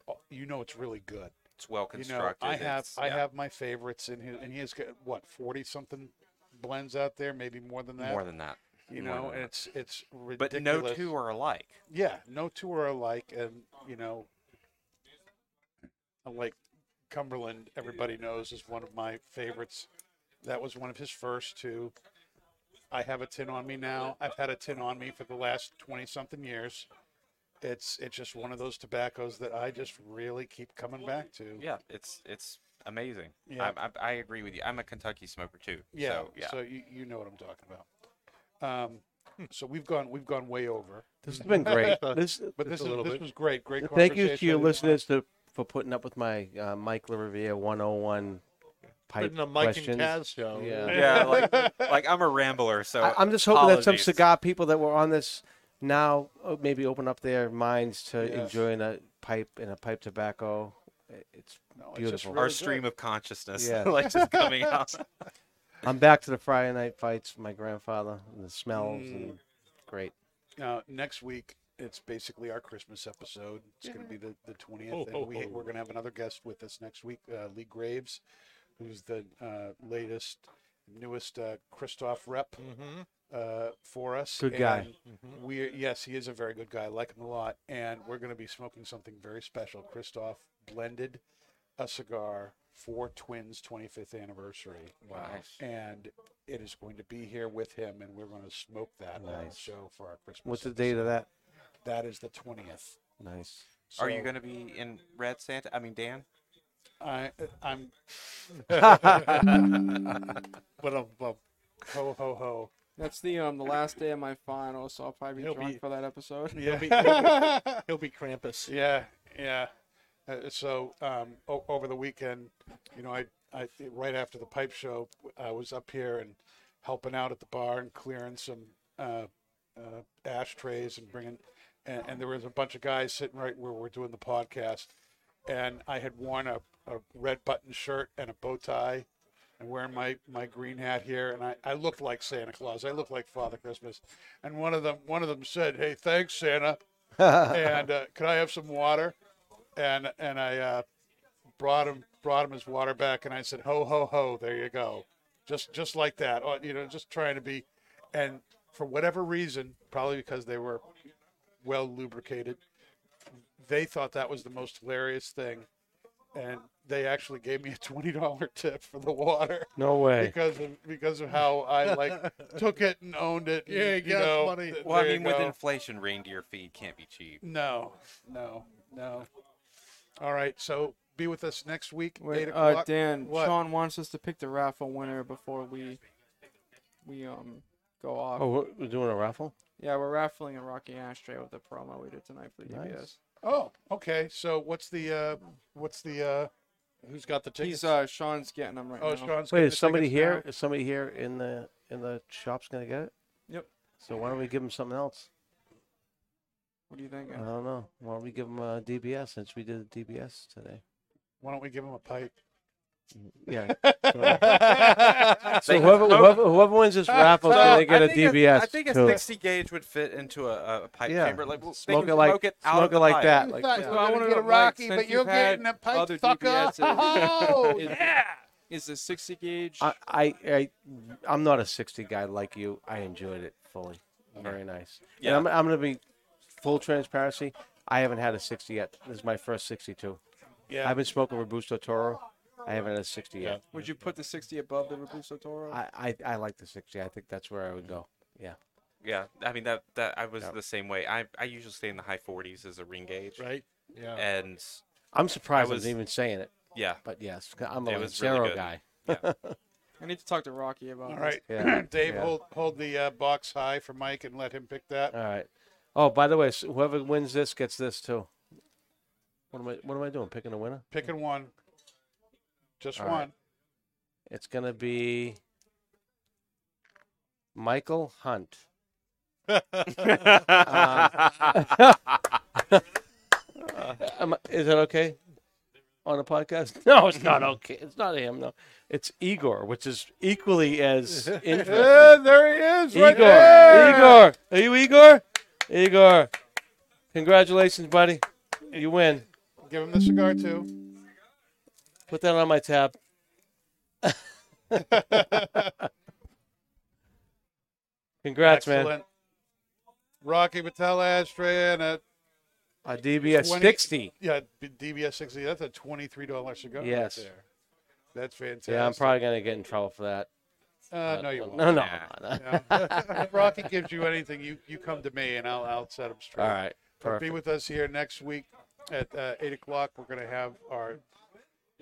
really good. It's well constructed. You know, I have my favorites in his, and he has got 40 something blends out there, maybe more than that. You know, and it's ridiculous. But no two are alike. Yeah, no two are alike, and you know, like Cumberland, everybody knows is one of my favorites. That was one of his first two. I have a tin on me now. I've had a tin on me for the last 20 something years. It's just one of those tobaccos that I just really keep coming back to. Yeah, it's amazing. Yeah, I agree with you. I'm a Kentucky smoker too. Yeah, so you know what I'm talking about. So we've gone way over. This has been great. This was great. Great conversation. Thank you to your listeners for putting up with my Mike La Riviere 101 pipe questions. Putting a Mike and Kaz show. Yeah. Like I'm a rambler, so I'm just hoping that some cigar people that were on this now maybe open up their minds to enjoying a pipe and a pipe tobacco. It's beautiful. It's really our stream of consciousness, like just coming out. I'm back to the Friday night fights, my grandfather, and the smells, and great. Now, next week, it's basically our Christmas episode. It's going to be the 20th, and we're going to have another guest with us next week, Lee Graves, who's the newest Christoph rep for us. Good guy. Mm-hmm. Yes, he is a very good guy. I like him a lot, and we're going to be smoking something very special. Christoph blended a cigar for Twins 25th anniversary. Wow. Nice. And it is going to be here with him, and we're going to smoke that on the show for our Christmas. What's the date of that? That is the 20th. Nice. So, are you going to be in Red Santa? I mean, Dan? I'm but ho ho ho. That's the last day of my final, so I'll probably be drunk for that episode. Yeah. He'll be Krampus. Yeah. So over the weekend, you know, I right after the pipe show, I was up here and helping out at the bar and clearing some ashtrays and bringing, and there was a bunch of guys sitting right where we're doing the podcast, and I had worn a red button shirt and a bow tie, and wearing my green hat here, and I looked like Santa Claus. I looked like Father Christmas, and one of them said, "Hey, thanks, Santa," and could I have some water? And I brought him his water back, and I said, ho, ho, ho, there you go. Just like that, you know, just trying to be. And for whatever reason, probably because they were well lubricated, they thought that was the most hilarious thing. And they actually gave me a $20 tip for the water. No way. Because of how I took it and owned it. And, yeah, you know, money. Well, I mean, with inflation, reindeer feed can't be cheap. No. All right, so be with us next week. Wait, 8:00. Dan, what? Sean wants us to pick the raffle winner before we go off. Oh, we're doing a raffle? Yeah, we're raffling a Rocky ashtray with the promo we did tonight for the DBS. Nice. Oh, okay. So what's the who's got the tickets? He's Sean's getting them now. Sean's Wait, is somebody here? Now? Is somebody here in the shop's gonna get it? Yep. So why don't we give him something else? What do you think? I don't know. Why don't we give him a DBS since we did a DBS today? Why don't we give him a pipe? Yeah. So whoever wins this raffle is going to get a DBS. I think a 60 gauge would fit into a pipe chamber. Like, we'll smoke it like that. Like, yeah. I want to get a Rocky, but you're getting a pipe sucker. Oh, yeah. Is the 60 gauge? I'm not a 60 guy like you. I enjoyed it fully. Very nice. Yeah. And I'm going to be full transparency. I haven't had a 60 yet. This is my first 62. Yeah. I've been smoking Robusto Toro. I haven't had a 60 yet. Would you put the 60 above the Robusto Toro? I like the 60. I think that's where I would go. Yeah. Yeah. I mean, that I was the same way. I usually stay in the high 40s as a ring gauge. Right. Yeah. And I'm surprised I wasn't even saying it. Yeah. But yes, I'm a Lancero really guy. Yeah. I need to talk to Rocky about it. All right. Yeah. Dave, hold the box high for Mike and let him pick that. All right. Oh, by the way, so whoever wins this gets this too. What am I doing? Picking a winner? Picking one. Just all one. Right. It's going to be Michael Hunt. Is that okay on a podcast? No, it's not okay. It's not him, no. It's Igor, which is equally as interesting. Yeah, there he is. Right Igor. There. Igor. Are you Igor? Igor. Congratulations, buddy. You win. Give him the cigar, too. Put that on my tab. Congrats, excellent. Man. Rocky Patel ashtray and a DBS 60. Yeah, DBS 60. That's a $23 cigar. Yes. Right there. That's fantastic. Yeah, I'm probably going to get in trouble for that. No, you won't. No. If Rocky gives you anything, you come to me and I'll set him straight. All right. Perfect. Be with us here next week at 8 o'clock. We're going to have our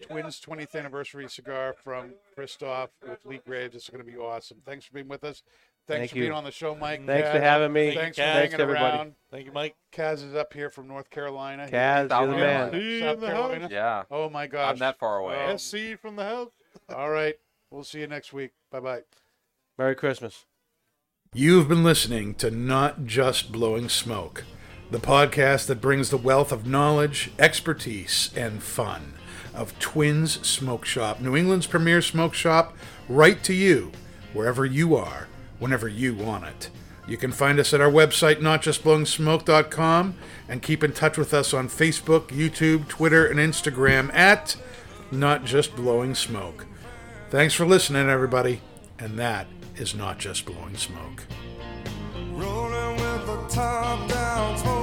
Twins 20th anniversary cigar from Christoph with Lee Graves. It's going to be awesome. Thanks for being with us. Thanks for being on the show, Mike. Thanks for having me. Thanks for hanging around. Thank you, Mike. Kaz is up here from North Carolina. Kaz, you're the man. South Carolina. Yeah. Oh, my gosh. I'm that far away. SC from the house. All right. We'll see you next week. Bye-bye. Merry Christmas. You've been listening to Not Just Blowing Smoke, the podcast that brings the wealth of knowledge, expertise, and fun of Twins Smoke Shop, New England's premier smoke shop, right to you, wherever you are, whenever you want it. You can find us at our website, notjustblowingsmoke.com, and keep in touch with us on Facebook, YouTube, Twitter, and Instagram at Not Just Blowing Smoke. Thanks for listening, everybody, and that is Not Just Blowing Smoke. Rolling with the top down,